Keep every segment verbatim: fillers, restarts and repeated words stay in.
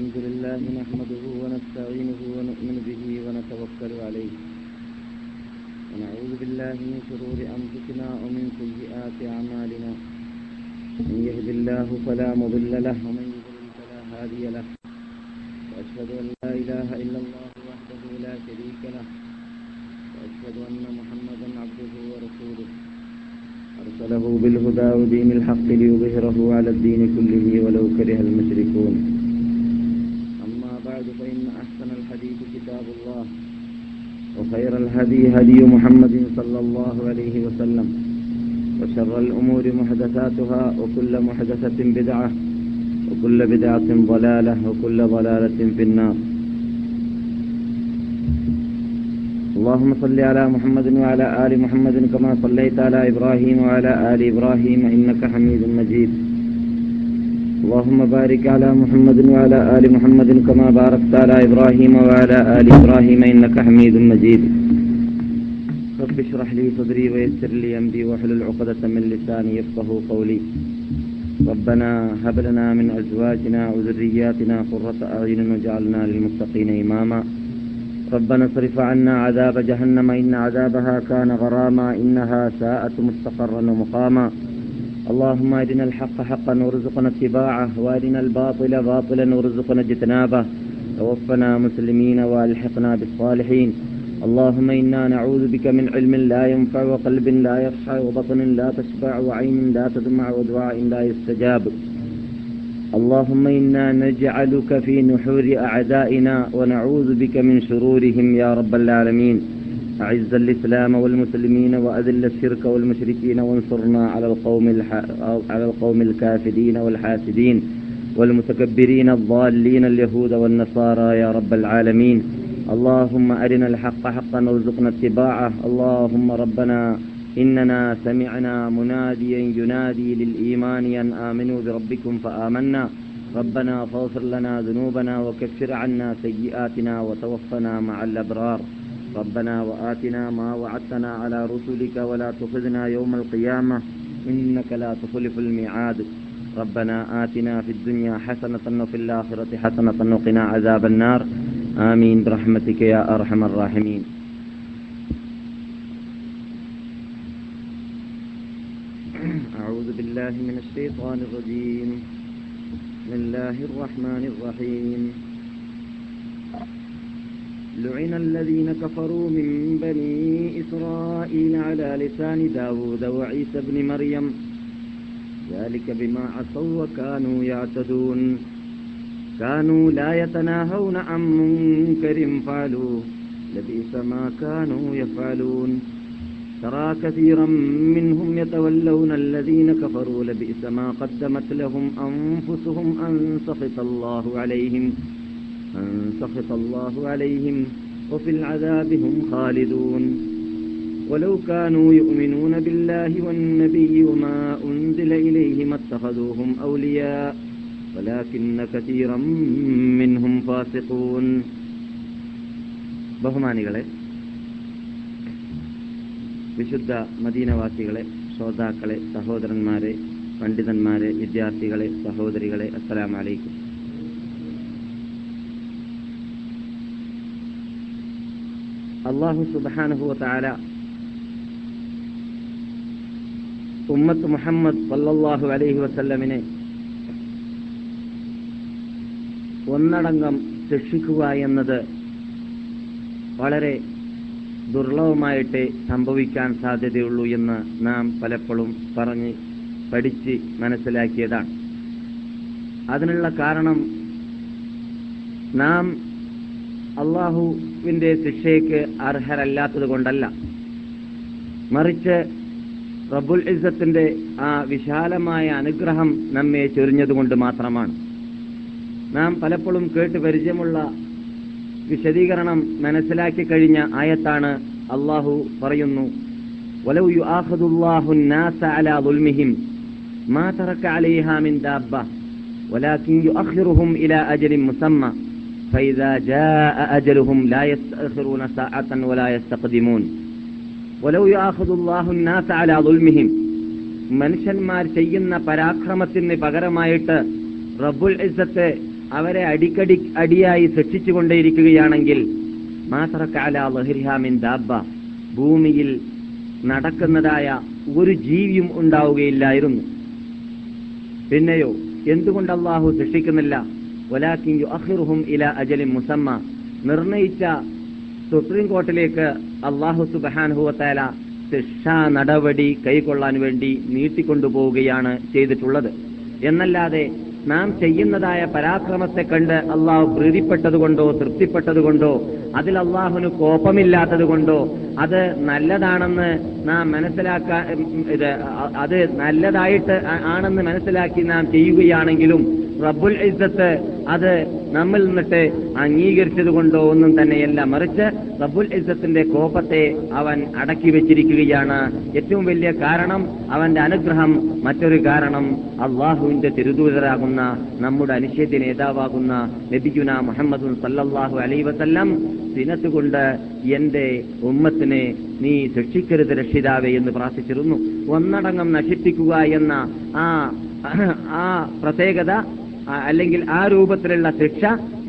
الحمد لله نحمده ونستعينه ونؤمن به ونتوكل عليه ونعوذ بالله من شرور أنفسنا ومن سيئات أعمالنا من يهد الله فلا مضل له ومن يضلل فلا هادي له وأشهد أن لا إله إلا الله وحده لا شريك له وأشهد أن محمدا عبده ورسوله أرسله بالهدى ودين الحق ليظهره على الدين كله ولو كره المشركون أما بعد فإن أحسن الحديث كتاب الله وخير الهدي هدي محمد صلى الله عليه وسلم وشر الأمور محدثاتها وكل محدثة بدعة وكل بدعة ضلالة وكل ضلالة في النار اللهم صل على محمد وعلى آل محمد كما صليت على إبراهيم وعلى آل إبراهيم إنك حميد مجيد اللهم بارك على محمد وعلى آل محمد كما باركت على إبراهيم وعلى آل إبراهيم إنك حميد مجيد رب اشرح لي صدري ويسر لي أمري واحلل عقدة من لساني يفقهوا قولي ربنا هب لنا من أزواجنا وذرياتنا قرة أعين واجعلنا للمتقين إماما ربنا اصرف عنا عذاب جهنم إن عذابها كان غراما إنها ساءت مستقرا ومقاما اللهم أرنا الحق حقا وارزقنا اتباعه وأرنا الباطل باطلا وارزقنا اجتنابه توفنا مسلمين وألحقنا بالصالحين اللهم إنا نعوذ بك من علم لا ينفع وقلب لا يخشع وبطن لا تشبع وعين لا تدمع ودعاء لا يستجاب اللهم إنا نجعلك في نحور أعدائنا ونعوذ بك من شرورهم يا رب العالمين أعز الإسلام والمسلمين وأذل الشرك والمشركين وانصرنا على القوم الح... على القوم الكافرين والحاسدين والمتكبرين الضالين اليهود والنصارى يا رب العالمين اللهم أرنا الحق حقا وارزقنا اتباعه اللهم ربنا إننا سمعنا مناديا ينادي للإيمان أن آمنوا بربكم فآمنا ربنا فاغفر لنا ذنوبنا وكفر عنا سيئاتنا وتوفنا مع الأبرار ربنا وآتنا ما وعدتنا على رسلك ولا تخذنا يوم القيامة إنك لا تخلف الميعاد ربنا آتنا في الدنيا حسنة وفي الآخرة حسنة وقنا عذاب النار آمين برحمتك يا أرحم الراحمين. أعوذ بالله من الشيطان الرجيم بسم الله الرحمن الرحيم لعن الذين كفروا من بني إسرائيل على لسان داود وعيسى بن مريم ذلك بما عصوا وكانوا يعتدون كانوا لا يتناهون عن منكر فعلوه لبئس ما كانوا يفعلون ترى كثيرا منهم يتولون الذين كفروا لبئس ما قدمت لهم أنفسهم أن سخط الله عليهم أن سخط الله عليهم وفي العذاب هم خالدون ولو كانوا يؤمنون بالله والنبي وما أنزل إليه ما اتخذوهم أولياء ولكن كثيرا منهم فاسقون. ബഹുമാനികളെ, വിശുദ്ധ മദീനവാസികളെ, ശ്രോതാക്കളെ, സഹോദരന്മാരെ, പണ്ഡിതന്മാരെ, വിദ്യാർത്ഥികളെ, സഹോദരികളെ, അസ്സലാമു അലൈക്കും. അല്ലാഹു സുബ്ഹാനഹു വ തആല ഉമ്മത്ത് മുഹമ്മദ് സല്ലല്ലാഹു അലൈഹി വസല്ലമിനെ ഒന്നടങ്കം ശിക്ഷിക്കുക എന്നത് വളരെ ദുർലഭമായിട്ടേ സംഭവിക്കാൻ സാധ്യതയുള്ളൂ എന്ന് നാം പലപ്പോഴും പറഞ്ഞ് പഠിച്ച് മനസ്സിലാക്കിയതാണ്. അതിനുള്ള കാരണം നാം അള്ളാഹുവിൻ്റെ ശിക്ഷയ്ക്ക് അർഹരല്ലാത്തത് കൊണ്ടല്ല, മറിച്ച് റബ്ബുൽ ഇസ്സത്തിന്റെ ആ വിശാലമായ അനുഗ്രഹം നമ്മെ ചൊരിഞ്ഞതുകൊണ്ട് മാത്രമാണ്. നാം പലപ്പോഴും കേട്ട് പരിചയമുള്ള വിശദീകരണം മനസ്സിലാക്കി കഴിഞ്ഞ ആയത്താണ് അള്ളാഹു പറയുന്നു, വലൗ യുആഖിദുല്ലാഹു അന്നാസ അലാ ദുൽമിഹിം മാ തറക അലൈഹാ മിൻ ദാബ്ബ വലാകിൻ യുഅഖിറുഹും ഇലാ അജലിൻ മുസമ്മ ഫൈദാ ജാഅ അജലുഹും ലാ യസ്തഖിറൂന സഅതൻ വലാ യസ്തഖ്ദിമൂൻ. വലൗ യുആഖിദുല്ലാഹു അന്നാസ അലാ ദുൽമിഹിം, മനുഷ്യന്മാർ ചെയ്യുന്ന പരാക്രമത്തിന് പകരമായിട്ട് റബ്ബുൽ ഇസ്സത്തെ അവരെ അടിക്കടി അടിയായി ശിക്ഷിച്ചുകൊണ്ടേയിരിക്കുകയാണെങ്കിൽ ഭൂമിയിൽ നടക്കുന്നതായ ഒരു ജീവിയും ഉണ്ടാവുകയില്ലായിരുന്നു. പിന്നെയോ എന്തുകൊണ്ട് അള്ളാഹു ശിക്ഷിക്കുന്നില്ല? വലാകിൻ യുഅഖിറുഹും ഇലാ അജലിൻ മുസമ്മ, നിർണയിച്ച സുപ്രീം കോർട്ടിലേക്ക് അള്ളാഹു സുബ്ഹാനഹു വ തആല ശിക്ഷാ നടപടി കൈക്കൊള്ളാൻ വേണ്ടി നീട്ടിക്കൊണ്ടുപോവുകയാണ് ചെയ്തിട്ടുള്ളത്. എന്നല്ലാതെ നാം ചെയ്യുന്നതായ പരാക്രമത്തെ കണ്ട് അള്ളാഹു പ്രീതിപ്പെട്ടതുകൊണ്ടോ തൃപ്തിപ്പെട്ടതുകൊണ്ടോ അതിൽ അള്ളാഹുവിന് കോപമില്ലാത്തതുകൊണ്ടോ അത് നല്ലതാണെന്ന് നാം മനസ്സിലാക്കാൻ ഇത് അത് നല്ലതായിട്ട് ആണെന്ന് മനസ്സിലാക്കി നാം ചെയ്യുകയാണെങ്കിലും റബ്ബുൽ ഇസ്സത്ത് അത് നമ്മൾ നിന്നിട്ട് അംഗീകരിച്ചത് കൊണ്ടോ ഒന്നും തന്നെയല്ല, മറിച്ച് റബ്ബുൽ ഇസ്സത്തിന്റെ കോപത്തെ അവൻ അടക്കി വെച്ചിരിക്കുകയാണ്. ഏറ്റവും വലിയ കാരണം അവന്റെ അനുഗ്രഹം, മറ്റൊരു കാരണം അള്ളാഹുവിന്റെ തിരുദൂതരാകുന്ന നമ്മുടെ അനുശ്ചയ നേതാവാകുന്ന നബിയുനാ മുഹമ്മദ് സല്ലല്ലാഹു അലൈഹി വസല്ലം ദിനത്തുകൊണ്ട് എന്റെ ഉമ്മത്തിനെ നീ ശിക്ഷിക്കരുത് രക്ഷിതാവേ എന്ന് പ്രാർത്ഥിച്ചിരുന്നു. ഒന്നടങ്കം നശിപ്പിക്കുക എന്ന ആ ആ പ്രത്യേകത അല്ലെങ്കിൽ ആ രൂപത്തിലുള്ള ശിക്ഷ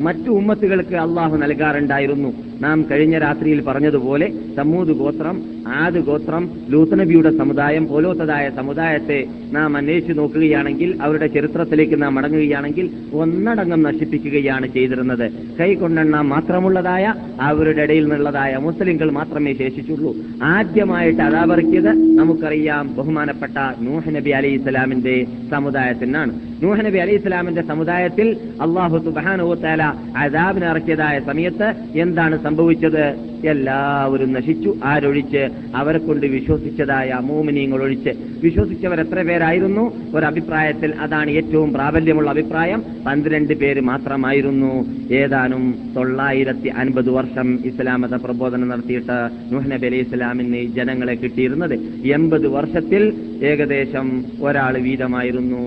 മറ്റു ഉമ്മത്തുകൾക്ക് അള്ളാഹു നൽകാറുണ്ടായിരുന്നു. നാം കഴിഞ്ഞ രാത്രിയിൽ പറഞ്ഞതുപോലെ സമൂദ് ഗോത്രം, ആദ് ഗോത്രം, ലൂത്ത് നബിയുടെ സമുദായം പോലത്തതായ സമുദായത്തെ നാം അന്വേഷിച്ചു നോക്കുകയാണെങ്കിൽ, അവരുടെ ചരിത്രത്തിലേക്ക് നാം മടങ്ങുകയാണെങ്കിൽ ഒന്നടങ്കം നശിപ്പിക്കുകയാണ് ചെയ്തിരുന്നത്. കൈകൊണ്ടെണ്ണാൻ മാത്രമുള്ളതായ അവരുടെ ഇടയിൽ നിന്നുള്ളതായ മുസ്ലിങ്ങൾ മാത്രമേ ശേഷിച്ചുള്ളൂ. ആദ്യമായിട്ട് അതാപറിക്കിയത് നമുക്കറിയാം ബഹുമാനപ്പെട്ട നൂഹ് നബി അലി ഇസ്ലാമിന്റെ സമുദായത്തിനാണ്. നൂഹ് നബി അലി ഇസ്ലാമിന്റെ സമുദായത്തിൽ അള്ളാഹു സുബ്ഹാനഹു വ തആല അദാബിനെ ഇറക്കിയതായ സമയത്ത് എന്താണ് സംഭവിച്ചത്? എല്ലാവരും നശിച്ചു. ആരൊഴിച്ച്? അവരെ കൊണ്ട് വിശ്വസിച്ചതായ മോമിനിയങ്ങൾ ഒഴിച്ച്. വിശ്വസിച്ചവർ എത്ര പേരായിരുന്നു? ഒരഭിപ്രായത്തിൽ, അതാണ് ഏറ്റവും പ്രാബല്യമുള്ള അഭിപ്രായം, പന്ത്രണ്ട് പേര് മാത്രമായിരുന്നു. ഏതാനും തൊള്ളായിരത്തി അൻപത് വർഷം ഇസ്ലാം മത പ്രബോധനം നടത്തിയിട്ട് നൂഹ് നബി അലൈഹി ഇസ്ലാമിന് ജനങ്ങളെ കിട്ടിയിരുന്നത്. എൺപത് വർഷത്തിൽ ഏകദേശം ഒരാൾ വീതമായിരുന്നു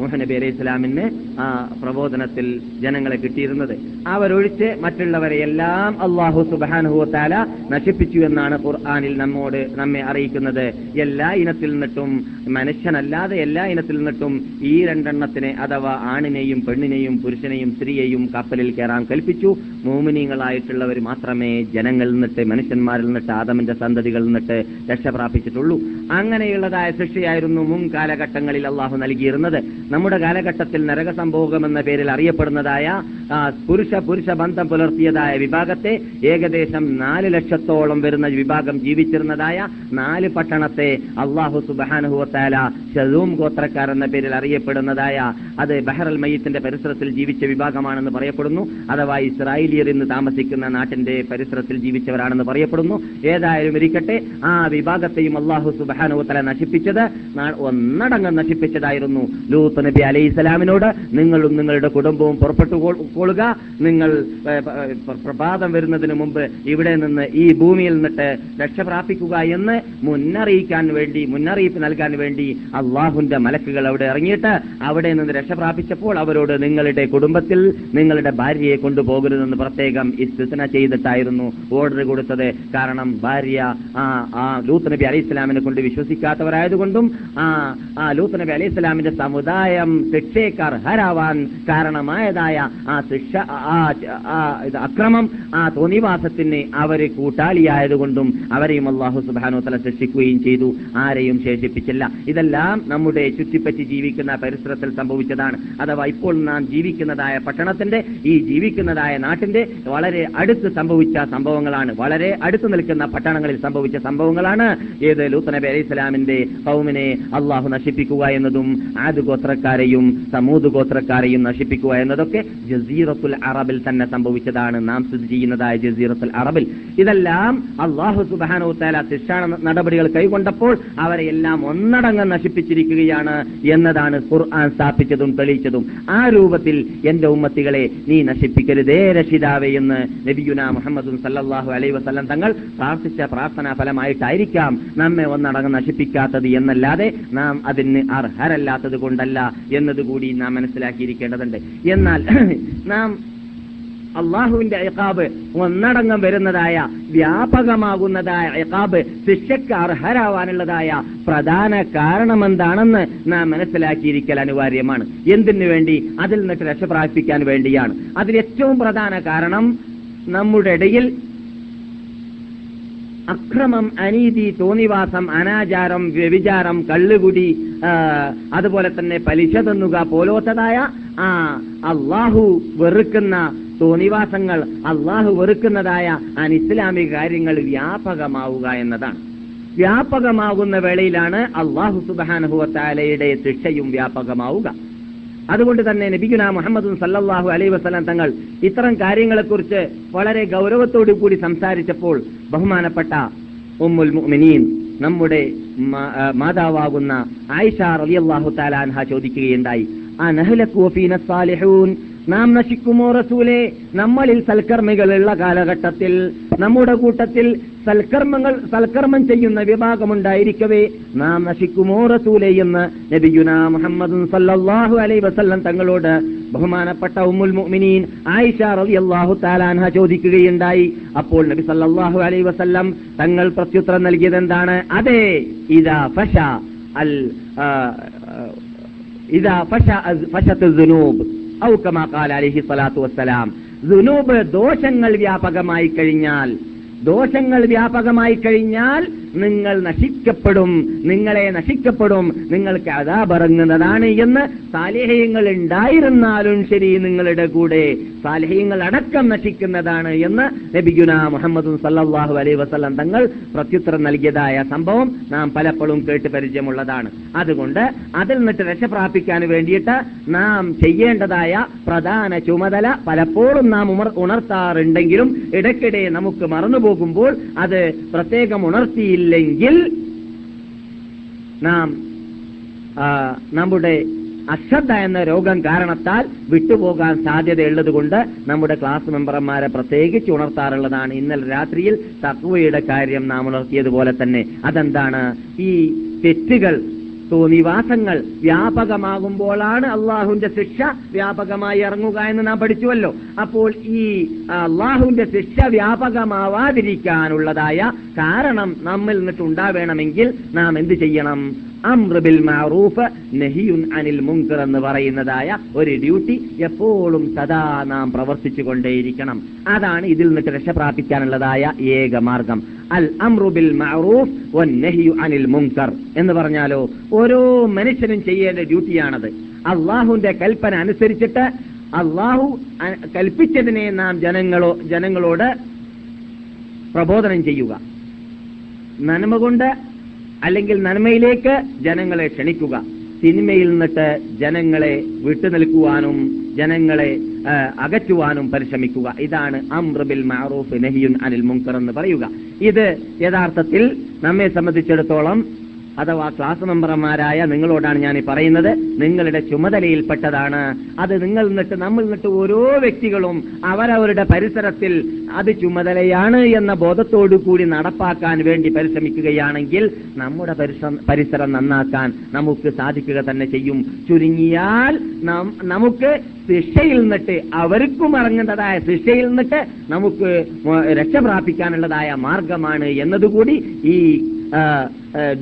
നൂഹ് നബി അലൈഹി ഇസ്ലാമിന് ആ പ്രബോധനത്തിൽ ജനങ്ങളെ കിട്ടിയിരുന്നത്. അവരൊഴിച്ച് മറ്റുള്ളവരെ എല്ലാം അള്ളാഹു സുബ്ഹാനഹു വ തആല നശിപ്പിച്ചു എന്നാണ് ഖുർആനിൽ നമ്മോട് നമ്മെ അറിയിക്കുന്നത്. എല്ലാ ഇനത്തിൽ നിന്നിട്ടും മനുഷ്യനല്ലാതെ എല്ലാ ഇനത്തിൽ നിന്നിട്ടും ഈ രണ്ടെണ്ണത്തിനെ, അഥവാ ആണിനെയും പെണ്ണിനെയും പുരുഷനെയും സ്ത്രീയെയും കപ്പലിൽ കയറാൻ കൽപ്പിച്ചു. മോമിനിയങ്ങളായിട്ടുള്ളവർ മാത്രമേ ജനങ്ങളിൽ നിന്നിട്ട്, മനുഷ്യന്മാരിൽ നിന്നിട്ട്, ആദമിന്റെ സന്തതികളിൽ നിന്നിട്ട് രക്ഷ പ്രാപിച്ചിട്ടുള്ളൂ. അങ്ങനെയുള്ളതായ ശിക്ഷയായിരുന്നു മുൻ കാലഘട്ടങ്ങളിൽ അള്ളാഹു നൽകിയിരുന്നത്. നമ്മുടെ കാലഘട്ടത്തിൽ നരക സംഭോഗം എന്ന പേരിൽ അറിയപ്പെടുന്നതായ പുരുഷ പുരുഷ ബന്ധം പുലർത്തിയതായ വിഭാഗത്തെ, ഏകദേശം നാല് ലക്ഷത്തോളം വരുന്ന വിഭാഗം ജീവിച്ചിരുന്നതായ നാല് പട്ടണത്തെ അള്ളാഹു സുബ്ഹാനഹു വ തആല ശലൂം ഗോത്രക്കാർ എന്ന പേരിൽ അറിയപ്പെടുന്നതായ, അത് ബഹ്റൽ മയ്യിത്തിന്റെ പരിസരത്തിൽ ജീവിച്ച വിഭാഗമാണെന്ന് പറയപ്പെടുന്നു. അഥവാ ഇസ്രായേലിയർ ഇന്ന് താമസിക്കുന്ന നാട്ടിന്റെ പരിസരത്തിൽ ജീവിച്ചവരാണെന്ന് പറയപ്പെടുന്നു. ഏതായാലും ഇരിക്കട്ടെ, ആ വിഭാഗത്തെയും അള്ളാഹു സുബ്ഹാനഹു വ തആല നശിപ്പിച്ചത്, ഒന്നടങ്കം നശിപ്പിച്ചതായിരുന്നു. ലൂത്ത് നബി അലൈഹി ഇസ്ലാമിനോട് നിങ്ങളും നിങ്ങളുടെ കുടുംബവും പുറപ്പെട്ടു കൊള്ളുക, നിങ്ങൾ പ്രഭാതം വരുന്നതിന് മുമ്പ് ഇവിടെ നിന്ന്, ഈ ഭൂമിയിൽ നിന്നിട്ട് രക്ഷ പ്രാപിക്കുക എന്ന് മുന്നറിയിക്കാൻ വേണ്ടി മുന്നറിയിപ്പ് നൽകാൻ വേണ്ടി അള്ളാഹുന്റെ മലക്കുകൾ അവിടെ ഇറങ്ങിയിട്ട് അവിടെ നിന്ന് രക്ഷ പ്രാപിച്ചപ്പോൾ അവരോട് നിങ്ങളുടെ കുടുംബത്തിൽ നിങ്ങളുടെ ഭാര്യയെ കൊണ്ടുപോകരുതെന്ന് പ്രത്യേകം ഇസ്തിത്ന ചെയ്തിട്ടായിരുന്നു ഓർഡർ കൊടുത്തത്. കാരണം ഭാര്യ ആ ലൂത്ത് നബി അലൈഹി ഇസ്ലാമിനെ കൊണ്ട് വിശ്വസിക്കാത്തവരായതുകൊണ്ടും ആ ആ ലൂത്ത് നബി അലൈഹി ഇസ്ലാമിന്റെ സമുദായം ശിക്ഷയ്ക്ക് അർഹരാവാൻ കാരണമായതായ ആ ശിക്ഷ, അക്രമം, ആ തോന്നിവാസത്തിന് അവര് കൂട്ടാളിയായതുകൊണ്ടും അവരെയും അള്ളാഹു സുബ്ഹാനഹു വ തആല ശിക്ഷിക്കുകയും ചെയ്തു. ആരെയും ശേഷിപ്പിച്ചില്ല. ഇതെല്ലാം നമ്മുടെ ചുറ്റിപ്പറ്റി ജീവിക്കുന്ന പരിസരത്തിൽ സംഭവിച്ചതാണ്. അഥവാ ഇപ്പോൾ നാം ജീവിക്കുന്നതായ പട്ടണത്തിന്റെ, ഈ ജീവിക്കുന്നതായ നാട്ടിന്റെ വളരെ അടുത്ത് സംഭവിച്ച സംഭവങ്ങളാണ്, വളരെ അടുത്ത് നിൽക്കുന്ന പട്ടണങ്ങളിൽ സംഭവിച്ച സംഭവങ്ങളാണ്. ഏത്? ലൂത്ത് നബി അലൈഹി സ്വലാമിന്റെ ഖൗമിനെ അള്ളാഹു നശിപ്പിക്കുക എന്നതും ആദ് ഗോത്രക്കാരെയും സമൂദ് ഗോത്രക്കാരെയും നശിപ്പിക്കുക എന്നതൊക്കെ ജസീറത്തുൽ അറബിൽ തന്നെ സംഭവിച്ചതാണ്, നാം സ്ഥിതി ചെയ്യുന്നതായ ജസീറത്തുൽ അറബിൽ. ഇതെല്ലാം അള്ളാഹു സുബ്ഹാനഹു തആല ശിക്ഷാ നടപടികൾ കൈക്കൊണ്ടപ്പോൾ അവരെ എല്ലാം ഒന്നടങ്കം നശിപ്പിച്ചിരിക്കുകയാണ് എന്നതാണ് ഖുർആൻ സ്ഥാപിച്ചതും തെളിയിച്ചതും. ആ രൂപത്തിൽ എന്റെ ഉമ്മത്തികളെ നീ നശിപ്പിക്കരുതേ രക്ഷിതാവേ എന്ന് നബിയുനാ മുഹമ്മദ് സല്ലല്ലാഹു അലൈഹി വസല്ലം തങ്ങൾ പ്രാർത്ഥിച്ച പ്രാർത്ഥനാ ഫലമായിട്ടായിരിക്കാം നമ്മെ ഒന്നടങ്കം നശിപ്പിക്കാത്തത്, എന്നല്ലാതെ നാം അതിന് അർഹരല്ല ത്തത് കൊണ്ടല്ല എന്നതുകൂടി നാം മനസ്സിലാക്കിയിരിക്കേണ്ടതുണ്ട്. എന്നാൽ നാം അള്ളാഹുവിന്റെ ഇഖാബ് ഒന്നടങ്കം വരുന്നതായ വ്യാപകമാകുന്നതായ ഇഖാബ്, ശിക്ഷയ്ക്ക് അർഹരാവാനുള്ളതായ പ്രധാന കാരണമെന്താണെന്ന് നാം മനസ്സിലാക്കിയിരിക്കൽ അനിവാര്യമാണ്. എന്തിനു വേണ്ടി? അതിൽ നിന്നിട്ട് രക്ഷ പ്രാപിക്കാൻ വേണ്ടിയാണ്. അതിലേറ്റവും പ്രധാന കാരണം നമ്മുടെ ഇടയിൽ അക്രമം, അനീതി, തോന്നിവാസം, അനാചാരം, വ്യഭിചാരം, കള്ളുകുടി, അതുപോലെ തന്നെ പലിശ തിന്നുക പോലോത്തതായ ആ അള്ളാഹു വെറുക്കുന്ന തോന്നിവാസങ്ങൾ, അള്ളാഹു വെറുക്കുന്നതായ അനിസ്ലാമിക കാര്യങ്ങൾ വ്യാപകമാവുക എന്നതാണ്. വ്യാപകമാകുന്ന വേളയിലാണ് അള്ളാഹു സുബ്ഹാനഹു വ തആലയുടെ ശിക്ഷയും വ്യാപകമാവുക. അതുകൊണ്ട് തന്നെ നബിഗുന മുഹമ്മദ് സല്ലല്ലാഹു അലൈഹി വസല്ലം തങ്ങൾ ഇത്തരം കാര്യങ്ങളെക്കുറിച്ച് വളരെ ഗൗരവത്തോടു കൂടി സംസാരിച്ചപ്പോൾ ബഹുമാനപ്പെട്ട ഉമ്മുൽ മുഅ്മിനീൻ നമ്മുടെ മാതാവാകുന്ന ആയിഷ റളിയല്ലാഹു തആല അൻഹ ചോദിക്കുകയുണ്ടായി, അനഹ്ലകു ഫീന സാലിഹൂൻ, നാം നശിക്കുമോ റസൂലേ നമ്മളിൽ സൽക്കർമ്മികളുള്ള കാലഘട്ടത്തിൽ? നമ്മുടെ കൂട്ടത്തിൽ സൽക്കർമ്മങ്ങൾ സൽക്കർമ്മം ചെയ്യുന്ന വിഭാഗമുണ്ടായിരിക്കവേ നാം നശിക്കുമോ റസൂലേ എന്ന് നബിയുനാ മുഹമ്മദ് സല്ലല്ലാഹു അലൈഹി വസല്ലം തങ്ങളോട് ബഹുമാനപ്പെട്ട ഉമ്മുൽ മുഅ്മിനീൻ ആയിഷ റളിയല്ലാഹു തആല അൻഹ ചോദിക്കുകയുണ്ടായി. അപ്പോൾ നബി സല്ലല്ലാഹു അലൈഹി വസല്ലം തങ്ങൾ പ്രത്യുത്തരം നൽകിയത് എന്താണ്? അതെ, ഇദാ ഫശ അൽ ഇദാ ഫശ ഫശത ദുനൂബ് ഔ കമാ ഖാല അലൈഹി സ്വലാത്തു വസ്സലാം, ദുനൂബ് ദോഷങ്ങൾ വ്യാപകമായി കഴിഞ്ഞാൽ, ദോഷങ്ങൾ വ്യാപകമായി കഴിഞ്ഞാൽ നിങ്ങൾ നശിക്കപ്പെടും, നിങ്ങളെ നശിക്കപ്പെടും, നിങ്ങൾക്ക് അദാബ് ഇറങ്ങുന്നതാണ് എന്ന് സാലിഹ്യങ്ങൾ ഉണ്ടായിരുന്നാലും ശരി നിങ്ങളുടെ കൂടെ സാലിഹ്യങ്ങൾ അടക്കം നശിക്കുന്നതാണ് എന്ന് നബിഗുന മുഹമ്മദ് സല്ലല്ലാഹു അലൈഹി വസല്ലം തങ്ങൾ പ്രത്യുത്തരം നൽകിയതായ സംഭവം നാം പലപ്പോഴും കേട്ട് പരിചയമുള്ളതാണ്. അതുകൊണ്ട് അതിൽ നിന്നിട്ട് രക്ഷ പ്രാപിക്കാൻ വേണ്ടിയിട്ട് നാം ചെയ്യേണ്ടതായ പ്രധാന ചുമതല പലപ്പോഴും നാം ഉണർത്താറുണ്ടെങ്കിലും ഇടയ്ക്കിടെ നമുക്ക് മറന്നുപോകുമ്പോൾ അത് പ്രത്യേകം ഉണർത്തിയില്ല ിൽ നാം നമ്മുടെ അശ്രദ്ധ എന്ന രോഗം കാരണത്താൽ വിട്ടുപോകാൻ സാധ്യതയുള്ളത് കൊണ്ട് നമ്മുടെ ക്ലാസ് മെമ്പർമാരെ പ്രത്യേകിച്ച് ഉണർത്താറുള്ളതാണ്. ഇന്നലെ രാത്രിയിൽ തഖ്വയുടെ കാര്യം നാം ഉണർത്തിയതുപോലെ തന്നെ അതെന്താണ്? ഈ തെറ്റുകൾ, തോന്നിവാസങ്ങൾ വ്യാപകമാകുമ്പോഴാണ് അള്ളാഹുവിന്റെ ശിക്ഷ വ്യാപകമായി ഇറങ്ങുക എന്ന് നാം പഠിച്ചുവല്ലോ. അപ്പോൾ ഈ അള്ളാഹുവിന്റെ ശിക്ഷ വ്യാപകമാവാതിരിക്കാനുള്ളതായ കാരണം നമ്മിൽ നിന്നിട്ടുണ്ടാവേണമെങ്കിൽ നാം എന്ത് ചെയ്യണം? അംറു ബിൽ മഅറൂഫ് നഹിയുൻ അനിൽ മുൻകർ എന്ന് പറയുന്നതായ ഒരു ഡ്യൂട്ടി എപ്പോഴും സദാ നാം പ്രവർത്തിച്ചു കൊണ്ടേയിരിക്കണം. അതാണ് ഇതിൽ നിന്നിട്ട് രക്ഷ പ്രാപിക്കാനുള്ളതായ ഏക മാർഗം. അൽ അംറു ബിൽ മഅറൂഫ് വൻ നഹിയു അനിൽ മുൻകർ എന്ന് പറഞ്ഞാലോ ഓരോ മനുഷ്യനും ചെയ്യേണ്ട ഡ്യൂട്ടിയാണത്. അള്ളാഹുവിന്റെ കൽപ്പന അനുസരിച്ചിട്ട് അള്ളാഹു കൽപ്പിച്ചതിനെ നാം ജനങ്ങളോ ജനങ്ങളോട് പ്രബോധനം ചെയ്യുക, നന്മ കൊണ്ട് അല്ലെങ്കിൽ നന്മയിലേക്ക് ജനങ്ങളെ ക്ഷണിക്കുക, സിനിമയിൽ നിന്നിട്ട് ജനങ്ങളെ വിട്ടുനിൽക്കുവാനും ജനങ്ങളെ അകറ്റുവാനും പരിശ്രമിക്കുക. ഇതാണ് അംറു ബിൽ മഅറൂഫ് നഹിയുൻ അനിൽ മുൻകർ എന്ന് പറയുക. ഇത് യഥാർത്ഥത്തിൽ നമ്മെ സംബന്ധിച്ചിടത്തോളം, അഥവാ ക്ലാസ് മെമ്പർമാരായ നിങ്ങളോടാണ് ഞാൻ ഈ പറയുന്നത്, നിങ്ങളുടെ ചുമതലയിൽപ്പെട്ടതാണ്. അത് നിങ്ങൾ നിന്നിട്ട് നമ്മൾ നിന്നിട്ട് ഓരോ വ്യക്തികളും അവരവരുടെ പരിസരത്തിൽ അത് ചുമതലയാണ് എന്ന ബോധത്തോടു കൂടി നടപ്പാക്കാൻ വേണ്ടി പരിശ്രമിക്കുകയാണെങ്കിൽ നമ്മുടെ പരിസരം നന്നാക്കാൻ നമുക്ക് സാധിക്കുക തന്നെ ചെയ്യും. ചുരുങ്ങിയാൽ നമുക്ക് ശിക്ഷയിൽ നിന്നിട്ട് അവർക്കും ഇറങ്ങുന്നതായ ശിക്ഷയിൽ നിന്നിട്ട് നമുക്ക് രക്ഷ പ്രാപിക്കാനുള്ളതായ മാർഗമാണ് എന്നതുകൂടി ഈ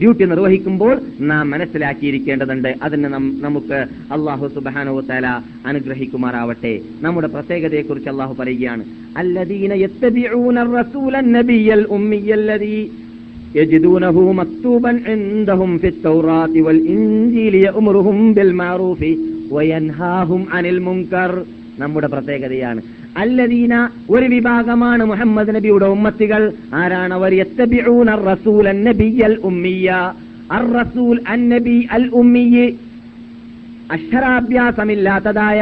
ഡ്യൂട്ടി നിർവഹിക്കുമ്പോൾ നാം മനസ്സിലാക്കിയിരിക്കേണ്ടതുണ്ട്. അതിന് നമുക്ക് അള്ളാഹു സുബ്ഹാനഹു വ തആല അനുഗ്രഹിക്കുമാറാവട്ടെ. നമ്മുടെ പ്രത്യേകതയെക്കുറിച്ച് അള്ളാഹു പറയുകയാണ്, അല്ലദീന യത്തബിഊനർ റസൂലൻ നബിയ്യൽ ഉമ്മിയല്ലദീ യജിദൂനഹു മക്തൂബൻ ഇൻദഹും ഫിത്തൗറാത്തി വൽ ഇൻജീലി യഅ്മുറുഹും ബിൽ മഅറൂഫി വയൻഹാഹും അനിൽ മുൻകർ. നമ്മുടെ പ്രത്യേകതയാണ് അല്ലദീന, ഒരു വിഭാഗമാണ് മുഹമ്മദ് നബിയുടെ ഉമ്മത്തികൾ. ആരാണ് അവർ? യത്തബിഊന റസൂല നബിയൽ ഉമ്മിയ, അർ റസൂൽ അൻ നബി അൽ ഉമ്മി, അക്ഷരാഭ്യാസമില്ലാത്തതായ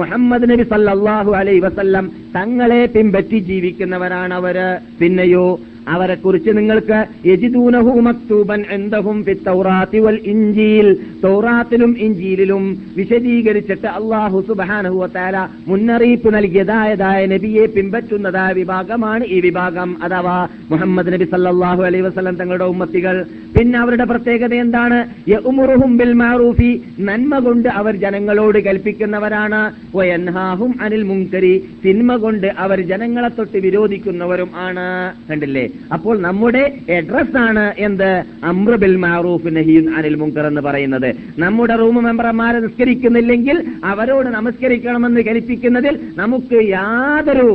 മുഹമ്മദ് നബി സല്ലല്ലാഹു അലൈഹി വസല്ലം തങ്ങളെ പിൻപറ്റി ജീവിക്കുന്നവരാണ് അവര്. പിന്നെയോ അവരെ കുറിച്ച് നിങ്ങൾക്ക് യജിദൂനഹു മക്തൂബൻ ഇൻദഹും ഫി തൗറാത്തി വൽ ഇൻജീൽ, തൗറാത്തിലും ഇൻജീലിലും വിശദീകരിച്ചിട്ട് അല്ലാഹു സുബ്ഹാനഹു വ തആല മുന്നറിയിപ്പ് നൽകിയതായതായ നബിയെ പിൻപറ്റുന്നതായ വിഭാഗമാണ് ഈ വിഭാഗം, അഥവാ മുഹമ്മദ് നബി സല്ലല്ലാഹു അലൈഹി വസല്ലം തങ്ങളുടെ ഉമ്മത്തികൾ. പിന്നെ അവരുടെ പ്രത്യേകത എന്താണ്? യഉമുറുഹും ബിൽ മഅറൂഫി, നന്മ കൊണ്ട് അവർ ജനങ്ങളോട് കൽപ്പിക്കുന്നവരാണ്. വയൻഹാഹും അനിൽ മുൻകരി, തിന്മ കൊണ്ട് അവർ ജനങ്ങളെ തൊട്ട് വിരോധിക്കുന്നവരും ആണ്. കണ്ടില്ലേ? അപ്പോൾ നമ്മുടെ അഡ്രസ് ആണ് എന്ത്? അംറു ബിൽ മഅറൂഫ് നഹിയു അനിൽ മുൻകർ എന്ന് പറയുന്നത്. നമ്മുടെ റൂം മെമ്പർമാരെ നിസ്കരിക്കുന്നില്ലെങ്കിൽ അവരോട് നമസ്കരിക്കണമെന്ന് കൽപ്പിക്കുന്നതിൽ നമുക്ക് യാതൊരു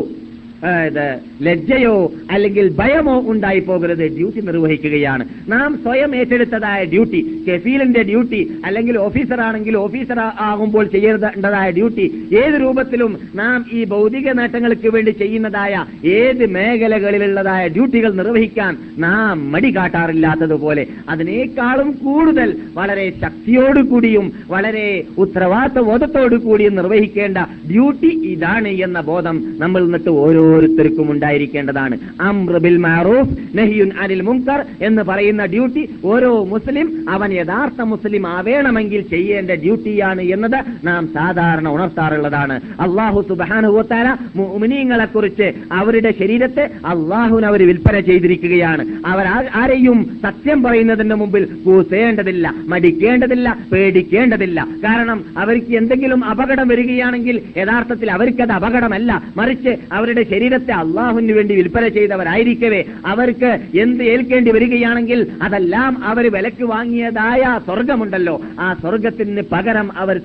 ലജ്ജയോ അല്ലെങ്കിൽ ഭയമോ ഉണ്ടായി പോകരുത്. ഡ്യൂട്ടി നിർവഹിക്കുകയാണ് നാം, സ്വയം ഏറ്റെടുത്തതായ ഡ്യൂട്ടി, കഫീലിന്റെ ഡ്യൂട്ടി, അല്ലെങ്കിൽ ഓഫീസറാണെങ്കിൽ ഓഫീസർ ആകുമ്പോൾ ചെയ്യേണ്ടതായ ഡ്യൂട്ടി, ഏത് രൂപത്തിലും നാം ഈ ഭൗതിക നേട്ടങ്ങൾക്ക് വേണ്ടി ചെയ്യുന്നതായ ഏത് മേഖലകളിലുള്ളതായ ഡ്യൂട്ടികൾ നിർവഹിക്കാൻ നാം മടി കാട്ടാറില്ലാത്തതുപോലെ അതിനേക്കാളും കൂടുതൽ വളരെ ശക്തിയോടുകൂടിയും വളരെ ഉത്തരവാദിത്വബോധത്തോടു കൂടിയും നിർവഹിക്കേണ്ട ഡ്യൂട്ടി ഇതാണ് എന്ന ബോധം നമ്മൾ എന്നിട്ട് ഓരോ ഓരോരുത്തർക്കും ഉണ്ടായിരിക്കേണ്ടതാണ്. അംർ ബിൽ മഅറൂഫ് നഹിയുൻ അനിൽ മുൻകർ എന്ന് പറയുന്ന ഡ്യൂട്ടി ഓരോ മുസ്ലിം അവൻ യഥാർത്ഥ മുസ്ലിം ആവേണമെങ്കിൽ ചെയ്യേണ്ട ഡ്യൂട്ടിയാണ് എന്നത് നാം സാധാരണ ഉണർത്താറുള്ളതാണ്. അല്ലാഹു സുബ്ഹാനഹു വ തആല മുഅ്മിനീങ്ങളെ കുറിച്ച് അവരുടെ ശരീരത്തെ അല്ലാഹുവിന് അവർ വിൽപ്പന ചെയ്തിരിക്കുകയാണ്. അവർ ആരെയും സത്യം പറയുന്നതിന്റെ മുമ്പിൽ കൂസേണ്ടതില്ല, മടിക്കേണ്ടതില്ല, പേടിക്കേണ്ടതില്ല. കാരണം അവർക്ക് എന്തെങ്കിലും അപകടം വരികയാണെങ്കിൽ യഥാർത്ഥത്തിൽ അവർക്കത് അപകടമല്ല, മറിച്ച് അവരുടെ ശരീരത്തെ അള്ളാഹുവിന് വേണ്ടി വിൽപ്പന ചെയ്തവരായിരിക്കവേ അവർക്ക് എന്ത് ഏൽക്കേണ്ടി വരികയാണെങ്കിൽ അതെല്ലാം അവർ വിലക്ക് വാങ്ങിയതായ സ്വർഗമുണ്ടല്ലോ, ആ സ്വർഗത്തിന് പകരം അവർ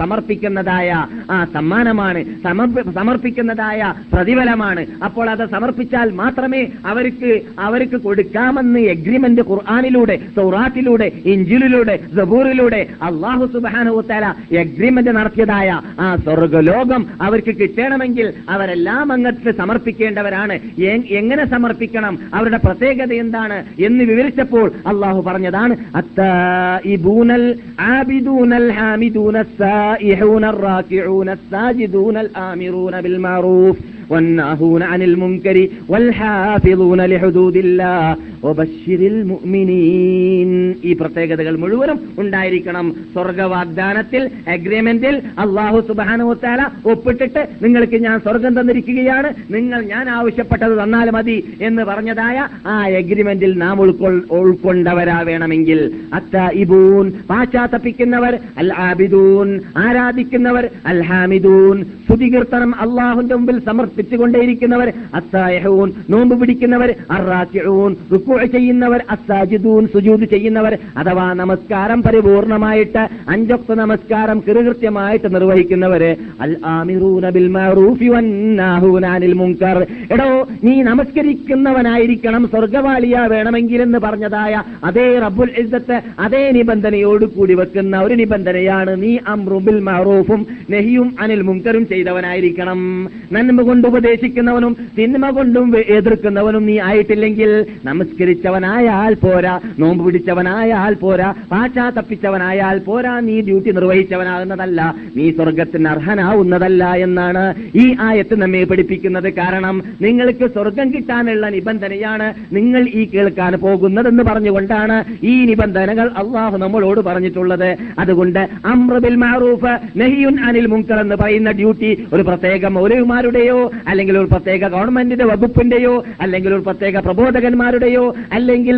സമർപ്പിക്കുന്നതായ ആ സമ്മാനമാണ്, സമർപ്പിക്കുന്നതായ പ്രതിഫലമാണ്. അപ്പോൾ അത് സമർപ്പിച്ചാൽ മാത്രമേ അവർക്ക് അവർക്ക് കൊടുക്കാമെന്ന് എഗ്രിമെന്റ് ഖുർആനിലൂടെ, തൗറാത്തിലൂടെ, ഇൻജിലിലൂടെ, സബൂറിലൂടെ അള്ളാഹു സുബ്ഹാനഹു വ തആല എഗ്രിമെന്റ് നടത്തിയതായ ആ സ്വർഗലോകം അവർക്ക് കിട്ടണമെങ്കിൽ അവരെല്ലാം അങ്ങനത്തെ സമർപ്പിക്കേണ്ടവരാണ്. എങ്ങനെ സമർപ്പിക്കണം, അവരുടെ പ്രത്യേകത എന്താണ് എന്ന് വിവരിച്ചപ്പോൾ അള്ളാഹു പറഞ്ഞതാണ് അത്തഈബൂനൽ ആബിദൂനൽ ഹാമിദൂനസ് സായിഹൂനർ റാകിഊനസ് സാജിദൂനൽ ആമിറൂന ബിൽ മഅറൂഫ് വന്നാഹൂന അനിൽ മുൻകരി വൽ ഹാഫിളൂന ലിഹുദൂദില്ലാഹ് വബശ്ശിരിൽ മുഅ്മിനീൻ. ഈ പ്രത്യേകതകൾ മുഴുവനും ഉണ്ടായിരിക്കണം. സ്വർഗവാഗ്ദാനത്തിൽ, അഗ്രിമെന്റിൽ അള്ളാഹു സുബ്ഹാനഹു വ തആല ഒപ്പിട്ടിട്ട് നിങ്ങൾക്ക് ഞാൻ സ്വർഗം തന്നിരിക്കുകയാണ്, നിങ്ങൾ ഞാൻ ആവശ്യപ്പെട്ടത് തന്നാൽ മതി എന്ന് പറഞ്ഞതായ ആ എഗ്രിമെന്റിൽ നാം ഉൾക്കൊ ഉൾക്കൊണ്ടവരാ വേണമെങ്കിൽ അത്തഈബൂൻ പാശ്ചാത്തപിക്കുന്നവർ, അൽ ആബിദൂൻ ആരാധിക്കുന്നവർ, അൽ ഹാമിദൂൻ സ്തുതികീർത്തനം അള്ളാഹുവിന്റെ മുമ്പിൽ സമർപ്പിച്ചുകൊണ്ടേയിരിക്കുന്നവർ, അസ്സായിഹൂൻ നോമ്പ് പിടിക്കുന്നവർ, അർറാകിഊൻ റുക്കൂഅ് ചെയ്യുന്നവർ, അസ്സാജിദൂൻ സുജൂദ് ചെയ്യുന്നവർ, അഥവാ നമസ്കാരം പരിപൂർണമായിട്ട് അഞ്ചൊക്കെ നമസ്കാരം കൃത്യമായിട്ട് നിർവഹിക്കുന്നവർ, അൽ ആമിറൂന ബിൽ മഅറൂഫി വന്നാഹൂന അനിൽ മുൻകർ. എടോ, നീ നമസ്കരിക്കുന്നവനായിരിക്കണം, സ്വർഗവാളിയാ വേണമെങ്കിൽ എന്ന് പറഞ്ഞതായ അതേ റബ്ബുൽ ഇസ്സത്ത് അതേ നിബന്ധനയോട് കൂടി വെക്കുന്ന ഒരു നിബന്ധനയാണ് നീ അംറു ബിൽ മഅറൂഫും നഹിയും അനിൽ മുൻകറും ചെയ്തവനായിരിക്കണം. നന്മ കൊണ്ട് ഉപദേശിക്കുന്നവനും തിന്മ കൊണ്ടും എതിർക്കുന്നവനും നീ ആയിട്ടില്ലെങ്കിൽ നമസ്കരിച്ചവനായാൽ പോരാ, നോമ്പ് പിടിച്ചവനായാൽ പോരാ, പാശ്ചാത്തപ്പിച്ചവനായാൽ പോരാ, നീ ഡ്യൂട്ടി നിർവഹിച്ചവനാകുന്നതല്ല, നീ സ്വർഗത്തിന് അർഹനാവുന്നതല്ല എന്നാണ് ഈ ആയത്ത് നമ്മെ പഠിപ്പിക്കുന്നത്. കാരണം നിങ്ങൾക്ക് സ്വർഗം കിട്ടാനുള്ള നിബന്ധനയാണ് നിങ്ങൾ ഈ കേൾക്കാൻ പോകുന്നതെന്ന് പറഞ്ഞുകൊണ്ടാണ് ഈ നിബന്ധനകൾ അള്ളാഹു നമ്മളോട് പറഞ്ഞിട്ടുള്ളത്. അതുകൊണ്ട് അംറു ബിൽ മഅറൂഫ് നഹിയുൻ അനിൽ മുൻകർ എന്ന് പറയുന്ന ഡ്യൂട്ടി ഒരു പ്രത്യേക മൗലവിമാരുടെയോ അല്ലെങ്കിൽ ഒരു പ്രത്യേക ഗവൺമെന്റിന്റെ വകുപ്പിന്റെയോ അല്ലെങ്കിൽ ഒരു പ്രത്യേക പ്രബോധകന്മാരുടെയോ അല്ലെങ്കിൽ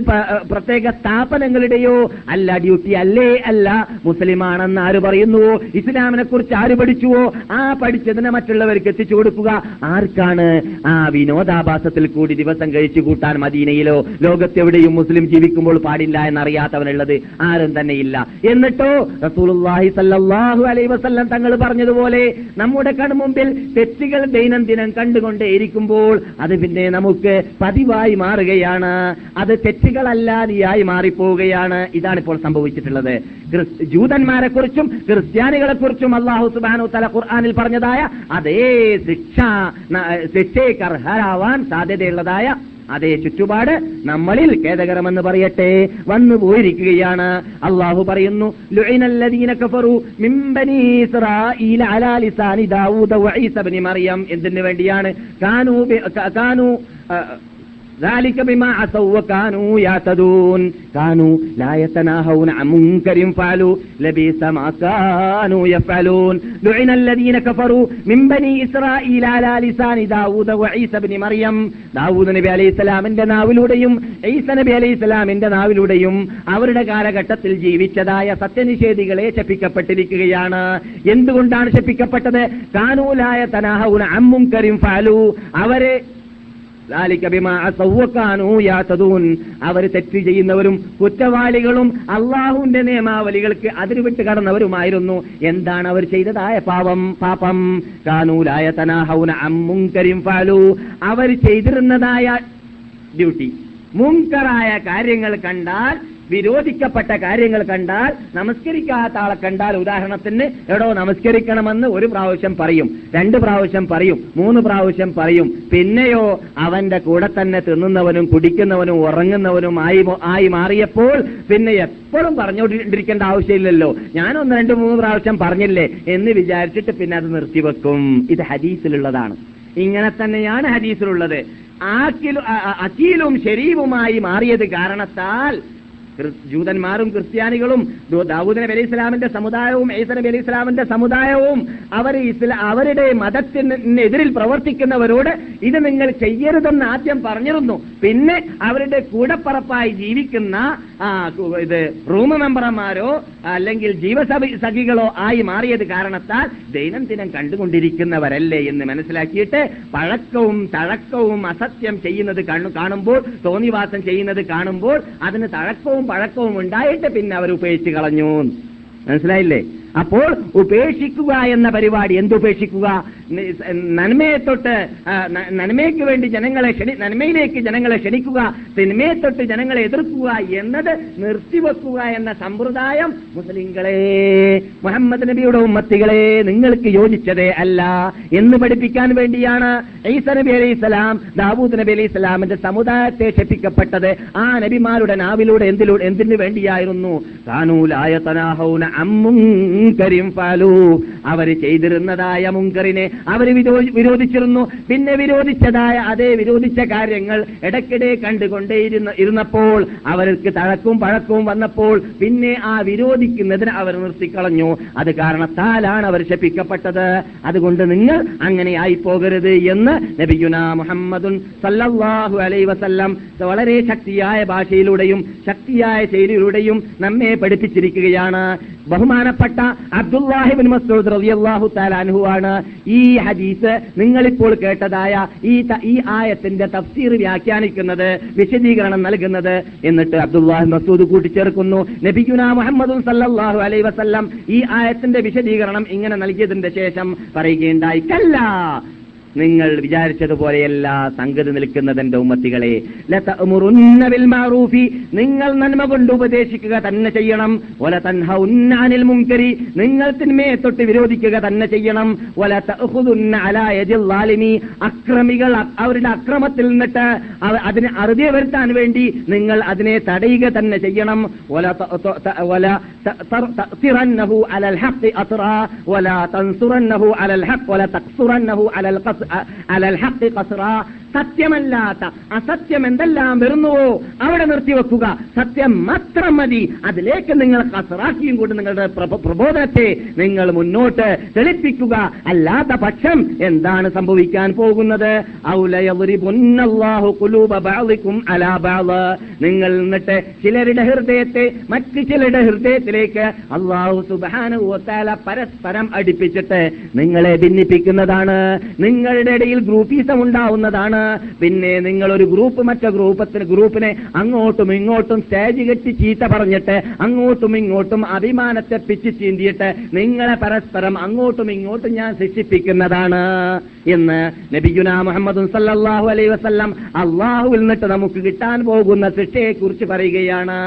പ്രത്യേക സ്ഥാപനങ്ങളുടെയോ അല്ല ഡ്യൂട്ടി, അല്ലേ അല്ല. മുസ്ലിമാണെന്ന് ആര് പറയുന്നുവോ, ഇസ്ലാമിനെ കുറിച്ച് ആര് പഠിച്ചുവോ, ആ പഠിച്ചതിനെ മറ്റുള്ളവർക്ക് എത്തിച്ചു കൊടുക്കുക. ആർക്കാണ്? ആ വിനോദാഭാസത്തിൽ കൂടി ദിവസം കഴിച്ചു കൂട്ടാൻ മദീനയിലോ ലോകത്തെവിടെയും മുസ്ലിം ജീവിക്കുമ്പോൾ പാടില്ല എന്നറിയാത്തവനുള്ളത് ആരും തന്നെയില്ല. എന്നിട്ടോ റസൂലുള്ളാഹി സ്വല്ലല്ലാഹു അലൈഹി വസല്ലം തങ്ങൾ പറഞ്ഞതുപോലെ നമ്മുടെ കൺമുമ്പിൽ തെറ്റുകൾ ദൈനംദിനം കണ്ടുകൊണ്ടേയിരിക്കുമ്പോൾ അത് പിന്നെ നമുക്ക് പതിവായി മാറുകയാണ്, അത് തെറ്റുകളല്ലാതെയായി മാറിപ്പോവുകയാണ്. ഇതാണ് ഇപ്പോൾ സംഭവിച്ചിട്ടുള്ളത്. ജൂതന്മാരെ കുറിച്ചും ക്രിസ്ത്യാനികളെ കുറിച്ചും അല്ലാഹു സുബ്ഹാനഹു വ തആല ഖുർആനിൽ പറഞ്ഞതായ അതേ ശിക്ഷ, ശിക്ഷയ്ക്ക് അർഹരാവാൻ സാധ്യതയുള്ളതായ അതേ ചുറ്റുപാട് നമ്മളിൽ ഖേദകരമെന്ന് പറയട്ടെ വന്നു പോയിരിക്കുകയാണ്. അള്ളാഹു പറയുന്നു ലുഇനല്ലദീന കഫറു മിൻ ബനി ഇസ്രാഈല അലാ ലിസാനി ദാവൂദ വഈസ ഇബ്നു മറിയം. എന്തിനു വേണ്ടിയാണ്? കാനൂ കാനൂ ذلك بما عصوا وكانوا يعتدون كانوا لا يتناهون عن منكر فعلوا لبئس ما كانوا يفعلون لعن الذين كفروا من بني إسرائيل على لسان داوود وعيسى ابن مريم ദാവൂദ് നബി അലൈഹിസ്സലാമിന്റെ നാവിലൂടെയും ഈസ നബി അലൈഹിസ്സലാമിന്റെ നാവിലൂടെയും അവരുടെ കാലഘട്ടത്തിൽ ജീവിച്ചതായ സത്യനിഷേധികളെ ശപിക്കപ്പെട്ടിരിക്കുകയാണ്. എന്തുകൊണ്ടാണ് ശപിക്കപ്പെട്ടത്? കാനൂലായ തനാഹുന അമ്മും കരീം ഫാലു, അവരെ അവർ തെറ്റ് ചെയ്യുന്നവരും കുറ്റവാളികളും അള്ളാഹുവിന്റെ നിയമാവലികൾക്ക് അതിരുവിട്ട് കടന്നവരുമായിരുന്നു. എന്താണ് അവർ ചെയ്തതായ പാപം? പാപം കാനൂലായ തനാഹൗന അമ്മുങ്കരീം ഫാലു, അവർ ചെയ്തിരുന്നതായ ഡ്യൂട്ടി, മുൻകറായ കാര്യങ്ങൾ കണ്ടാൽ, വിരോധിക്കപ്പെട്ട കാര്യങ്ങൾ കണ്ടാൽ, നമസ്കരിക്കാത്ത ആളെ കണ്ടാൽ, ഉദാഹരണത്തിന് എടോ നമസ്കരിക്കണമെന്ന് ഒരു പ്രാവശ്യം പറയും, രണ്ട് പ്രാവശ്യം പറയും, മൂന്ന് പ്രാവശ്യം പറയും, പിന്നെയോ അവന്റെ കൂടെ തന്നെ തിന്നുന്നവനും കുടിക്കുന്നവനും ഉറങ്ങുന്നവനും ആയി ആയി മാറിയപ്പോൾ പിന്നെ എപ്പോഴും പറഞ്ഞുകൊണ്ടിരിക്കേണ്ട ആവശ്യമില്ലല്ലോ, ഞാനൊന്ന് രണ്ട് മൂന്ന് പ്രാവശ്യം പറഞ്ഞില്ലേ എന്ന് വിചാരിച്ചിട്ട് പിന്നെ അത് നിർത്തിവെക്കും. ഇത് ഹദീസിലുള്ളതാണ്. ഇങ്ങനെ തന്നെയാണ് ഹദീസിലുള്ളത്. ആക്കിലും അഖീലും ശരീഫുമായി മാറിയത് കാരണത്താൽ ജൂതന്മാരും ക്രിസ്ത്യാനികളും ദാവൂദ് നബി അലൈഹിസ്സലാമിന്റെ സമുദായവും ഈസാ നബി അലൈഹിസ്സലാമിന്റെ സമുദായവും അവർ അവരുടെ മതത്തിനെതിരിൽ പ്രവർത്തിക്കുന്നവരോട് ഇത് നിങ്ങൾ ചെയ്യരുതെന്ന് ആദ്യം പറഞ്ഞിരുന്നു. പിന്നെ അവരുടെ കൂടപ്പറപ്പായി ജീവിക്കുന്ന ഇത് റൂം മെമ്പർമാരോ അല്ലെങ്കിൽ ജീവസഖികളോ ആയി മാറിയത് കാരണത്താൽ ദൈനംദിനം കണ്ടുകൊണ്ടിരിക്കുന്നവരല്ലേ എന്ന് മനസ്സിലാക്കിയിട്ട് പഴക്കവും തഴക്കവും അസത്യം ചെയ്യുന്നത് കാണുമ്പോൾ, തോന്നിവാസം ചെയ്യുന്നത് കാണുമ്പോൾ, അതിന് തഴക്കവും പഴക്കവും ഉണ്ടായിട്ട് പിന്നെ അവർ ഉപേക്ഷിച്ച് കളഞ്ഞു. മനസ്സിലായില്ലേ? അപ്പോൾ ഉപേക്ഷിക്കുക എന്ന പരിപാടി, എന്തുപേക്ഷിക്കുക? നന്മയെ തൊട്ട് നന്മയ്ക്ക് വേണ്ടി ജനങ്ങളെ ക്ഷണി നന്മയിലേക്ക് ജനങ്ങളെ ക്ഷണിക്കുക, തിന്മയെ തൊട്ട് ജനങ്ങളെ എതിർക്കുക എന്നത് നിർത്തിവെക്കുക എന്ന സമ്പ്രദായം മുസ്ലിങ്ങളെ, മുഹമ്മദ് നബിയുടെ ഉമ്മത്തികളെ, നിങ്ങൾക്ക് യോജിച്ചതേ അല്ല എന്ന് പഠിപ്പിക്കാൻ വേണ്ടിയാണ് ഈസാ നബി അലൈഹിസ്സലാം ദാവൂദ് നബി അലൈഹിസ്സലാമിന്റെ സമുദായത്തെ ശപിക്കപ്പെട്ടത്. ആ നബിമാരുടെ നാവിലൂടെ എന്തിലൂടെ എന്തിനു വേണ്ടിയായിരുന്നു? കാനൂലായതനാഹൗന അമ്മും അവര് ചെയ്തിരുന്നതായ മുങ്കറിനെ അവര് വിരോധിച്ചിരുന്നു. പിന്നെ വിരോധിച്ചതായ അതേ വിരോധിച്ച കാര്യങ്ങൾ ഇടയ്ക്കിടെ കണ്ടുകൊണ്ടേ ഇരുന്നപ്പോൾ അവർക്ക് തഴക്കവും പഴക്കവും വന്നപ്പോൾ പിന്നെ ആ വിരോധിക്കുന്നതിന് അവർ നിർത്തിക്കളഞ്ഞു. അത് കാരണത്താലാണ് അവർ ശപിക്കപ്പെട്ടത്. അതുകൊണ്ട് നിങ്ങൾ അങ്ങനെ ആയി പോകരുത് എന്ന് നബിയുനാ മുഹമ്മദുൻ സല്ലല്ലാഹു അലൈഹി വസല്ലം വളരെ ശക്തിയായ ഭാഷയിലൂടെയും ശക്തിയായ ശൈലിയിലൂടെയും നമ്മെ പഠിപ്പിച്ചിരിക്കുകയാണ്. ബഹുമാനപ്പെട്ട അബ്ദുല്ലാഹി ഇബ്നു മസ്ഊദ് റളിയല്ലാഹു തആല അൻഹു ആണ് ഈ ഹദീസ്, നിങ്ങളിപ്പോൾ കേട്ടതായ ഈ ഈ ആയത്തിന്റെ തഫ്സീർ വ്യാഖ്യാനിക്കുന്നത്, വിശദീകരണം നൽകുന്നത്. എന്നിട്ട് അബ്ദുല്ലാഹി ഇബ്നു മസ്ഊദ് കൂട്ടിച്ചേർക്കുന്നു, നബിയുനാ മുഹമ്മദ് സല്ലല്ലാഹു അലൈഹി വസല്ലം ഈ ആയത്തിന്റെ വിശദീകരണം ഇങ്ങനെ നൽകിയതിന്റെ ശേഷം പറയുകയുണ്ടായി, കല്ല, നിങ്ങൾ വിചാരിച്ചതുപോലെയല്ല സംഗതി നിൽക്കുന്നതിന്റെ ഉമ്മത്തികളെ, ലതഅമുറുന്ന ബിൽ മഅറൂഫി, നിങ്ങൾ നന്മ കൊണ്ട് ഉപദേശിക്കുക തന്നെ ചെയ്യണം, വലതൻഹൗന്ന അനിൽ മുൻകരി, നിങ്ങൾ തിന്മയെ തൊട്ട് വിരോധിക്കുക തന്നെ ചെയ്യണം, വലതഅഖുദുന്ന അലാ യദിൽ ളാലിമി, അക്രമികൾ അവരുടെ അക്രമത്തിൽ നിന്നിട്ട് അതിനെ അറുതി വരുത്താൻ വേണ്ടി നിങ്ങൾ അതിനെ തടയുക തന്നെ ചെയ്യണം, വലതഅതിറന്നഹു അലൽ ഹഖ് അത്ര, വലതൻസുറന്നഹു അലൽ ഹഖ്, വലതഖ്സുറന്നഹു അലൽ ഖസ് അലൽ ഹഖ് ഖസ്റ, സത്യമല്ലാത്ത അസത്യം എന്തെല്ലാം വരുന്നുവോ അവിടെ നിർത്തിവെക്കുക, സത്യം മാത്രം മതി, അതിലേക്ക് നിങ്ങൾ കസറാക്കിയും കൊണ്ട് നിങ്ങളുടെ പ്രബോധനത്തെ നിങ്ങൾ മുന്നോട്ട് തെളിപ്പിക്കുക. അല്ലാത്ത പക്ഷം എന്താണ് സംഭവിക്കാൻ പോകുന്നത്? നിങ്ങൾ എന്നിട്ട് ചിലരുടെ ഹൃദയത്തെ മറ്റു ചിലരുടെ ഹൃദയത്തിലേക്ക് അല്ലാഹു സുബ്ഹാനഹു വ തആല പരസ്പരം അടിപ്പിച്ചിട്ട് നിങ്ങളെ ഭിന്നിപ്പിക്കുന്നതാണ്, നിങ്ങളുടെ ഇടയിൽ ഗ്രൂപ്പീസം ഉണ്ടാവുന്നതാണ്. പിന്നെ നിങ്ങൾ ഒരു ഗ്രൂപ്പ് മറ്റേ ഗ്രൂപ്പത്തിന് ഗ്രൂപ്പിനെ അങ്ങോട്ടും ഇങ്ങോട്ടും സ്റ്റേജ് കെട്ടി ചീത്ത പറഞ്ഞിട്ട് അങ്ങോട്ടും ഇങ്ങോട്ടും അഭിമാനത്തെ പിച്ചു ചീന്തിയിട്ട് നിങ്ങളെ പരസ്പരം അങ്ങോട്ടും ഇങ്ങോട്ടും ഞാൻ ശിക്ഷിപ്പിക്കുന്നതാണ് എന്ന് നബിയുനാ മുഹമ്മദ് സല്ലല്ലാഹു അലൈഹി വസല്ലം അല്ലാഹുവിൽ നിന്നിട്ട് നമുക്ക് കിട്ടാൻ പോകുന്ന ശിക്ഷയെ കുറിച്ച് പറയുകയാണ്.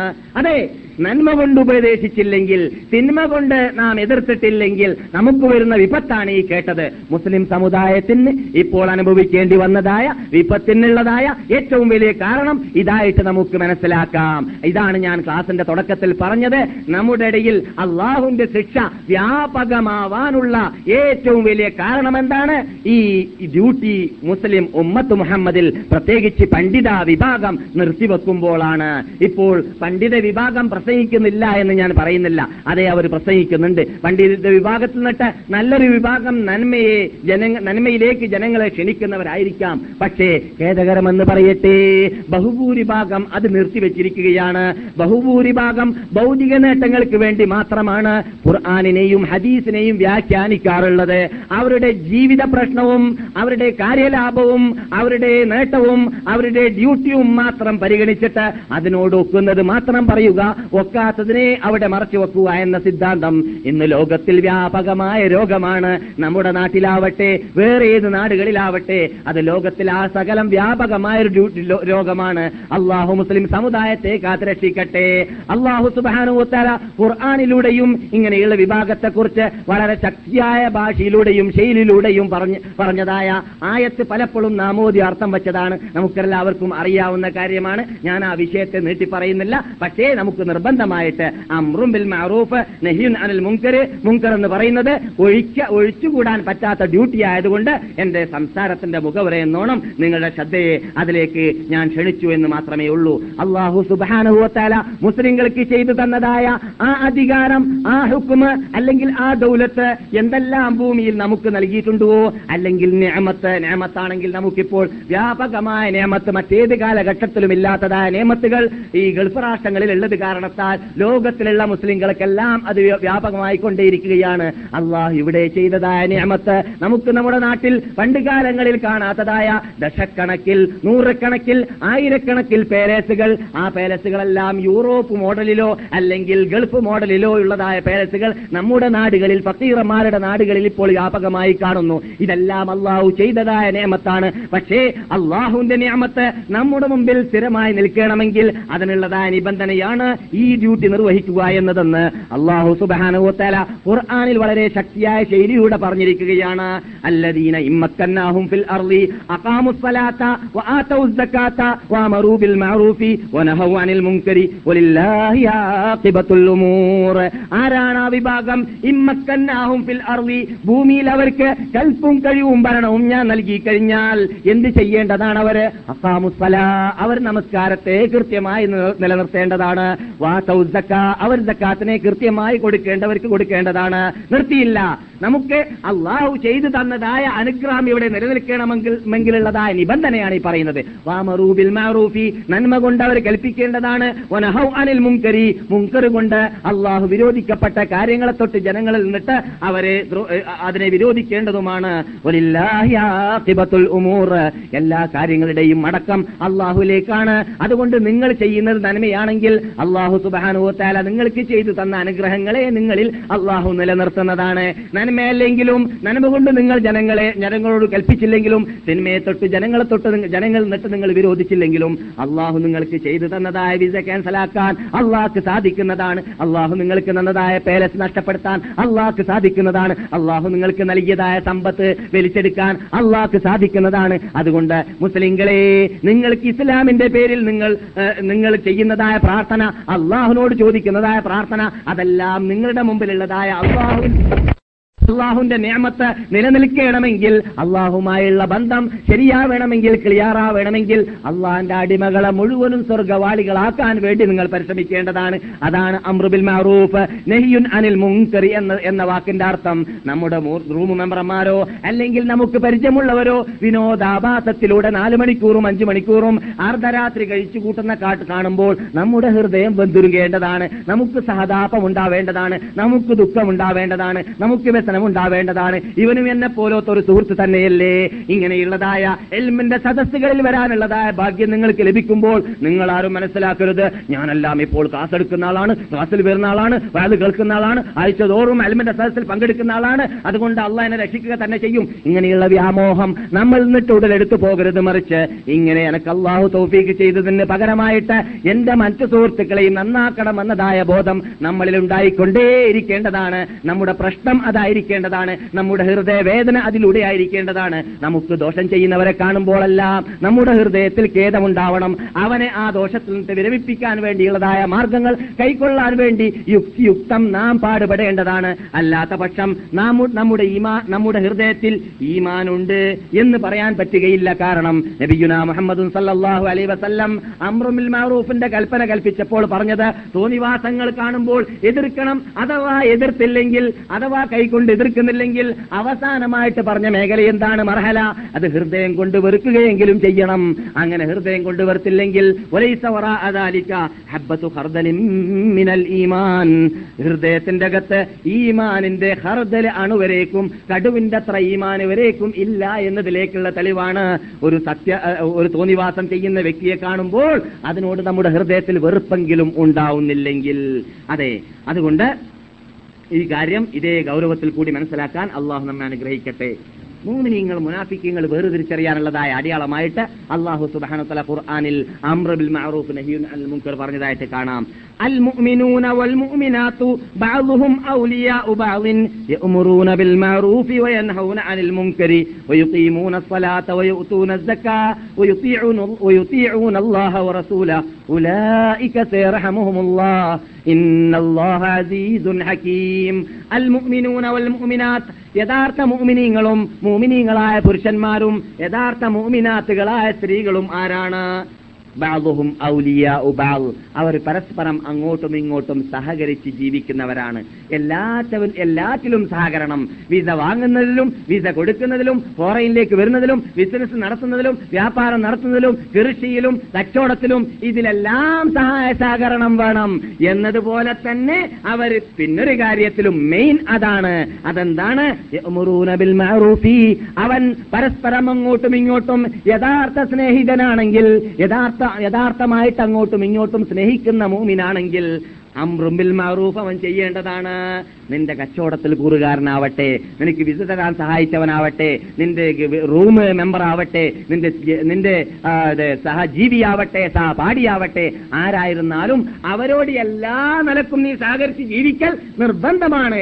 അതെ, നന്മ കൊണ്ട് ഉപദേശിച്ചില്ലെങ്കിൽ, തിന്മ കൊണ്ട് നാം എതിർത്തിട്ടില്ലെങ്കിൽ നമുക്ക് വരുന്ന വിപത്താണ് ഈ കേട്ടത്. മുസ്ലിം സമുദായത്തിന് ഇപ്പോൾ അനുഭവിക്കേണ്ടി വന്നതായ വിപത്തിനുള്ളതായ ഏറ്റവും വലിയ കാരണം ഇതായിട്ട് നമുക്ക് മനസ്സിലാക്കാം. ഇതാണ് ഞാൻ ക്ലാസിന്റെ തുടക്കത്തിൽ പറഞ്ഞത്. നമ്മുടെ ഇടയിൽ അള്ളാഹുവിന്റെ ശിക്ഷ വ്യാപകമാവാനുള്ള ഏറ്റവും വലിയ കാരണം എന്താണ്? ഈ ഡ്യൂട്ടി മുസ്ലിം ഉമ്മത്ത് മുഹമ്മദിൽ പ്രത്യേകിച്ച് പണ്ഡിത വിഭാഗം നിർത്തിവെക്കുമ്പോഴാണ്. ഇപ്പോൾ പണ്ഡിത വിഭാഗം പ്രസംഗിക്കുന്നില്ല എന്ന് ഞാൻ പറയുന്നില്ല, അതേ അവർ പ്രസംഗിക്കുന്നുണ്ട്. പണ്ഡിത വിഭാഗത്തിൽ നിന്നിട്ട് നല്ലൊരു വിഭാഗം നന്മയെ ജന നന്മയിലേക്ക് ജനങ്ങളെ ക്ഷണിക്കുന്നവരായിരിക്കാം. പക്ഷേ ഖേദകരമെന്ന് പറയട്ടെ, ബഹുഭൂരിഭാഗം അത് നിർത്തിവെച്ചിരിക്കുകയാണ്. ബഹുഭൂരിഭാഗം ഭൗതിക നേട്ടങ്ങൾക്ക് വേണ്ടി മാത്രമാണ് ഖുർആനിനെയും ഹദീസിനെയും വ്യാഖ്യാനിക്കാറുള്ളത്. അവരുടെ ജീവിത പ്രശ്നവും അവരുടെ കാര്യലാഭവും അവരുടെ നേട്ടവും അവരുടെ ഡ്യൂട്ടിയും മാത്രം പരിഗണിച്ചിട്ട് അതിനോട് ഒക്കുന്നത് മാത്രം പറയുക, ഒക്കാത്തതിനെ അവിടെ മറച്ചു വെക്കുക എന്ന സിദ്ധാന്തം ഇന്ന് ലോകത്തിൽ വ്യാപകമായ രോഗമാണ്. നമ്മുടെ നാട്ടിലാവട്ടെ വേറെ ഏത് നാടുകളിലാവട്ടെ അത് ലോകത്തിൽ ആ സകലം വ്യാപകമായൊരു രോഗമാണ്. അള്ളാഹു മുസ്ലിം സമുദായത്തെ കാത്തുരക്ഷിക്കട്ടെ. അള്ളാഹു സുബ്ഹാനഹു വ തആല ഖുർആനിലൂടെയും ഇങ്ങനെയുള്ള വിഭാഗത്തെക്കുറിച്ച് വളരെ ശക്തിയായ ഭാഷയിലൂടെയും ശൈലിയിലൂടെയും പറഞ്ഞ് പറഞ്ഞതായ ആയത്ത് പലപ്പോഴും നാമോദി അർത്ഥം വെച്ചതാണ്. നമുക്കെല്ലാവർക്കും അറിയാവുന്ന കാര്യമാണ്. ഞാൻ ആ വിഷയത്തെ നീട്ടി പറയുന്നില്ല. പക്ഷേ നമുക്ക് നിർബന്ധമായിട്ട് അംറുൻ ബിൽ മഅറൂഫ് നഹിയുൻ അനിൽ മുൻകർ, മുൻകർ എന്ന് പറയുന്നത് ഒഴിക്ക ഒഴിച്ചുകൂടാൻ പറ്റാത്ത ഡ്യൂട്ടി ആയതുകൊണ്ട് എൻ്റെ സംസാരത്തിന്റെ മുഖവരെ എന്നോണം നിങ്ങളുടെ ശ്രദ്ധയെ അതിലേക്ക് ഞാൻ ക്ഷണിച്ചു എന്ന് മാത്രമേ ഉള്ളൂ. അള്ളാഹു സുബ്ഹാനഹു വ തആല മുസ്ലിങ്ങൾക്ക് ചെയ്തു തന്നതായ ആ അധികാരം, ആ ഹുക്മ അല്ലെങ്കിൽ ആ ദൗലത്ത് എന്തെല്ലാം ഭൂമിയിൽ നമുക്ക് നൽകിയിട്ടുണ്ടോ, അല്ലെങ്കിൽ നിഅമത്ത്, നിഅമത്താണെങ്കിൽ നമുക്കിപ്പോൾ വ്യാപകമായ നിഅമത്ത്, മറ്റേത് കാലഘട്ടത്തിലും ഇല്ലാത്തതായ നിഅമത്തുകൾ ഈ ഗൾഫ് രാഷ്ട്രങ്ങളിൽ ഉള്ളത് കാരണത്താൽ ലോകത്തിലുള്ള മുസ്ലിങ്ങൾക്കെല്ലാം അത് വ്യാപകമായിക്കൊണ്ടേയിരിക്കുകയാണ്. അള്ളാഹു ഇവിടെ ചെയ്തതായ നിഅമത്ത് നമുക്ക് നമ്മുടെ നാട്ടിൽ പണ്ട് കാലങ്ങളിൽ കാണാത്തതായ ദശക്കണക്കിൽ നൂറുകണക്കിൽ ആയിരക്കണക്കിൽ പാലസുകൾ, ആ പാലസുകളെല്ലാം യൂറോപ്പ് മോഡലിലോ അല്ലെങ്കിൽ ഗൾഫ് മോഡലിലോ ഉള്ളതായ പാലസുകൾ നമ്മുടെ നാടുകളിൽ, ഫക്കീറന്മാരുടെ നാടുകളിൽ ഇപ്പോൾ വ്യാപകമായി കാണുന്നു. ഇതെല്ലാം അള്ളാഹു ചെയ്തതായ നിഅമത്താണ്. പക്ഷേ അള്ളാഹുവിന്റെ നിഅമത്ത് നമ്മുടെ മുമ്പിൽ സ്ഥിരമായി നിൽക്കണമെങ്കിൽ അതിനുള്ളതായ നിബന്ധനയാണ് ഈ ഡ്യൂട്ടി നിർവഹിക്കുക എന്നതെന്ന് അള്ളാഹു സുബ്ഹാനഹു വ തആല ഖുർആനിൽ വളരെ ശക്തിയായ ശൈലിയോടെ പറഞ്ഞിരിക്കുകയാണ്. അല്ലദീന ഇമ്മക്കന്നാഹും ഫിൽ അർളി അഖാമുസ്സലാത വആതൗസ് സകാത വഅമറൂ ബിൽ മഅറൂഫി വനഹൗ അനിൽ മുൻകരി വലില്ലാഹി ആഖിബത്തുൽ ഉമൂർ. ആരാണ് ആ വിഭാഗം? ഇമ്മക്കന്നാഹും ഫിൽ അർളി, ഭൂമിയിൽ അവർക്ക് കൽപ്പും കഴിവും ഭരണവും ഞാൻ നൽകി കഴിഞ്ഞാൽ എന്ത് ചെയ്യേണ്ടതാണ് അവര്? അഖാമുസ്സലാ, അവർ നമസ്കാരത്തെ കൃത്യമായി നിലനിർത്തേണ്ടതാണ്. വാതൗസ് സക്കാ, അവർ സക്കാത്തിനെ കൃത്യമായി കൊടുക്കേണ്ടവർക്ക് കൊടുക്കേണ്ടതാണ്. നിർത്തിയില്ല. നമുക്ക് അള്ളാഹു ചെയ്തു തന്നതായ അനുഗ്രഹം ഇവിടെ നിലനിൽക്കണമെങ്കിലുള്ളതായ നിബന്ധനയാണ് ഈ പറയുന്നത്. വഅമറൂ ബിൽ മഅറൂഫി, നന്മ കൊണ്ട് അവർ കൽപ്പിക്കേണ്ടതാണ്. വനഹൗ അനിൽ മുൻകരി, മുൻകർ കൊണ്ട് അള്ളാഹു വിരോധിക്കപ്പെട്ട കാര്യങ്ങളെ തൊട്ട് ജനങ്ങളിൽ നിന്നിട്ട് അവരെ അതിനെ വിരോധിക്കേണ്ടതുമാണ്. വലില്ലാഹി ആഖിബത്തുൽ ഉമൂർ, എല്ലാ കാര്യങ്ങളുടെയും അടക്കം അള്ളാഹുലേക്കാണ്. അതുകൊണ്ട് നിങ്ങൾ ചെയ്യുന്നത് നന്മയാണെങ്കിൽ അള്ളാഹു സുബ്ഹാനഹു വ തആല നിങ്ങൾക്ക് ചെയ്തു തന്ന അനുഗ്രഹങ്ങളെ നിങ്ങളിൽ അള്ളാഹു നിലനിർത്തുന്നതാണ്. നന്മയല്ലെങ്കിലും, നന്മ കൊണ്ട് നിങ്ങൾ ജനങ്ങളെ ജനങ്ങളോട് കൽപ്പിച്ചില്ലെങ്കിലും, തിന്മയെ തൊട്ട് ജനങ്ങളെ തൊട്ട് ജനങ്ങളിൽ നിന്നിട്ട് നിങ്ങൾ വിരോധിച്ചില്ലെങ്കിലും അള്ളാഹു നിങ്ങൾക്ക് ചെയ്തു തന്നതായ വിസ ക്യാൻസലാക്കാൻ അള്ളാഹ്ക്ക് സാധിക്കുന്നതാണ്. അള്ളാഹു നിങ്ങൾക്ക് തന്നതായ പാലസ് നഷ്ടപ്പെടുത്താൻ അള്ളാഹ്ക്ക് സാധിക്കുന്നതാണ്. അള്ളാഹു നിങ്ങൾക്ക് നൽകിയതായ സമ്പത്ത് വലിച്ചെടുക്കാൻ അള്ളാഹ്ക്ക് സാധിക്കുന്നതാണ്. അതുകൊണ്ട് മുസ്ലിങ്ങളെ, നിങ്ങൾക്ക് ഇസ്ലാമിന്റെ പേരിൽ നിങ്ങൾ നിങ്ങൾ ചെയ്യുന്നതായ പ്രാർത്ഥന, അള്ളാഹുനോട് ചോദിക്കുന്നതായ പ്രാർത്ഥന, അതെല്ലാം നിങ്ങളുടെ മുമ്പിലുള്ളതായ അള്ളാഹു അള്ളാഹുവിന്റെ നിഅമത്ത് നിലനിൽക്കണമെങ്കിൽ, അള്ളാഹുമായുള്ള ബന്ധം ശരിയാവണമെങ്കിൽ, ക്ലിയറാവണമെങ്കിൽ അള്ളാഹിന്റെ അടിമകളെ മുഴുവനും സ്വർഗവാളികളാക്കാൻ വേണ്ടി നിങ്ങൾ പരിശ്രമിക്കേണ്ടതാണ്. അതാണ് അംറു ബിൽ മഅറൂഫ് നഹിയുൻ അനിൽ മുൻകരി എന്ന എന്ന വാക്കിന്റെ അർത്ഥം. നമ്മുടെ റൂം മെമ്പർമാരോ അല്ലെങ്കിൽ നമുക്ക് പരിചയമുള്ളവരോ വിനോദാഭാസത്തിലൂടെ നാലു മണിക്കൂറും അഞ്ചു മണിക്കൂറും അർദ്ധരാത്രി കഴിച്ചു കൂട്ടുന്ന കാട്ട് കാണുമ്പോൾ നമ്മുടെ ഹൃദയം ബന്ധുരുകേണ്ടതാണ്. നമുക്ക് സഹതാപം ഉണ്ടാവേണ്ടതാണ്. നമുക്ക് ദുഃഖം ഉണ്ടാവേണ്ടതാണ്. നമുക്ക് പ്രവർത്തനം ഉണ്ടാവേണ്ടതാണ്. ഇവനും എന്നെ പോലത്തെ ഒരു സുഹൃത്ത് തന്നെയല്ലേ. ഇങ്ങനെയുള്ളതായ എൽമിന്റെ സദസ്സുകളിൽ വരാനുള്ളതായ ഭാഗ്യം നിങ്ങൾക്ക് ലഭിക്കുമ്പോൾ നിങ്ങൾ ആരും മനസ്സിലാക്കരുത് ഞാനെല്ലാം ഇപ്പോൾ ക്ലാസ് എടുക്കുന്ന ആളാണ്, ക്ലാസ്സിൽ വരുന്ന ആളാണ്, അത് കേൾക്കുന്ന ആളാണ്, ആഴ്ച തോറും എൽമിന്റെ സദസ്സിൽ പങ്കെടുക്കുന്ന ആളാണ്, അതുകൊണ്ട് അള്ളാഹ് എന്നെ രക്ഷിക്കുക തന്നെ ചെയ്യും. ഇങ്ങനെയുള്ള വ്യാമോഹം നമ്മൾ നിന്നിട്ട് ഉടലെടുത്തു പോകരുത്. മറിച്ച് ഇങ്ങനെ എനിക്ക് അള്ളാഹു തൗഫീഖ് ചെയ്തതിന് പകരമായിട്ട് എന്റെ മറ്റു സുഹൃത്തുക്കളെയും നന്നാക്കണമെന്നതായ ബോധം നമ്മളിൽ ഉണ്ടായിക്കൊണ്ടേയിരിക്കേണ്ടതാണ്. നമ്മുടെ പ്രശ്നം അതായിരിക്കേണ്ടതാണ്. നമ്മുടെ ഹൃദയ വേദന അതിലൂടെ ആയിരിക്കേണ്ടതാണ്. നമുക്ക് ദോഷം ചെയ്യുന്നവരെ കാണുമ്പോഴെല്ലാം നമ്മുടെ ഹൃദയത്തിൽ ഖേദമുണ്ടാവണം. അവനെ ആ ദോഷത്തിൽ നിന്ന് വിരമിപ്പിക്കാൻ വേണ്ടിയുള്ളതായ മാർഗങ്ങൾ കൈക്കൊള്ളാൻ വേണ്ടി യുക്തിയുക്തം നാം പാടുപെടേണ്ടതാണ്. അല്ലാത്ത പക്ഷം നാം നമ്മുടെ ഈമാൻ നമ്മുടെ ഹൃദയത്തിൽ ഈമാനുണ്ട് എന്ന് പറയാൻ പറ്റുകയില്ല. കാരണം നബിയുനാ മുഹമ്മദ് സല്ലല്ലാഹു അലൈഹി വസല്ലം അംറു ബിൽ മഅ്റൂഫിന്റെ കൽപ്പന കൽപ്പിച്ചപ്പോൾ പറഞ്ഞത് തോന്നിവാസങ്ങൾ കാണുമ്പോൾ എതിർക്കണം. അഥവാ എതിർത്തില്ലെങ്കിൽ അഥവാ കൈകൊണ്ട് എതിർക്കുന്നില്ലെങ്കിൽ അവസാനമായിട്ട് പറഞ്ഞ മേഖല എന്താണ്? മർഹല. അത് ഹൃദയം കൊണ്ട് വെറുക്കുകയെങ്കിലും ചെയ്യണം. അങ്ങനെ ഹൃദയം കൊണ്ട് വെറുത്തില്ലെങ്കിൽ ഹൃദയത്തിന്റെ അകത്ത് ഈമാനിന്റെ ഹർദൽ അണുവരേക്കും കടുവിന്റെ അത്ര ഈമാൻ വരേക്കും ഇല്ല എന്നതിലേക്കുള്ള തെളിവാണ് ഒരു സത്യ ഒരു തോന്നിവാസം ചെയ്യുന്ന വ്യക്തിയെ കാണുമ്പോൾ അതിനോട് നമ്മുടെ ഹൃദയത്തിൽ വെറുപ്പെങ്കിലും ഉണ്ടാവുന്നില്ലെങ്കിൽ. അതെ, അതുകൊണ്ട് ഈ കാര്യം ഇതേ ഗൗരവത്തിൽ കൂടി മനസ്സിലാക്കാൻ അള്ളാഹു നമ്മെ അനുഗ്രഹിക്കട്ടെ. മുഅ്മിനീങ്ങൾ മുനാഫിക്കീങ്ങൾ വേർതിരിച്ചറിയാനുള്ളതായ അടയാളമായിട്ട് അല്ലാഹു സുബ്ഹാനഹു വതആല ഖുർആനിൽ അംറു ബിൽ മഅ്റൂഫ് നഹീൻ അനിൽ മുൻകർ പറഞ്ഞതായിട്ട് കാണാം. അൽ മുഅ്മിനൂന വൽ മുഅ്മിനാതു ബഅ്ദുഹും ഔലിയാഉ ബഅ്ദിൻ യഅ്മുറൂന ബിൽ മഅ്റൂഫി വയൻഹൂന അനിൽ മുൻകരി വയുഖീമൂന അസ്സലാത വയുതൂന അസ്സകാ വയുതീഊന വയുതീഊന അല്ലാഹ വറസൂലഹു ഉലൈക സയർഹമുഹുമുല്ലാഹ് ഇന്നല്ലാഹ അസീസുൻ ഹകീം. അൽ മുഅ്മിനൂന വൽ മുഅ്മിനാത്ത് യഥാർത്ഥ മുഅ്മിനീങ്ങളും മുഅ്മിനീങ്ങളായ പുരുഷന്മാരും യഥാർത്ഥ മുഅ്മിനാത്തുകളായ സ്ത്രീകളും ആരാണ്? ബഅ്ദുഹും ഔലിയാഉ ബഅ്ദ്. അവർ പരസ്പരം അങ്ങോട്ടും ഇങ്ങോട്ടും സഹകരിച്ച് ജീവിക്കുന്നവരാണ്. എല്ലാറ്റവും എല്ലാറ്റിലും സഹകരണം. വിസ വാങ്ങുന്നതിലും വിസ കൊടുക്കുന്നതിലും ഫോറിനിലേക്ക് വരുന്നതിലും ബിസിനസ് നടത്തുന്നതിലും വ്യാപാരം നടത്തുന്നതിലും കൃഷിയിലും കച്ചവടത്തിലും ഇതിലെല്ലാം സഹായ സഹകരണം വേണം എന്നതുപോലെ തന്നെ അവർ പിന്നൊരു കാര്യത്തിലും മെയിൻ അതാണ്. അതെന്താണ്? യഅ്മുറൂന ബിൽ മഅ്റൂഫി. അവൻ പരസ്പരം അങ്ങോട്ടും ഇങ്ങോട്ടും യഥാർത്ഥ സ്നേഹിതനാണെങ്കിൽ യഥാർത്ഥ യഥാർത്ഥമായിട്ട് അങ്ങോട്ടും ഇങ്ങോട്ടും സ്നേഹിക്കുന്ന മുഅ്മിനാണെങ്കിൽ അംറും ബിൽ മഅ്റൂഫ് അവൻ ചെയ്യേണ്ടതാണ്. നിന്റെ കച്ചവടത്തിൽ കൂറുകാരനാവട്ടെ, നിനക്ക് വിസ തരാൻ സഹായിച്ചവനാവട്ടെ, നിന്റെ റൂം മെമ്പർ ആവട്ടെ, നിന്റെ നിന്റെ സഹജീവിയാവട്ടെ, സഹപാഠിയാവട്ടെ, ആരായിരുന്നാലും അവരോട് എല്ലാ നിലക്കും നീ സഹകരിച്ച് ജീവിക്കൽ നിർബന്ധമാണ്.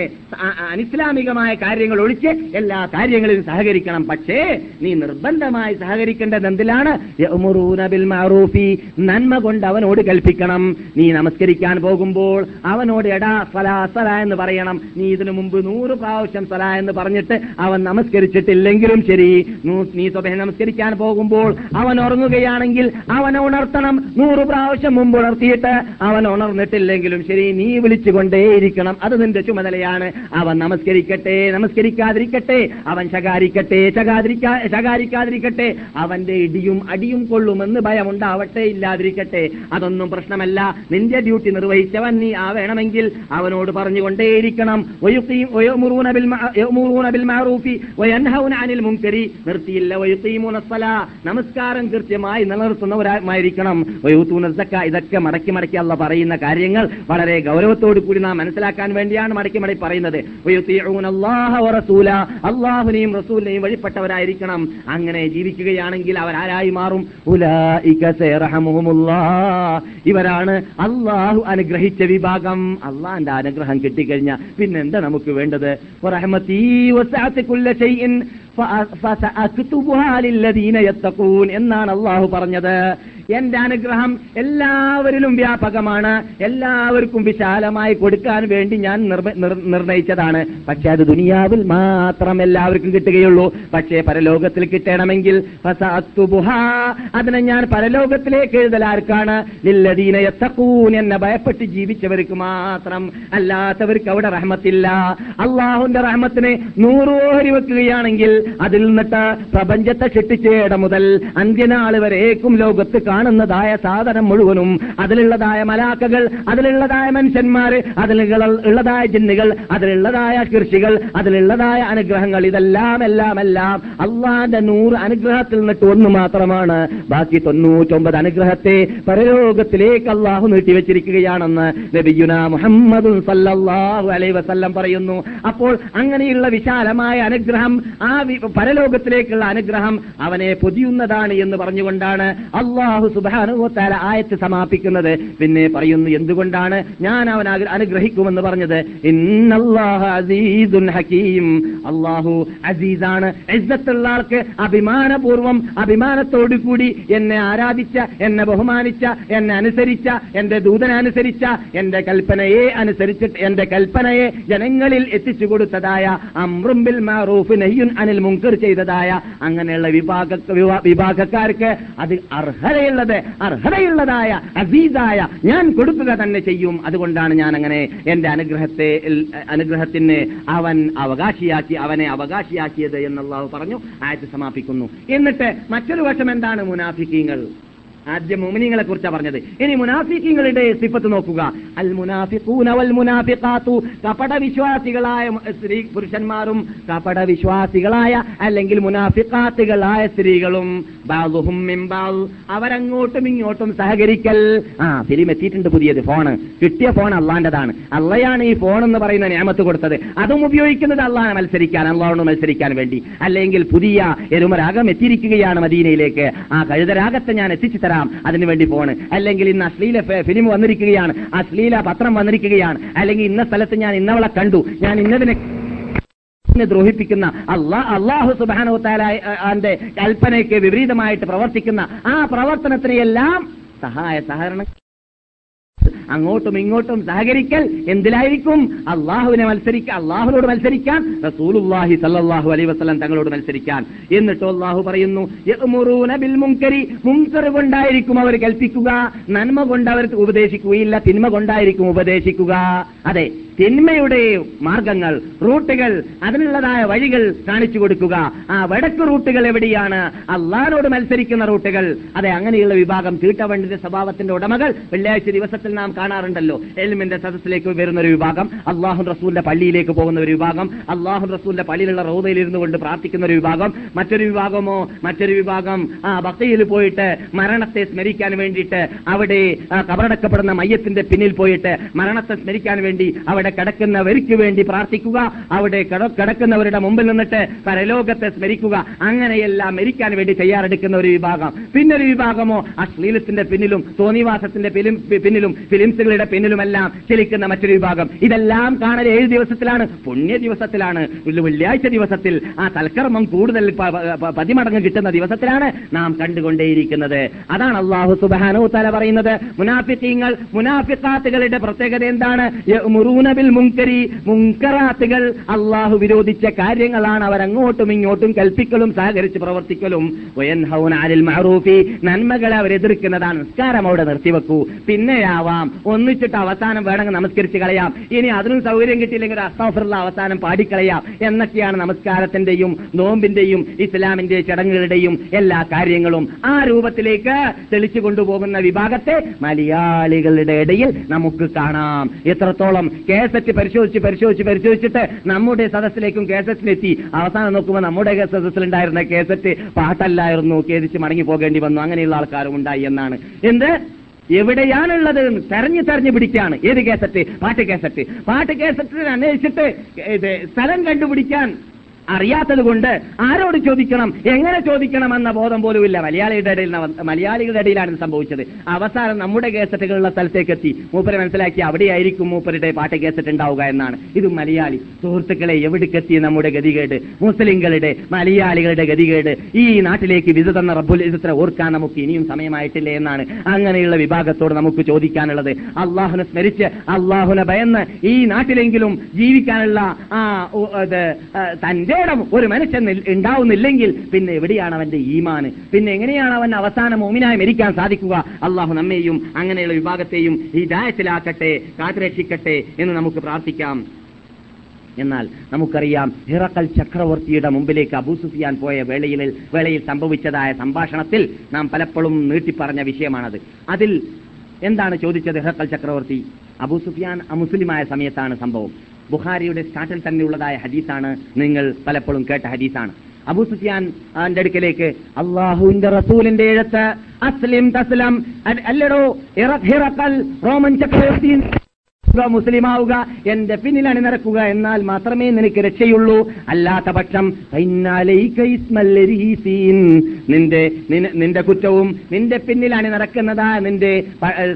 അനിസ്ലാമികമായ കാര്യങ്ങൾ ഒഴിച്ച് എല്ലാ കാര്യങ്ങളിലും സഹകരിക്കണം. പക്ഷേ നീ നിർബന്ധമായി സഹകരിക്കേണ്ടത് എന്തിലാണ്? യഅ്മുറൂന ബിൽ മഅ്റൂഫി. നന്മ കൊണ്ട് അവനോട് കൽപ്പിക്കണം. നീ നമസ്കരിക്കാൻ പോകുമ്പോൾ അവനോട് എടാ സലാ സലാ എന്ന് പറയണം. നീ ഇതിനു മുമ്പ് നൂറ് പ്രാവശ്യം സലാ എന്ന് പറഞ്ഞിട്ട് അവൻ നമസ്കരിച്ചിട്ടില്ലെങ്കിലും ശരി, നീ സ്വബഹി നമസ്കരിക്കാൻ പോകുമ്പോൾ അവൻ ഉറങ്ങുകയാണെങ്കിൽ അവനെ ഉണർത്തണം. നൂറ് പ്രാവശ്യം മുമ്പ് ഉണർത്തിയിട്ട് അവൻ ഉണർന്നിട്ടില്ലെങ്കിലും ശരി, നീ വിളിച്ചുകൊണ്ടേയിരിക്കണം. അത് നിന്റെ ചുമതലയാണ്. അവൻ നമസ്കരിക്കട്ടെ നമസ്കരിക്കാതിരിക്കട്ടെ, അവൻ ശകാരിക്കട്ടെ ശകാരിക്കാതിരിക്കട്ടെ, അവന്റെ ഇടിയും അടിയും കൊള്ളുമെന്ന് ഭയമുണ്ടാവട്ടെ ഇല്ലാതിരിക്കട്ടെ, അതൊന്നും പ്രശ്നമല്ല. നിന്റെ ഡ്യൂട്ടി നിർവഹിച്ച അവൻ നീ ആവേണമെങ്കിൽ അവനോട് പറഞ്ഞുകൊണ്ടേയിരിക്കണം. നിർത്തിയില്ല. നമസ്കാരം കൃത്യമായി നിലനിർത്തുന്നവരായിരിക്കണം. ഇതൊക്കെ മടക്കി മടക്കി അള്ള പറയുന്ന കാര്യങ്ങൾ വളരെ ഗൗരവത്തോടു കൂടി നാം മനസ്സിലാക്കാൻ വേണ്ടിയാണ് മടക്കി മടക്കി പറയുന്നത്. അള്ളാഹുനെയും റസൂലിനെയും വഴിപ്പെട്ടവരായിരിക്കണം. അങ്ങനെ ജീവിക്കുകയാണെങ്കിൽ അവരാരായി മാറും? ഇവരാണ് അള്ളാഹു അനുഗ്രഹിക്കുന്നത് വിഭാഗം. അള്ളാന്റെ അനുഗ്രഹം കിട്ടിക്കഴിഞ്ഞാൽ പിന്നെന്താ നമുക്ക് വേണ്ടത്? എന്നാണ് അള്ളാഹു പറഞ്ഞത്. എന്റെ അനുഗ്രഹം എല്ലാവരിലും വ്യാപകമാണ്, എല്ലാവർക്കും വിശാലമായി കൊടുക്കാൻ വേണ്ടി ഞാൻ നിർണയിച്ചതാണ്. പക്ഷെ അത് ദുനിയാവിൽ മാത്രം എല്ലാവർക്കും കിട്ടുകയുള്ളൂ. പക്ഷേ പരലോകത്തിൽ കിട്ടണമെങ്കിൽ അതിനെ ഞാൻ പരലോകത്തിലേക്ക് എഴുതലാർക്കാണ്? ലില്ലദീന യത്തഖൂൻ, എന്നെ ഭയപ്പെട്ട് ജീവിച്ചവർക്ക് മാത്രം. അല്ലാത്തവർക്ക് അവിടെ റഹ്മത്തില്ല. അള്ളാഹുന്റെ റഹ്മത്തിനെ നൂറോഹരി വെക്കുകയാണെങ്കിൽ അതിൽ നിന്നിട്ട് പ്രപഞ്ചത്തെ ക്ഷെട്ടിച്ചേട മുതൽ അന്ത്യനാൾ വരേക്കും ലോകത്ത് കാണാൻ കാണുന്നതായ സാധനം മുഴുവനും, അതിലുള്ളതായ മലാക്കകൾ, അതിലുള്ളതായ മനുഷ്യന്മാർ, അതിലുള്ളതായ ജിന്നുകൾ, അതിലുള്ളതായ കൃഷികൾ, അതിലുള്ളതായ അനുഗ്രഹങ്ങൾ, ഇതെല്ലാം എല്ലാം എല്ലാം അള്ളാന്റെ നൂറ് അനുഗ്രഹത്തിൽ നിന്നിട്ട് ഒന്ന് മാത്രമാണ്. ബാക്കി തൊണ്ണൂറ്റൊമ്പത് അനുഗ്രഹത്തെ പരലോകത്തിലേക്ക് അള്ളാഹു നീട്ടിവെച്ചിരിക്കുകയാണെന്ന് നബിയുനാ മുഹമ്മദ് സല്ലല്ലാഹു അലൈഹി വസല്ലം പറയുന്നു. അപ്പോൾ അങ്ങനെയുള്ള വിശാലമായ അനുഗ്രഹം, ആ പരലോകത്തിലേക്കുള്ള അനുഗ്രഹം അവനെ പൊതിയുന്നതാണ് എന്ന് പറഞ്ഞുകൊണ്ടാണ് അള്ളാഹു സുബ്ഹാനഹു വ തആല ആയത്ത് സമാപിക്കുന്നത്. പിന്നെ പറയുന്നു, എന്തുകൊണ്ടാണ് ഞാൻ അവൻ അനുഗ്രഹിക്കുമെന്ന് പറഞ്ഞത്? ഇന്നല്ലാഹ അസീസുൻ ഹകീം, അള്ളാഹു അസീസാണ്, ഇസ്സത്തുള്ള ആൾക്ക് അഭിമാനപൂർവ്വം അഭിമാനത്തോടു കൂടി എന്നെ ആരാധിച്ച, എന്നെ ബഹുമാനിച്ച, എന്നെ അനുസരിച്ച, എന്റെ ദൂതനനുസരിച്ച, എന്റെ കൽപ്പനയെ അനുസരിച്ചിട്ട് എന്റെ കൽപ്പനയെ ജനങ്ങളിൽ എത്തിച്ചു കൊടുത്തതായ, അംറും ബിൽ മഅറൂഫ് നഹ്യുൻ അനിൽ മുൻകർ ചെയ്തതായ അങ്ങനെയുള്ള വിഭാഗ വിഭാഗക്കാർക്ക് അത് അർഹതയുള്ളത് അർഹതയുള്ളതായ അസീസായ ഞാൻ കൊടുക്കുക തന്നെ ചെയ്യും. അതുകൊണ്ടാണ് ഞാൻ അങ്ങനെ എന്റെ അനുഗ്രഹത്തെ അനുഗ്രഹത്തിന് അവൻ അവകാശിയാക്കി അവനെ അവകാശിയാക്കിയത് എന്നല്ലാഹു പറഞ്ഞു ആയത്ത് സമാപിക്കുന്നു. എന്നിട്ട് മറ്റൊരു വശം എന്താണ്? മുനാഫിക്കീങ്ങൾ. ആദ്യം മുഅ്മിനീങ്ങളെ കുറിച്ചാണ് പറഞ്ഞത്. ഇനി മുനാഫിക്കീങ്ങളുടെ സിഫത്ത് നോക്കുക. അൽ മുനാഫിഖൂന വൽ മുനാഫിഖാതു, കപട വിശ്വാസികളായ സ്ത്രീ പുരുഷന്മാരും കപട വിശ്വാസികളായ അല്ലെങ്കിൽ മുനാഫിഖാത്തുകളായ സ്ത്രീകളും ബാദുഹും മിൻ ബാദ്, അവരങ്ങോട്ടും ഇങ്ങോട്ടും സഹകരിക്കൽ. ആ ഫിലിം എത്തിയിട്ടുണ്ട്, പുതിയത് ഫോണ് കിട്ടിയ ഫോൺ അള്ളാന്റെതാണ്. അള്ളയാണ് ഈ ഫോൺ എന്ന് പറയുന്ന നിഅമത്ത് കൊടുത്തത്. അതും ഉപയോഗിക്കുന്നത് അള്ളാഹനെ മത്സരിക്കാൻ, അള്ളാഹനോട് മത്സരിക്കാൻ വേണ്ടി. അല്ലെങ്കിൽ പുതിയ എരുമരാഗം എത്തിയിരിക്കുകയാണ് മദീനയിലേക്ക്, ആ കഴുതരാഗത്തെ ഞാൻ എത്തിച്ചു അതിനുവേണ്ടി പോണ്. അല്ലെങ്കിൽ ഇന്ന് അശ്ലീല ഫിലിം വന്നിരിക്കുകയാണ്, അശ്ലീല പത്രം വന്നിരിക്കുകയാണ്, അല്ലെങ്കിൽ ഇന്ന സ്ഥലത്ത് ഞാൻ ഇന്നവളെ കണ്ടു, ഞാൻ ഇന്നതിനെ ദ്രോഹിപ്പിക്കുന്ന, അല്ലാഹ് അല്ലാഹു സുബ്ഹാനഹു തആലാന്റെ കൽപ്പനയ്ക്ക് വിപരീതമായിട്ട് പ്രവർത്തിക്കുന്ന ആ പ്രവർത്തനത്തിന് എല്ലാം സഹായ സഹകരണം, അങ്ങോട്ടും ഇങ്ങോട്ടും സഹകരിക്കൽ. എന്തിലായിരിക്കും? അള്ളാഹുവിനെ മത്സരിക്കാൻ, അള്ളാഹുവിനോട് മത്സരിക്കാൻ, റസൂലുള്ളാഹി സല്ലല്ലാഹു അലൈഹി വസല്ലം തങ്ങളോട് മത്സരിക്കാൻ. എന്നിട്ട് അള്ളാഹു പറയുന്നു, യഅ്മുറൂന ബിൽ മുൻകരി, മുൻകർ കൊണ്ടായിരിക്കും അവർ കൽപ്പിക്കുക, നന്മ കൊണ്ട് അവർ ഉപദേശിക്കുകയില്ല, തിന്മ കൊണ്ടായിരിക്കും ഉപദേശിക്കുക. അതെ, തിന്മയുടെ മാർഗങ്ങൾ, റൂട്ടുകൾ, അതിനുള്ളതായ വഴികൾ കാണിച്ചു കൊടുക്കുക. ആ വടക്ക് റൂട്ടുകൾ എവിടെയാണ്? അള്ളാഹിനോട് മത്സരിക്കുന്ന റൂട്ടുകൾ. അതെ, അങ്ങനെയുള്ള വിഭാഗം തീട്ടവണ്ടിന്റെ സ്വഭാവത്തിന്റെ ഉടമകൾ വെള്ളിയാഴ്ച ദിവസത്തിൽ നാം കാണാറുണ്ടല്ലോ. എൽമിന്റെ സദസ്സിലേക്ക് വരുന്ന ഒരു വിഭാഗം, അള്ളാഹു റസൂലിന്റെ പള്ളിയിലേക്ക് പോകുന്ന ഒരു വിഭാഗം, അള്ളാഹു റസൂലിന്റെ പള്ളിയിലുള്ള റൗദയിൽ ഇരുന്നു കൊണ്ട് പ്രാർത്ഥിക്കുന്ന ഒരു വിഭാഗം, മറ്റൊരു വിഭാഗമോ മറ്റൊരു വിഭാഗം ആ ഭക്തിയിൽ പോയിട്ട് മരണത്തെ സ്മരിക്കാൻ വേണ്ടിയിട്ട് അവിടെ കബറടക്കപ്പെടുന്ന മയ്യത്തിന്റെ പിന്നിൽ പോയിട്ട് മരണത്തെ സ്മരിക്കാൻ വേണ്ടി അവിടെ കിടക്കുന്നവർക്ക് വേണ്ടി പ്രാർത്ഥിക്കുക, അവിടെ കിടക്കുന്നവരുടെ മുമ്പിൽ നിന്നിട്ട് പരലോകത്തെ സ്മരിക്കുക, അങ്ങനെയെല്ലാം മരിക്കാൻ വേണ്ടി തയ്യാറെടുക്കുന്ന ഒരു വിഭാഗം. പിന്നൊരു വിഭാഗമോ അശ്ലീലത്തിന്റെ പിന്നിലും തോന്നിവാസത്തിന്റെ പിന്നിലും ഫിലിംസുകളുടെ പിന്നിലുമെല്ലാം ചെലിക്കുന്ന മറ്റൊരു വിഭാഗം. ഇതെല്ലാം കാണൽ ഏഴ് ദിവസത്തിലാണ്, പുണ്യ ദിവസത്തിലാണ്, വെള്ളിയാഴ്ച ദിവസത്തിൽ, ആ തൽക്കർമ്മം കൂടുതൽ പതിമടങ്ങ് കിട്ടുന്ന ദിവസത്തിലാണ് നാം കണ്ടുകൊണ്ടേയിരിക്കുന്നത്. അതാണ് അല്ലാഹു സുബ്ഹാനഹു തആല പറയുന്നത്. മുനാഫിഖീങ്ങൾ, മുനാഫിഖാത്തുകളുടെ പ്രത്യേകത എന്താണ്? മുൻകറാത്തുകൾ, അള്ളാഹു വിരോധിച്ച കാര്യങ്ങളാണ് അവരങ്ങോട്ടും ഇങ്ങോട്ടും കൽപ്പിക്കലും സഹകരിച്ച് പ്രവർത്തിക്കലും. വയൻഹൗന അനിൽ മഅറൂഫി, നന്മകളെ അവരെതിർക്കുന്നതാണ്. നമസ്കാരം അവിടെ നിർത്തിവെക്കൂ, പിന്നെയാവാം, ഒന്നിച്ചിട്ട് അവസാനം വേണമെങ്കിൽ നമസ്കരിച്ച് കളയാം, ഇനി അതിനും സൗകര്യം കിട്ടിയില്ലെങ്കിൽ ഒരു അസ്തഗ്ഫിറുള്ള അവസാനം പാടിക്കളയാം എന്നൊക്കെയാണ് നമസ്കാരത്തിന്റെയും നോമ്പിന്റെയും ഇസ്ലാമിന്റെ ചടങ്ങുകളുടെയും എല്ലാ കാര്യങ്ങളും. ആ രൂപത്തിലേക്ക് തെളിച്ചു കൊണ്ടുപോകുന്ന വിഭാഗത്തെ മലയാളികളുടെ ഇടയിൽ നമുക്ക് കാണാം. എത്രത്തോളം കേസറ്റ് പരിശോധിച്ച് പരിശോധിച്ച് പരിശോധിച്ചിട്ട് നമ്മുടെ സദസ്സിലേക്കും കേസറ്റിലെത്തി, അവസാനം നോക്കുമ്പോൾ നമ്മുടെ സദസ്സിലുണ്ടായിരുന്ന കേസറ്റ് പാട്ടല്ലായിരുന്നു, കേസിച്ച് മടങ്ങി പോകേണ്ടി വന്നു. അങ്ങനെയുള്ള ആൾക്കാരും ഉണ്ടായി എന്നാണ്. എന്ത് എവിടെയാണുള്ളത് തെരഞ്ഞു തെരഞ്ഞു പിടിക്കാണ്. ഏത് കേസറ്റ്? പാട്ട് കേസറ്റ്. പാട്ട് കേസറ്റിൽ അന്വേഷിച്ചിട്ട് ഇത് സ്ഥലം കണ്ടുപിടിക്കാൻ അറിയാത്തത് കൊണ്ട് ആരോട് ചോദിക്കണം, എങ്ങനെ ചോദിക്കണം എന്ന ബോധം പോലും ഇല്ല മലയാളികളുടെ ഇടയിൽ. മലയാളികളുടെ ഇടയിലാണ് സംഭവിച്ചത്. അവസാനം നമ്മുടെ കേസറ്റുകളുള്ള സ്ഥലത്തേക്ക് എത്തി മൂപ്പര് മനസ്സിലാക്കി അവിടെയായിരിക്കും മൂപ്പരുടെ പാട്ട് കേസറ്റ് ഉണ്ടാവുക എന്നാണ്. ഇത് മലയാളി സുഹൃത്തുക്കളെ, എവിടേക്കെത്തി നമ്മുടെ ഗതികേട്? മുസ്ലിങ്ങളുടെ, മലയാളികളുടെ ഗതികേട്. ഈ നാട്ടിലേക്ക് വിധ തന്ന റബ്ബുൽ ഇസ്ത്ര ഓർക്കാൻ നമുക്ക് ഇനിയും സമയമായിട്ടില്ലേ എന്നാണ് അങ്ങനെയുള്ള വിഭാഗത്തോട് നമുക്ക് ചോദിക്കാനുള്ളത്. അള്ളാഹുനെ സ്മരിച്ച് അള്ളാഹുനെ ഭയന്ന് ഈ നാട്ടിലെങ്കിലും ജീവിക്കാനുള്ള ആ തന്റെ ഒരു മനുഷ്യൻ ഉണ്ടാവുന്നില്ലെങ്കിൽ പിന്നെ എവിടെയാണ് അവന്റെ ഈമാന്? പിന്നെ എങ്ങനെയാണ് അവൻ അവസാനം മുഅ്മിനായി മരിക്കാൻ സാധിക്കുക? അള്ളാഹു നമ്മെയും അങ്ങനെയുള്ള വിഭാഗത്തെയും ഹിദായത്തിലാക്കട്ടെ, കാത്തുരക്ഷിക്കട്ടെ എന്ന് നമുക്ക് പ്രാർത്ഥിക്കാം. എന്നാൽ നമുക്കറിയാം ഹിറക്കൽ ചക്രവർത്തിയുടെ മുമ്പിലേക്ക് അബൂ സുഫിയാൻ പോയ വേളയിൽ വേളയിൽ സംഭവിച്ചതായ സംഭാഷണത്തിൽ നാം പലപ്പോഴും നീട്ടിപ്പറഞ്ഞ വിഷയമാണത്. അതിൽ എന്താണ് ചോദിച്ചത്? ഹിറക്കൽ ചക്രവർത്തി അബൂ സുഫിയാൻ അമുസ്ലിമായ സമയത്താണ് സംഭവം. ബുഖാരിയുടെ സ്റ്റാർട്ടിൽ തന്നെയുള്ളതായ ഹദീസാണ്, നിങ്ങൾ പലപ്പോഴും കേട്ട ഹദീസാണ്. അബൂ സുഫിയാൻ എന്റെ അടുക്കലേക്ക് അള്ളാഹുവിന്റെ റസൂലിന്റെ എഴുത്ത് അസ്ലിം തസ്ലം അല്ലടോ ഹിറക്കൽ റോമൻ ചക്രവർത്തി മുസ്ലിമാവുക, എന്റെ പിന്നിൽ അണിനിരക്കുക, എന്നാൽ മാത്രമേ നിനക്ക് രക്ഷയുള്ളൂ, അല്ലാത്ത പക്ഷം നിന്റെ നിന്റെ കുറ്റവും നിന്റെ പിന്നിൽ അണിനിരക്കുന്നതാ നിന്റെ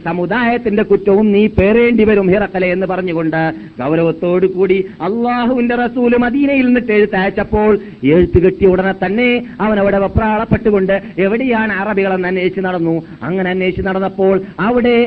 സമുദായത്തിന്റെ കുറ്റവും നീ പേറേണ്ടി വരും ഹിറക്കലെ എന്ന് പറഞ്ഞുകൊണ്ട് ഗൗരവത്തോടു കൂടി അള്ളാഹുവിന്റെ റസൂല് മദീനയിൽ നിന്നിട്ട് എഴുത്തയച്ചപ്പോൾ എഴുത്ത് കെട്ടിയ ഉടനെ തന്നെ അവൻ അവിടെ വെപ്രാളപ്പെട്ടുകൊണ്ട് എവിടെയാണ് അറബികളെന്ന് അന്വേഷിച്ച് നടന്നു. അങ്ങനെ അന്വേഷിച്ച് നടന്നപ്പോൾ അവിടെ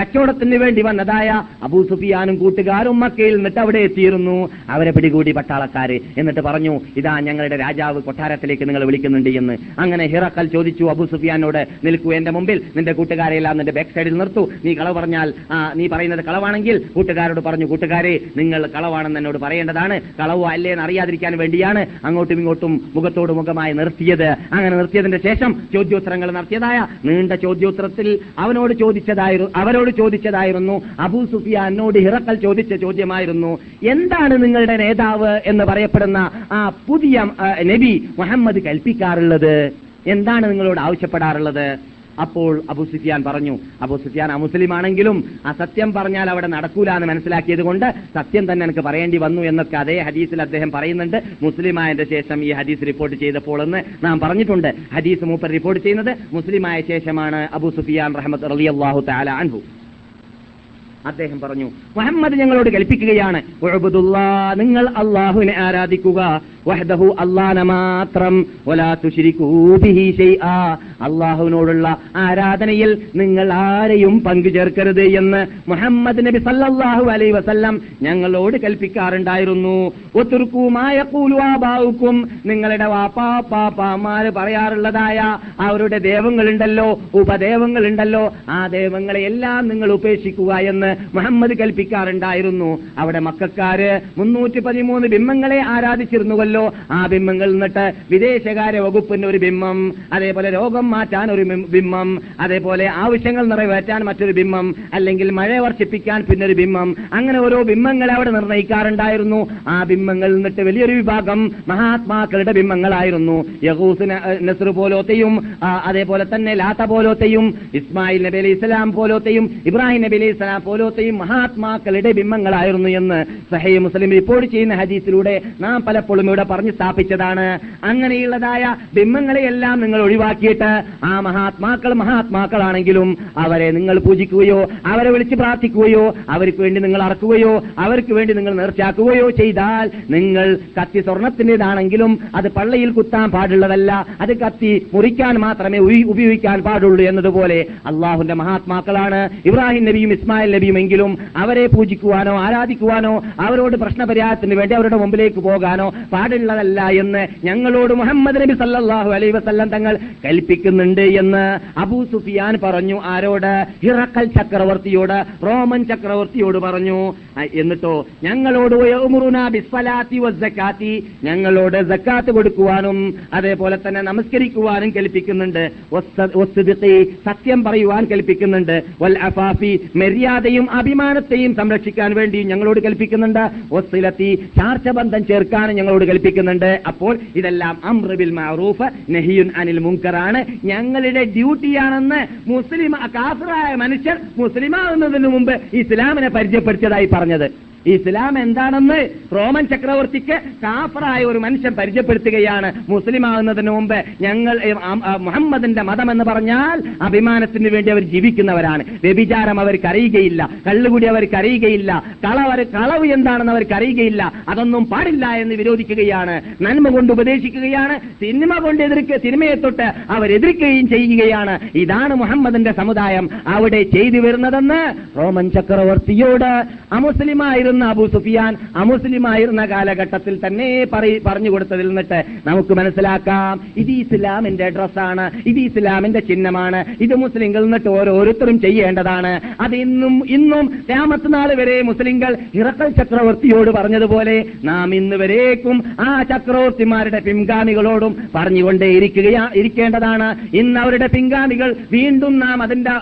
കച്ചവടത്തിന് വേണ്ടി വന്നതായ അബൂ സുഫിയാനും കൂട്ടുകാരും മക്കയിൽ നിന്നിട്ട് അവിടെ എത്തിയിരുന്നു. അവരെ പിടികൂടി പട്ടാളക്കാര്, എന്നിട്ട് പറഞ്ഞു, ഇതാ ഞങ്ങളുടെ രാജാവ് കൊട്ടാരത്തിലേക്ക് നിങ്ങൾ വിളിക്കുന്നുണ്ട് എന്ന്. അങ്ങനെ ഹിറക്കൽ ചോദിച്ചു അബൂ സുഫിയാനോട്, നിൽക്കൂ, എന്റെ മുമ്പിൽ നിന്റെ കൂട്ടുകാരെ എല്ലാം നിന്റെ ബാക്ക് സൈഡിൽ നിർത്തു, നീ കളവ് പറഞ്ഞാൽ, നീ പറയുന്നത് കളവാണെങ്കിൽ കൂട്ടുകാരോട് പറഞ്ഞു, കൂട്ടുകാരെ നിങ്ങൾ കളവാണെന്ന് എന്നോട് പറയേണ്ടതാണ്, കളവോ അല്ലേ എന്ന് അറിയാതിരിക്കാൻ വേണ്ടിയാണ് അങ്ങോട്ടും ഇങ്ങോട്ടും മുഖത്തോട് മുഖമായി നിർത്തിയത്. അങ്ങനെ നിർത്തിയതിന്റെ ശേഷം ചോദ്യോത്തരങ്ങൾ നടത്തിയതായ നീണ്ട ചോദ്യോത്തരത്തിൽ അവനോട് ചോദിച്ചതായിരുന്നു അവരോട് ചോദിച്ചതായിരുന്നു അബൂ സുഫിയാൻ എന്നോട് ഹിറക്കൽ ചോദിച്ച ചോദ്യമായിരുന്നു, എന്താണ് നിങ്ങളുടെ നേതാവ് എന്ന് പറയപ്പെടുന്ന ആ പുതിയ നബി മുഹമ്മദ് കൽപ്പിക്കാറുള്ളത്, എന്താണ് നിങ്ങളോട് ആവശ്യപ്പെടാറുള്ളത്? അപ്പോൾ അബൂ സുഫിയാൻ പറഞ്ഞു, അബൂ സുഫിയാൻ അമുസ്ലിമാണെങ്കിലും അസത്യം പറഞ്ഞാൽ അവിടെ നടക്കൂല എന്ന് മനസ്സിലാക്കിയത് കൊണ്ട് സത്യം തന്നെ എനിക്ക് പറയേണ്ടി വന്നു എന്നൊക്കെ അതേ ഹദീസിൽ അദ്ദേഹം പറയുന്നുണ്ട്. മുസ്ലിമായതിന്റെ ശേഷം ഈ ഹദീസ് റിപ്പോർട്ട് ചെയ്തപ്പോൾ എന്ന് നാം പറഞ്ഞിട്ടുണ്ട്. ഹദീസ് മൂപ്പർ റിപ്പോർട്ട് ചെയ്യുന്നത് മുസ്ലിമായ ശേഷമാണ്. അബൂ സുഫിയാൻ റഹ്മത്ത് റളിയല്ലാഹു തആല അൻഹു അദ്ദേഹം പറഞ്ഞു, മുഹമ്മദ് ഞങ്ങളോട് കൽപ്പിക്കുകയാണ്, ഉഅ്ബുദുല്ലാഹ്, നിങ്ങൾ അല്ലാഹുവിനെ ആരാധിക്കുക, വഹ്ദഹു, അല്ലാഹുവിനെ മാത്രം, വലാ തുശ്രികൂ ബിഹി ശൈആ, അല്ലാഹുവിനോടുള്ള ആരാധനയിൽ നിങ്ങൾ ആരെയും പങ്കുചേർക്കരുത് എന്ന് മുഹമ്മദ് നബി സല്ലല്ലാഹു അലൈഹി വസല്ലം ഞങ്ങളോട് കൽപ്പിക്കാറുണ്ടായിരുന്നു. വതുർകൂ മാ യഖൂലു ആബാഉക്കും, നിങ്ങളുടെ വാപ്പാ പാപ്പാമാർ പറയാറുള്ളതായ അവരുടെ ദേവങ്ങളുണ്ടല്ലോ, ഉപദേവങ്ങളുണ്ടല്ലോ, ആ ദേവങ്ങളെ എല്ലാം നിങ്ങൾ ഉപേക്ഷിക്കുക എന്ന് മുഹമ്മദ് കൽപ്പിക്കാറുണ്ടായിരുന്നു. അവിടെ മക്കക്കാര് മുന്നൂറ്റി പതിമൂന്ന് ബിംബങ്ങളെ ആരാധിച്ചിരുന്നുവല്ലോ. ആ ബിംബങ്ങൾ നിന്നിട്ട് വിദേശകാര്യ വകുപ്പിന്റെ ഒരു ബിംബം, അതേപോലെ രോഗം മാറ്റാൻ ഒരു ബിംബം, അതേപോലെ ആവശ്യങ്ങൾ നിറവേറ്റാൻ മറ്റൊരു ബിംബം, അല്ലെങ്കിൽ മഴ വർഷിപ്പിക്കാൻ പിന്നൊരു ബിംബം, അങ്ങനെ ഓരോ ബിംബങ്ങളെ അവിടെ നിർണയിക്കാറുണ്ടായിരുന്നു. ആ ബിംബങ്ങൾ നിന്നിട്ട് വലിയൊരു വിഭാഗം മഹാത്മാക്കളുടെ ബിംബങ്ങളായിരുന്നു. യഹൂസ് നസ്ർ പോലത്തെയും അതേപോലെ തന്നെ ലാത്ത പോലത്തെയും ഇസ്മായിൽ നബി അലൈഹി ഇസ്ലാം പോലത്തെയും ഇബ്രാഹിം നബി അലൈഹി ഇസ്ലാം പോലത്തെയും മഹാത്മാക്കളുടെ ബിംബങ്ങളായിരുന്നു എന്ന് സഹീഹ് മുസ്ലിം റിപ്പോർട്ട് ചെയ്യുന്ന ഹദീസിലൂടെ നാം പലപ്പോഴും ഇവിടെ പറഞ്ഞു സ്ഥാപിച്ചതാണ്. അങ്ങനെയുള്ളതായ ബിംബങ്ങളെയെല്ലാം നിങ്ങൾ ഒഴിവാക്കിയിട്ട് ആ മഹാത്മാക്കൾ മഹാത്മാക്കളാണെങ്കിലും അവരെ നിങ്ങൾ പൂജിക്കുകയോ അവരെ വിളിച്ച് പ്രാർത്ഥിക്കുകയോ അവർക്ക് വേണ്ടി നിങ്ങൾ അറക്കുകയോ അവർക്ക് വേണ്ടി നിങ്ങൾ നേർച്ചാക്കുകയോ ചെയ്താൽ നിങ്ങൾ കത്തി സ്വർണത്തിൻ്റെതാണെങ്കിലും അത് പള്ളയിൽ കുത്താൻ പാടുള്ളതല്ല, അത് കത്തി മുറിക്കാൻ മാത്രമേ ഉപയോഗിക്കാൻ പാടുള്ളൂ എന്നതുപോലെ അള്ളാഹുന്റെ മഹാത്മാക്കളാണ് ഇബ്രാഹിം നബിയും ഇസ്മായിൽ നബിയുമെങ്കിലും അവരെ പൂജിക്കുവാനോ ആരാധിക്കുവാനോ അവരോട് പ്രശ്നപരിഹാരത്തിന് വേണ്ടി അവരുടെ മുമ്പിലേക്ക് പോകാനോ പാടുള്ളതല്ല എന്ന് ഞങ്ങളോട് മുഹമ്മദ് നബി സല്ലല്ലാഹു അലൈഹി വസല്ലം തങ്ങൾ കൽപ്പിക്കുന്നുണ്ട് എന്ന് അബൂ സുഫിയാൻ പറഞ്ഞു. ആരോട്? ഹിറക്കൽ ചക്രവർത്തിയോട്, റോമൻ ചക്രവർത്തിയോട് പറഞ്ഞു. എന്നിട്ടോ ഞങ്ങളോട് യഅ്മുറുന ബിസ്സലാത്തി വസ്സകാത്തി, ഞങ്ങളോട് സക്കാത്ത് കൊടുക്കുവാനും അതേപോലെ തന്നെ നമസ്കരിക്കുവാനും കൽപ്പിക്കുന്നുണ്ട്. വസ്സദിഖി, സത്യം പറയുവാൻ കൽപ്പിക്കുന്നുണ്ട്. വൽ അഫാഫി, മര്യാദയും അഭിമാനത്തെയും സംരക്ഷിക്കാൻ വേണ്ടി ഞങ്ങളോട് കൽപ്പിക്കുന്നുണ്ട്. വസ്സിലത്തി, ചാർച്ചബന്ധം ചേർക്കാൻ ഞങ്ങളോട് കൽപ്പിക്കുന്നുണ്ട്. അപ്പോൾ ഇതെല്ലാം അംറു ബിൽ മഅറൂഫ് നഹിയുൻ അനിൽ മുൻകറാണ്, ഞങ്ങളുടെ ഡ്യൂട്ടിയാണെന്ന് മുസ്ലിം കാഫിറായ മനുഷ്യർ മുസ്ലിമാകുന്നതിന് മുമ്പ് ഇസ്ലാമിനെ പരിചയപ്പെടുത്തിയതായി പറഞ്ഞത്. ഇസ്ലാം എന്താണെന്ന് റോമൻ ചക്രവർത്തിക്ക് കാഫറായ ഒരു മനുഷ്യൻ പരിചയപ്പെടുത്തുകയാണ്. മുസ്ലിം ആകുന്നതിന് മുമ്പ് ഞങ്ങൾ മുഹമ്മദിന്റെ മതം എന്ന് പറഞ്ഞാൽ അഭിമാനത്തിന് വേണ്ടി അവർ ജീവിക്കുന്നവരാണ്. വ്യഭിചാരം അവർക്ക് അറിയുകയില്ല, കള്ളുകൂടി അവർക്ക് അറിയുകയില്ല, കളവ് കളവ് എന്താണെന്ന് അവർക്ക് അറിയുകയില്ല, അതൊന്നും പാടില്ല എന്ന് വിരോധിക്കുകയാണ്. നന്മ കൊണ്ട് ഉപദേശിക്കുകയാണ്, സിനിമ കൊണ്ട് എതിർക്കുക, സിനിമയെ തൊട്ട് അവരെതിർക്കുകയും ചെയ്യുകയാണ്. ഇതാണ് മുഹമ്മദിന്റെ സമുദായം അവിടെ ചെയ്തു വരുന്നതെന്ന് റോമൻ ചക്രവർത്തിയോട് അമുസ്ലിമായിരുന്നു ആയിരുന്ന അബൂ സുഫിയാൻ അമുസ്ലിമായിരുന്ന കാലഘട്ടത്തിൽ തന്നെ പറഞ്ഞു കൊടുത്തതിൽ നിന്നിട്ട് നമുക്ക് മനസ്സിലാക്കാം ഇത് ഇസ്ലാമിന്റെ ഡ്രസ്സാണ്, ഇത് ഇസ്ലാമിന്റെ ചിഹ്നമാണ്, ഇത് മുസ്ലിങ്ങൾ നിന്നിട്ട് ഓരോരുത്തരും ചെയ്യേണ്ടതാണ്. അത് ഇന്നും ഇന്നും ഖിയാമത്ത് നാൾ വരെ മുസ്ലിങ്ങൾ ഹിറക്കൽ ചക്രവർത്തിയോട് പറഞ്ഞതുപോലെ നാം ഇന്ന് വരേക്കും ആ ചക്രവർത്തിമാരുടെ പിൻഗാമികളോടും പറഞ്ഞുകൊണ്ടേയിരിക്കുകയാ ഇരിക്കേണ്ടതാണ്. ഇന്ന് അവരുടെ പിൻഗാമികൾ വീണ്ടും നാം അതിന്റെ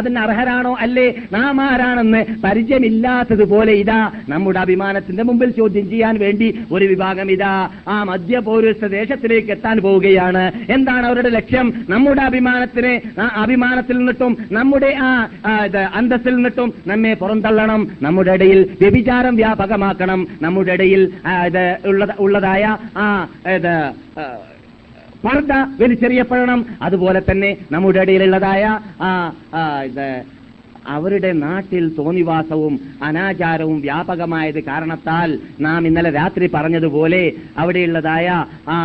അതിന് അർഹരാണോ അല്ലേ, നാം ആരാണെന്ന് പരിചയമില്ലാത്തതുപോലെ ഇതാ നമ്മുടെ അഭിമാനത്തിന്റെ മുമ്പിൽ ചോദ്യം ചെയ്യാൻ വേണ്ടി ഒരു വിഭാഗം ഇതാ ആ മധ്യ പൗരസ്ത്യ ദേശത്തിലേക്ക് എത്താൻ പോവുകയാണ്. എന്താണ് അവരുടെ ലക്ഷ്യം? നമ്മുടെ അഭിമാനത്തിനെ അഭിമാനത്തിൽ നിന്നിട്ടും നമ്മുടെ ആ അന്തസ്സിൽ നിന്നിട്ടും നമ്മെ പുറന്തള്ളണം, നമ്മുടെ ഇടയിൽ വ്യഭിചാരം വ്യാപകമാക്കണം, നമ്മുടെ ഇടയിൽ ഉള്ളതായ ആ പർദ്ദ വലിച്ചെറിയപ്പെടണം, അതുപോലെ തന്നെ നമ്മുടെ ഇടയിലുള്ളതായ ആ അവരുടെ നാട്ടിൽ തോന്നിവാസവും അനാചാരവും വ്യാപകമായത് കാരണത്താൽ നാം ഇന്നലെ രാത്രി പറഞ്ഞതുപോലെ അവിടെയുള്ളതായ ആ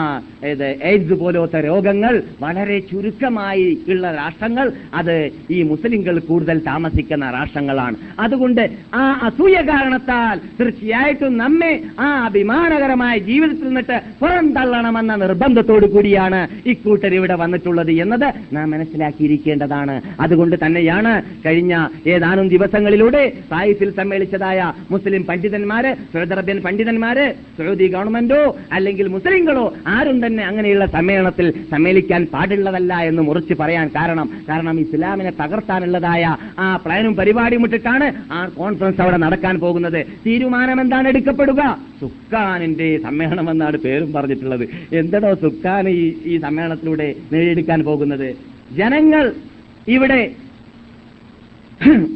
ഇത് എയ്ഡ്സ് പോലത്തെ രോഗങ്ങൾ വളരെ ചുരുക്കമായി ഉള്ള രാഷ്ട്രങ്ങൾ അത് ഈ മുസ്ലിങ്ങൾ കൂടുതൽ താമസിക്കുന്ന രാഷ്ട്രങ്ങളാണ്. അതുകൊണ്ട് ആ അസൂയ കാരണത്താൽ തീർച്ചയായിട്ടും നമ്മെ ആ അഭിമാനകരമായ ജീവിതത്തിൽ നിന്നിട്ട് പുറന്തള്ളണമെന്ന നിർബന്ധത്തോടു കൂടിയാണ് ഇക്കൂട്ടർ ഇവിടെ വന്നിട്ടുള്ളത് എന്നത് നാം മനസ്സിലാക്കിയിരിക്കേണ്ടതാണ്. അതുകൊണ്ട് തന്നെയാണ് കഴിഞ്ഞ ഏതാനും ദിവസങ്ങളിലൂടെ തായിഫിൽ സമ്മേളിച്ചതായ മുസ്ലിം പണ്ഡിതന്മാര്, സൗദി അറേബ്യൻ പണ്ഡിതന്മാര്, സൗദി ഗവൺമെന്റോ അല്ലെങ്കിൽ മുസ്ലിങ്ങളോ ആരും തന്നെ അങ്ങനെയുള്ള സമ്മേളനത്തിൽ സമ്മേളിക്കാൻ പാടുള്ളതല്ല എന്ന് മുറിച്ച് പറയാൻ കാരണം കാരണം ഇസ്ലാമിനെ തകർത്താനുള്ളതായ ആ പ്ലാനും പരിപാടിയും ഇട്ടിട്ടാണ് ആ കോൺഫറൻസ് അവിടെ നടക്കാൻ പോകുന്നത്. തീരുമാനം എന്താണ് എടുക്കപ്പെടുക? സുക്കാനിന്റെ സമ്മേളനം എന്നാണ് പേരും പറഞ്ഞിട്ടുള്ളത്. എന്താണോ സുക്കാൻ ഈ ഈ സമ്മേളനത്തിലൂടെ നേടിയെടുക്കാൻ പോകുന്നത്? ജനങ്ങൾ ഇവിടെ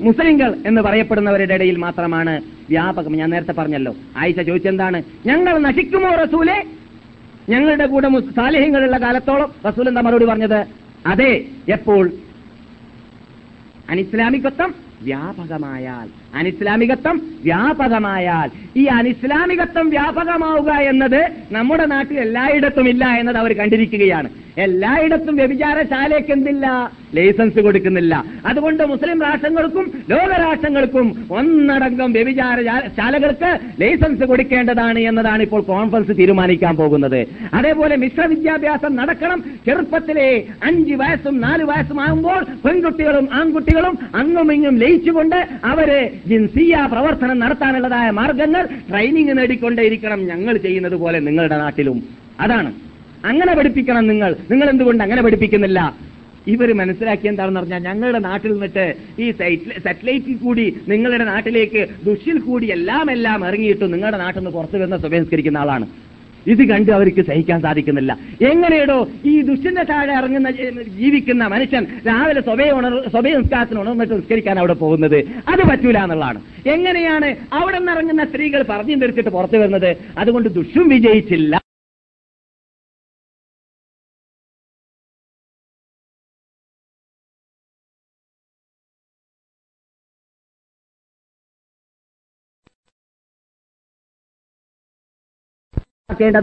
മുസ്ലിങ്ങൾ എന്ന് പറയപ്പെടുന്നവരുടെ ഇടയിൽ മാത്രമാണ് വ്യാപകം. ഞാൻ നേരത്തെ പറഞ്ഞല്ലോ, ആയിഷ ചോദിച്ചെന്താണ്, ഞങ്ങൾ നശിക്കുമോ റസൂലെ, ഞങ്ങളുടെ കൂടെ സാലിഹ്യങ്ങളുള്ള കാലത്തോളം? റസൂൽ എന്താ മറുപടി പറഞ്ഞത്? അതെ, എപ്പോൾ അനിസ്ലാമികത്വം വ്യാപകമായാൽ. അനിസ്ലാമികത്വം വ്യാപകമായാൽ ഈ അനിസ്ലാമികത്വം വ്യാപകമാവുക എന്നത് നമ്മുടെ നാട്ടിൽ എല്ലായിടത്തും ഇല്ല എന്നത് അവർ കണ്ടിരിക്കുകയാണ്. എല്ലായിടത്തും വ്യഭിചാരശാലയ്ക്ക് എന്തില്ല, ലൈസൻസ് കൊടുക്കുന്നില്ല. അതുകൊണ്ട് മുസ്ലിം രാഷ്ട്രങ്ങൾക്കും ലോകരാഷ്ട്രങ്ങൾക്കും ഒന്നടങ്കം വ്യഭിചാര ശാലകൾക്ക് ലൈസൻസ് കൊടുക്കേണ്ടതാണ് എന്നതാണ് ഇപ്പോൾ കോൺഫറൻസ് തീരുമാനിക്കാൻ പോകുന്നത്. അതേപോലെ മിശ്ര വിദ്യാഭ്യാസം നടക്കണം. ചെറുപ്പത്തിലെ അഞ്ചു വയസ്സും നാലു വയസ്സും ആകുമ്പോൾ പെൺകുട്ടികളും ആൺകുട്ടികളും അങ്ങും ഇങ്ങും ലയിച്ചുകൊണ്ട് അവര് ജിൻസിയ പ്രവർത്തനം നടത്താനുള്ളതായ മാർഗങ്ങൾ ട്രെയിനിങ് നേടിക്കൊണ്ടേയിരിക്കണം. ഞങ്ങൾ ചെയ്യുന്നത് പോലെ നിങ്ങളുടെ നാട്ടിലും അതാണ്, അങ്ങനെ പഠിപ്പിക്കണം. നിങ്ങൾ നിങ്ങൾ എന്തുകൊണ്ട് അങ്ങനെ പഠിപ്പിക്കുന്നില്ല? ഇവർ മനസ്സിലാക്കി എന്താണെന്ന് പറഞ്ഞാൽ, ഞങ്ങളുടെ നാട്ടിൽ നിന്നിട്ട് ഈ സാറ്റലൈറ്റിൽ കൂടി നിങ്ങളുടെ നാട്ടിലേക്ക് ദുഷിൽ കൂടി എല്ലാം എല്ലാം ഇറങ്ങിയിട്ടും നിങ്ങളുടെ നാട്ടിൽ നിന്ന് പുറത്തു വരുന്ന സ്വഭേസ്കരിക്കുന്ന ആളാണ്. ഇത് കണ്ട് അവർക്ക് സഹിക്കാൻ സാധിക്കുന്നില്ല. എങ്ങനെയോ ഈ ദുഷിന്റെ താഴെ ഇറങ്ങുന്ന ജീവിക്കുന്ന മനുഷ്യൻ രാവിലെ സ്വഭയ ഉണർ സ്വഭയ നിസ്കാരത്തിന് ഉണർന്നിട്ട് നിസ്കരിക്കാൻ അവിടെ പോകുന്നത് അത് പറ്റൂല എന്നുള്ളതാണ്. എങ്ങനെയാണ് അവിടെ നിന്നിറങ്ങുന്ന സ്ത്രീകൾ പറഞ്ഞു നിർത്തിയിട്ട് പുറത്തു വരുന്നത്? അതുകൊണ്ട് ദുഷും വിജയിച്ചില്ല.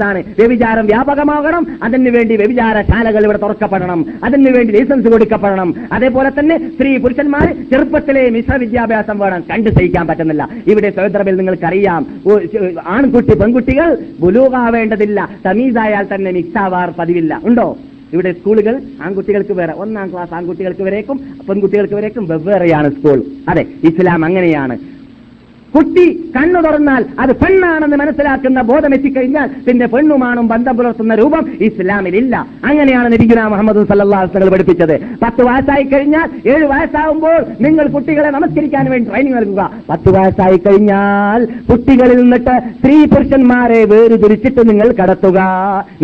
ാണ് വ്യഭിചാരം വ്യാപകമാകണം, അതിനുവേണ്ടി വ്യഭിചാരശാലകൾ ഇവിടെ തുറക്കപ്പെടണം, അതിനുവേണ്ടി ലൈസൻസ് കൊടുക്കപ്പെടണം. അതേപോലെ തന്നെ സ്ത്രീ പുരുഷന്മാർ ചെറുപ്പത്തിലെ മിശ്ര വിദ്യാഭ്യാസം വേണം. കണ്ടു സഹിക്കാൻ പറ്റുന്നില്ല. ഇവിടെ സഹോദരബിൽ നിങ്ങൾക്കറിയാം, ആൺകുട്ടി പെൺകുട്ടികൾ ബുലൂകാവേണ്ടതില്ല, തമീസായാൽ തന്നെ മിക്സാവാർ പതിവില്ല. ഉണ്ടോ ഇവിടെ സ്കൂളുകൾ? ആൺകുട്ടികൾക്ക് വേറെ ഒന്നാം ക്ലാസ് ആൺകുട്ടികൾക്ക് വരേക്കും പെൺകുട്ടികൾക്ക് വരേക്കും വെവ്വേറെയാണ് സ്കൂൾ. അതെ, ഇസ്ലാം അങ്ങനെയാണ്. കുട്ടി കണ്ണു തുറന്നാൽ അത് പെണ്ണാണെന്ന് മനസ്സിലാക്കുന്ന ബോധം എത്തിക്കഴിഞ്ഞാൽ പിന്നെ പെണ്ണുമാണും ബന്ധം പുലർത്തുന്ന രൂപം ഇസ്ലാമിലില്ല. അങ്ങനെയാണ് നബിഗുനാ മുഹമ്മദ് സല്ലല്ലാഹു അലൈഹി വസല്ലം പഠിപ്പിച്ചത്. പത്ത് വയസ്സായി കഴിഞ്ഞാൽ, ഏഴ് വയസ്സാകുമ്പോൾ നിങ്ങൾ കുട്ടികളെ നമസ്കരിക്കാൻ വേണ്ടി ട്രെയിനിങ് നൽകുക. പത്ത് വയസ്സായി കഴിഞ്ഞാൽ കുട്ടികളിൽ നിന്നിട്ട് സ്ത്രീ പുരുഷന്മാരെ വേർതിരിച്ചിട്ട് നിങ്ങൾ കടത്തുക.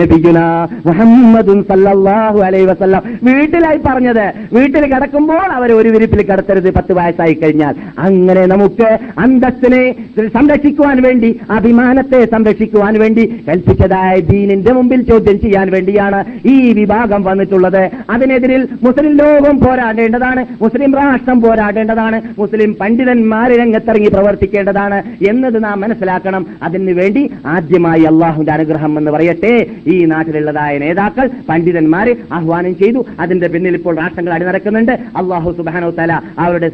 നബിഗുനാ മുഹമ്മദ് സല്ലല്ലാഹു അലൈഹി വസല്ലം വീട്ടിലായി പറഞ്ഞത്, വീട്ടിൽ കിടക്കുമ്പോൾ അവരെ ഒരു വിരിപ്പിൽ കിടത്തരുത് പത്ത് വയസ്സായി കഴിഞ്ഞാൽ. അങ്ങനെ നമുക്ക് അന്ത സംരക്ഷിക്കുവാൻ വേണ്ടി, അഭിമാനത്തെ സംരക്ഷിക്കുവാൻ വേണ്ടി കൽപ്പിച്ചതായ ദീനിന്റെ മുമ്പിൽ ചോദ്യം ചെയ്യാൻ വേണ്ടിയാണ് ഈ വിഭാഗം വന്നിട്ടുള്ളത്. അതിനെതിരിൽ മുസ്ലിം ലോകം പോരാടേണ്ടതാണ്, മുസ്ലിം രാഷ്ട്രം പോരാടേണ്ടതാണ്, മുസ്ലിം പണ്ഡിതന്മാർ രംഗത്തിറങ്ങി പ്രവർത്തിക്കേണ്ടതാണ് എന്നത് നാം മനസ്സിലാക്കണം. അതിനുവേണ്ടി ആദ്യമായി അള്ളാഹുവിന്റെ അനുഗ്രഹം എന്ന് പറയട്ടെ, ഈ നാട്ടിലുള്ളതായ നേതാക്കൾ പണ്ഡിതന്മാരെ ആഹ്വാനം ചെയ്തു. അതിന്റെ പിന്നിൽ ഇപ്പോൾ രാഷ്ട്രങ്ങൾ അണിനിരക്കുന്നുണ്ട്. അള്ളാഹു സുബ്ഹാനഹു വ തആല അവരുടെ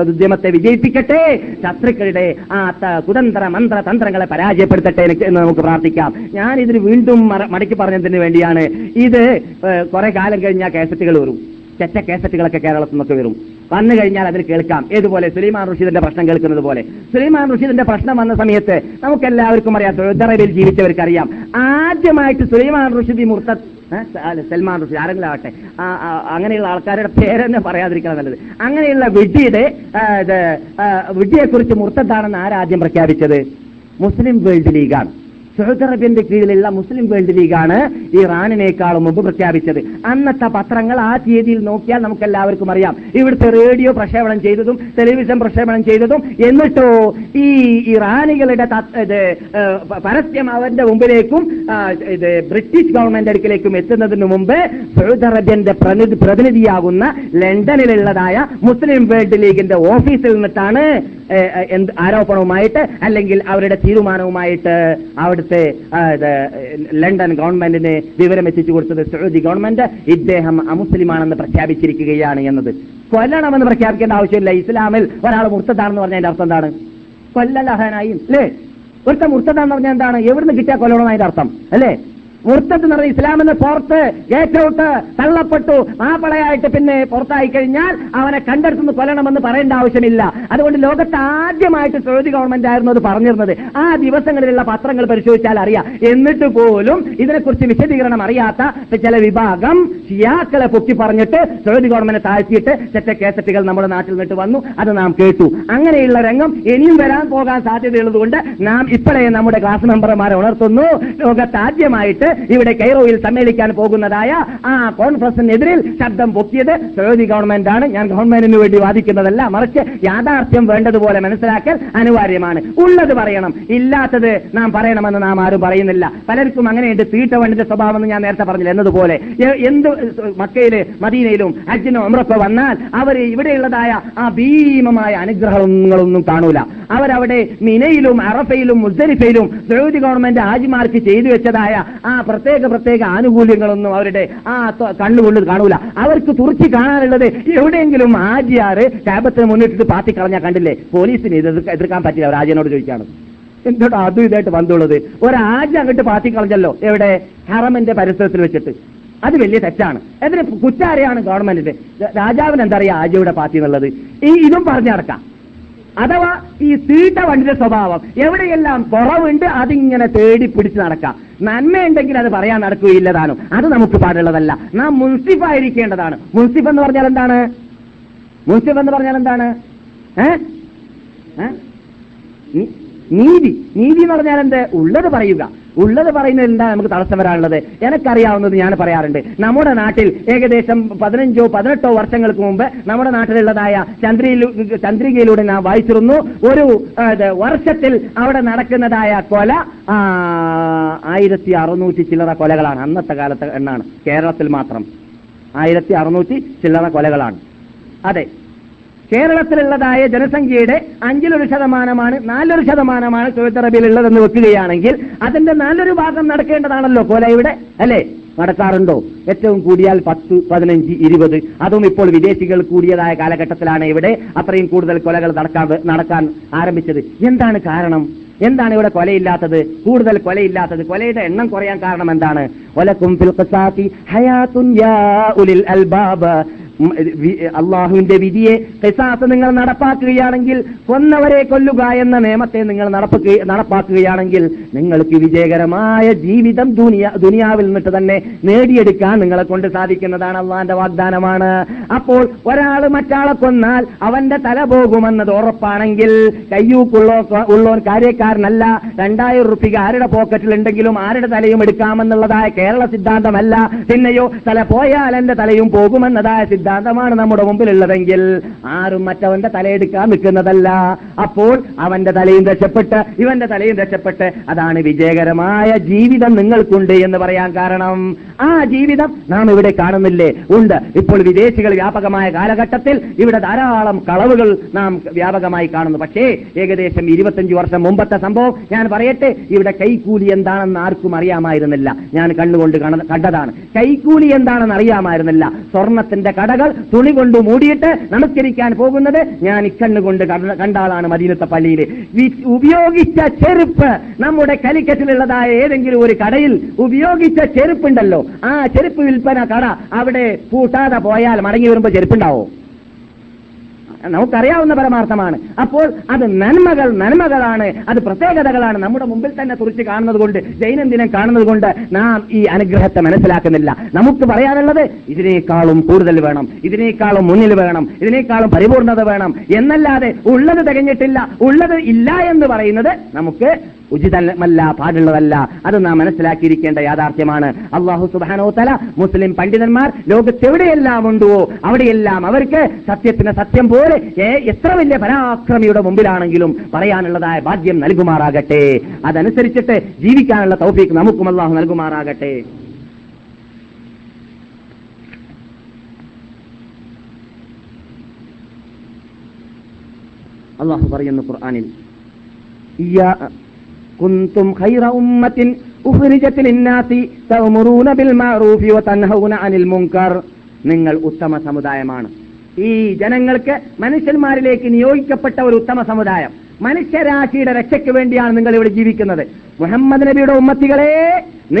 സദുദ്യമത്തെ വിജയിപ്പിക്കട്ടെ. ശത്രുക്കളുടെ ചെയ്യട്ടെ, ആ കുതന്ത്ര മന്ത്ര തന്ത്രങ്ങളെ പരാജയപ്പെടുത്തട്ടെ എന്ന് നമുക്ക് പ്രാർത്ഥിക്കാം. ഞാൻ ഇതിന് വീണ്ടും മടക്കി പറഞ്ഞതിന് വേണ്ടിയാണ്. ഇത് കുറെ കാലം കഴിഞ്ഞാൽ കാസറ്റുകൾ വരും, ചെറ്റ കാസറ്റുകളൊക്കെ കേരളത്തിൽ നിന്നൊക്കെ വരും. വന്നു കഴിഞ്ഞാൽ അതിൽ കേൾക്കാം, ഏതുപോലെ സുലൈമാൻ റഷീദിന്റെ പ്രശ്നം കേൾക്കുന്നത് പോലെ. സുലൈമാൻ റഷീദിന്റെ പ്രശ്നം വന്ന സമയത്ത് നമുക്ക് എല്ലാവർക്കും അറിയാം, സൗദി അറേബ്യയിൽ ജീവിച്ചവർക്കറിയാം, ആദ്യമായിട്ട് സുലൈമാൻ റഷീദി മുർത്ത സൽമാൻ റഷീദ് ആരെങ്കിലും ആവട്ടെ, അങ്ങനെയുള്ള ആൾക്കാരുടെ പേരെന്നെ പറയാതിരിക്കണം നല്ലത്. അങ്ങനെയുള്ള വിഡ്ഢിയുടെ വിഡ്ഢിയെക്കുറിച്ച് മുർത്തദാണെന്ന് ആരാദ്യം പ്രഖ്യാപിച്ചത്? മുസ്ലിം വേൾഡ് ലീഗാണ്. സൗദി അറേബ്യന്റെ കീഴിലുള്ള മുസ്ലിം വേൾഡ് ലീഗാണ് ഇറാനിനേക്കാളും മുമ്പ് പ്രഖ്യാപിച്ചത്. അന്നത്തെ പത്രങ്ങൾ ആ തീയതിയിൽ നോക്കിയാൽ നമുക്ക് എല്ലാവർക്കും അറിയാം. ഇവിടുത്തെ റേഡിയോ പ്രക്ഷേപണം ചെയ്തതും ടെലിവിഷൻ പ്രക്ഷേപണം ചെയ്തതും. എന്നിട്ടോ ഈ ഇറാനികളുടെ പരസ്യം അവന്റെ മുമ്പിലേക്കും ഇത് ബ്രിട്ടീഷ് ഗവൺമെന്റ് അടുക്കിലേക്കും എത്തുന്നതിന് മുമ്പ് സൗദി അറേബ്യന്റെ പ്രതിനിധിയാകുന്ന ലണ്ടനിലുള്ളതായ മുസ്ലിം വേൾഡ് ലീഗിന്റെ ഓഫീസിൽ നിന്നിട്ടാണ് ആരോപണവുമായിട്ട് അല്ലെങ്കിൽ അവരുടെ തീരുമാനവുമായിട്ട് അവിടുത്തെ ലണ്ടൻ ഗവൺമെന്റിന് വിവരം എത്തിച്ചു കൊടുത്തത്. സൗദി ഗവൺമെന്റ് ഇദ്ദേഹം അമുസ്ലിമാണെന്ന് പ്രഖ്യാപിച്ചിരിക്കുകയാണ് എന്നത്. കൊല്ലണമെന്ന് പ്രഖ്യാപിക്കേണ്ട ആവശ്യമില്ല. ഇസ്ലാമിൽ ഒരാൾ മുർത്തദാണെന്ന് പറഞ്ഞാൽ അതിന്റെ അർത്ഥം എന്താണ്? കൊല്ലലഹനായി അല്ലേ? ഒരുത്ത മുർത്തദാന്ന് പറഞ്ഞാൽ എന്താണ്? എവിടുന്ന് കിട്ടിയാൽ കൊല്ലണം അതിന്റെ അർത്ഥം അല്ലേ? മുർത്തദ് എന്ന് പറഞ്ഞാൽ ഇസ്ലാമിന് പുറത്ത്, ഗേറ്റ് ഔട്ട്, തള്ളപ്പെട്ടു, മാപ്പളയായിട്ട് പിന്നെ പുറത്തായി കഴിഞ്ഞാൽ അവനെ കണ്ടെടുത്തുനിന്ന് കൊല്ലണമെന്ന് പറയേണ്ട ആവശ്യമില്ല. അതുകൊണ്ട് ലോകത്ത് ആദ്യമായിട്ട് സൗദി ഗവൺമെന്റ് ആയിരുന്നു അത് പറഞ്ഞിരുന്നത്. ആ ദിവസങ്ങളിലുള്ള പത്രങ്ങൾ പരിശോധിച്ചാൽ അറിയാം. എന്നിട്ട് പോലും ഇതിനെക്കുറിച്ച് വിശദീകരണം അറിയാത്ത ചില വിഭാഗം ഷിയാക്കളെ പൊക്കി പറഞ്ഞിട്ട് സൗദി ഗവൺമെന്റ് താഴ്ത്തിയിട്ട് ചെറ്റ കേസറ്റുകൾ നമ്മുടെ നാട്ടിൽ നിന്നിട്ട് വന്നു, അത് നാം കേട്ടു. അങ്ങനെയുള്ള രംഗം ഇനിയും വരാൻ പോകാൻ സാധ്യതയുള്ളതുകൊണ്ട് നാം ഇപ്പോഴേ നമ്മുടെ ക്ലാസ് മെമ്പർമാരെ ഉണർത്തുന്നു. ലോകത്താദ്യമായിട്ട് ഇവിടെ കൈറോയിൽ സമ്മേളിക്കാൻ പോകുന്നതായ ആ കോൺഫറൻസിനെതിരിൽ ശബ്ദം പൊക്കിയത് സൗദി ഗവൺമെന്റാണ്. ഞാൻ ഗവൺമെന്റിന് വേണ്ടി വാദിക്കുന്നതല്ല, മറിച്ച് യാഥാർത്ഥ്യം വേണ്ടതുപോലെ മനസ്സിലാക്കൽ അനിവാര്യമാണ്. ഉള്ളത് പറയണം, ഇല്ലാത്തത് നാം പറയണമെന്ന് നാം ആരും പറയുന്നില്ല. പലർക്കും അങ്ങനെയുണ്ട് തീട്ടവണ്ടിന്റെ സ്വഭാവം എന്ന് ഞാൻ നേരത്തെ പറഞ്ഞില്ല എന്നതുപോലെ. എന്ത് മക്കയില് മദീനയിലും ഹജ്ജിനോ ഉംറക്കോ വന്നാൽ അവർ ഇവിടെയുള്ളതായ ആ ഭീമമായ അനുഗ്രഹങ്ങളൊന്നും കാണൂല. അവരവിടെ മിനയിലും അറഫയിലും മുസ്ദലിഫയിലും സൗദി ഗവൺമെന്റ് ഹാജിമാർക്ക് ചെയ്തു വെച്ചതായ ആ പ്രത്യേക പ്രത്യേക ആനുകൂല്യങ്ങളൊന്നും അവരുടെ ആ കണ്ണുകൊള്ളത് കാണൂല. അവർക്ക് തുറച്ചു കാണാനുള്ളത് എവിടെയെങ്കിലും ആജിയാറ് ക്യാബത്തിന് മുന്നിട്ടിട്ട് പാർട്ടി കളഞ്ഞാൽ കണ്ടില്ലേ? പോലീസിന് എതിർക്കാൻ പറ്റില്ല. അവർ ആജിയനോട് ചോദിക്കാണ് എന്തോട്ടോ അതും ഇതായിട്ട് വന്നുള്ളത്. ഒരാജി അങ്ങോട്ട് പാർട്ടി കളഞ്ഞല്ലോ, എവിടെ? ഹറമിന്റെ പരിസരത്തിൽ വെച്ചിട്ട്. അത് വലിയ തെറ്റാണ്. അതിന് കുറ്റാരെയാണ് ഗവൺമെന്റിന്റെ. രാജാവിന് എന്താ അറിയാം ആജിയുടെ പാർട്ടി എന്നുള്ളത്? ഈ ഇതും പറഞ്ഞു നടക്കാം. അഥവാ ഈ തീട്ട വണ്ടിയുടെ സ്വഭാവം എവിടെയെല്ലാം കുറവുണ്ട് അതിങ്ങനെ തേടി പിടിച്ച് നടക്കാം. നന്മയുണ്ടെങ്കിൽ അത് പറയാൻ നടക്കുകയില്ലതാനും. അത് നമുക്ക് പാടുള്ളതല്ല. നാം മുൻസിഫായിരിക്കേണ്ടതാണ്. മുൻസിഫ് എന്ന് പറഞ്ഞാൽ എന്താണ്? മുൻസിഫ് എന്ന് പറഞ്ഞാൽ എന്താണ്? നീതി. നീതി എന്ന് പറഞ്ഞാൽ എന്ത്? ഉള്ളത് പറയുക. ഉള്ളത് പറയുന്നത് എന്താ നമുക്ക് തടസ്സം വരാനുള്ളത്? എനിക്കറിയാവുന്നത് ഞാൻ പറയാറുണ്ട്. നമ്മുടെ നാട്ടിൽ ഏകദേശം പതിനഞ്ചോ പതിനെട്ടോ വർഷങ്ങൾക്ക് മുമ്പ് നമ്മുടെ നാട്ടിലുള്ളതായ ചന്ദ്രയിലൂ ചന്ദ്രികയിലൂടെ നാം വായിച്ചിരുന്നു, ഒരു വർഷത്തിൽ അവിടെ നടക്കുന്നതായ കൊല ആയിരത്തി അറുന്നൂറ്റി ചില്ലറ കൊലകളാണ്. അന്നത്തെ കാലത്ത് എണ്ണാണ്, കേരളത്തിൽ മാത്രം ആയിരത്തി അറുന്നൂറ്റി ചില്ലറ കൊലകളാണ്. അതെ, കേരളത്തിലുള്ളതായ ജനസംഖ്യയുടെ അഞ്ചിലൊരു ശതമാനമാണ്, നാലൊരു ശതമാനമാണ് സൗദി അറേബ്യയിലുള്ളതെന്ന് വെക്കുകയാണെങ്കിൽ അതിന്റെ നാലൊരു ഭാഗം നടക്കേണ്ടതാണല്ലോ കൊല ഇവിടെ, അല്ലേ? നടക്കാറുണ്ടോ? ഏറ്റവും കൂടിയാൽ പത്ത്, പതിനഞ്ച്, ഇരുപത്. അതും ഇപ്പോൾ വിദേശികൾ കൂടിയതായ കാലഘട്ടത്തിലാണ് ഇവിടെ അത്രയും കൂടുതൽ കൊലകൾ നടക്കാൻ നടക്കാൻ ആരംഭിച്ചത്. എന്താണ് കാരണം? എന്താണ് ഇവിടെ കൊലയില്ലാത്തത്, കൂടുതൽ കൊലയില്ലാത്തത്? കൊലയുടെ എണ്ണം കുറയാൻ കാരണം എന്താണ്? വലക്കും ഫിൽ ഖിസാസി ഹയാതുൻ യാ ഉലിൽ അൽബാബ്. അള്ളാഹുവിന്റെ വിധിയെ ഖിസാസ് നിങ്ങൾ നടപ്പാക്കുകയാണെങ്കിൽ, കൊന്നവരെ കൊല്ലുക എന്ന നിയമത്തെ നിങ്ങൾ നടപ്പാക്കുകയാണെങ്കിൽ നിങ്ങൾക്ക് വിജയകരമായ ജീവിതം ദുനിയാവിൽ നിന്നിട്ട് തന്നെ നേടിയെടുക്കാൻ നിങ്ങളെ കൊണ്ട് സാധിക്കുന്നതാണ്. അള്ളാഹിന്റെ വാഗ്ദാനമാണ്. അപ്പോൾ ഒരാൾ മറ്റാളെ കൊന്നാൽ അവന്റെ തല പോകുമെന്നത് ഉറപ്പാണെങ്കിൽ കയ്യൂക്കുള്ളോ ഉള്ളോൻ കാര്യക്കാരനല്ല. രണ്ടായിരം റുപ്യ ആരുടെ പോക്കറ്റിൽ ഉണ്ടെങ്കിലും ആരുടെ തലയും എടുക്കാമെന്നുള്ളതായ കേരള സിദ്ധാന്തമല്ല. പിന്നെയോ തല പോയാൽ എന്റെ തലയും പോകുമെന്നതായ സിദ്ധാന്തം ാണ് നമ്മുടെ മുമ്പിലുള്ളതെങ്കിൽ ആരും മറ്റവന്റെ തലയെടുക്കാൻ നിൽക്കുന്നതല്ല. അപ്പോൾ അവന്റെ തലയും രക്ഷപ്പെട്ട് ഇവന്റെ തലയും രക്ഷപ്പെട്ട് അതാണ് വിജയകരമായ ജീവിതം നിങ്ങൾക്കുണ്ട് എന്ന് പറയാൻ കാരണം. ആ ജീവിതം നാം ഇവിടെ കാണുന്നില്ലേ? ഉണ്ട്. ഇപ്പോൾ വിദേശികൾ വ്യാപകമായ കാലഘട്ടത്തിൽ ഇവിടെ ധാരാളം കളവുകൾ നാം വ്യാപകമായി കാണുന്നു. പക്ഷേ ഏകദേശം ഇരുപത്തഞ്ച് വർഷം മുമ്പത്തെ സംഭവം ഞാൻ പറയട്ടെ. ഇവിടെ കൈക്കൂലി എന്താണെന്ന് ആർക്കും അറിയാമായിരുന്നില്ല. ഞാൻ കണ്ണുകൊണ്ട് കണ്ടതാണ്. കൈക്കൂലി എന്താണെന്ന് അറിയാമായിരുന്നില്ല. സ്വർണത്തിന്റെ കട കടകൾ തുണി കൊണ്ട് മൂടിയിട്ട് നമസ്കരിക്കാൻ പോകുന്നത് ഞാൻ ഇക്കണ്ണുകൊണ്ട് കണ്ട ആളാണ് മദീനത്തെ പള്ളിയിൽ. ഉപയോഗിച്ച ചെരുപ്പ് നമ്മുടെ കാലിക്കറ്റിലുള്ളതായ ഏതെങ്കിലും ഒരു കടയിൽ ഉപയോഗിച്ച ചെരുപ്പുണ്ടല്ലോ, ആ ചെരുപ്പ് വിൽപ്പന കട അവിടെ പൂട്ടാതെ പോയാൽ മടങ്ങി വരുമ്പോൾ ചെരുപ്പുണ്ടാവോ? നമുക്കറിയാവുന്ന പരമാർത്ഥമാണ്. അപ്പോൾ അത് നന്മകൾ നന്മകളാണ്, അത് പ്രത്യേകതകളാണ് നമ്മുടെ മുമ്പിൽ തന്നെ കുറിച്ച് കാണുന്നത് കൊണ്ട്, ദൈനംദിനം കാണുന്നത് കൊണ്ട് നാം ഈ അനുഗ്രഹത്തെ മനസ്സിലാക്കുന്നില്ല. നമുക്ക് പറയാനുള്ളത് ഇതിനേക്കാളും കൂടുതൽ വേണം, ഇതിനേക്കാളും മുന്നിൽ വേണം, ഇതിനേക്കാളും പരിപൂർണത വേണം എന്നല്ലാതെ ഉള്ളത് തികഞ്ഞിട്ടില്ല, ഉള്ളത് ഇല്ല എന്ന് പറയുന്നത് നമുക്ക് ഉചിതമല്ല, പാടുള്ളതല്ല. അത് നാം മനസ്സിലാക്കിയിരിക്കേണ്ട യാഥാർത്ഥ്യമാണ്. അള്ളാഹു സുബ്ഹാനഹു തആല മുസ്ലിം പണ്ഡിതന്മാർ ലോകത്തെവിടെയെല്ലാം ഉണ്ടോ അവിടെയെല്ലാം അവർക്ക് സത്യത്തിന് സത്യം പോലെ എത്ര വലിയ പരാക്രമിയുടെ മുമ്പിലാണെങ്കിലും പറയാനുള്ളതായ ഭാഗ്യം നൽകുമാറാകട്ടെ. അതനുസരിച്ചിട്ട് ജീവിക്കാനുള്ള തൗഫീഖ് നമുക്കും അള്ളാഹു നൽകുമാറാകട്ടെ. അള്ളാഹു പറയുന്നു ഖുർആനിൽ, കുന്തും ഖൈറ ഉമ്മത്തിൻ ഉഖ്രിജത് ലിന്നാസി തഅ്മുറൂന ബിൽ മഅ്റൂഫി വതൻഹൗന അനിൽ മുൻകർ. നിങ്ങൾ ഉത്തമ സമുദായമാണ്. ഈ ജനങ്ങൾക്ക് മനുഷ്യന്മാരിലേക്ക് നിയോഗിക്കപ്പെട്ട ഒരു ഉത്തമ സമുദായം. മനുഷ്യരാശിയുടെ രക്ഷയ്ക്ക് വേണ്ടിയാണ് നിങ്ങൾ ഇവിടെ ജീവിക്കുന്നത്. മുഹമ്മദ് നബിയുടെ ഉമ്മത്തികളെ,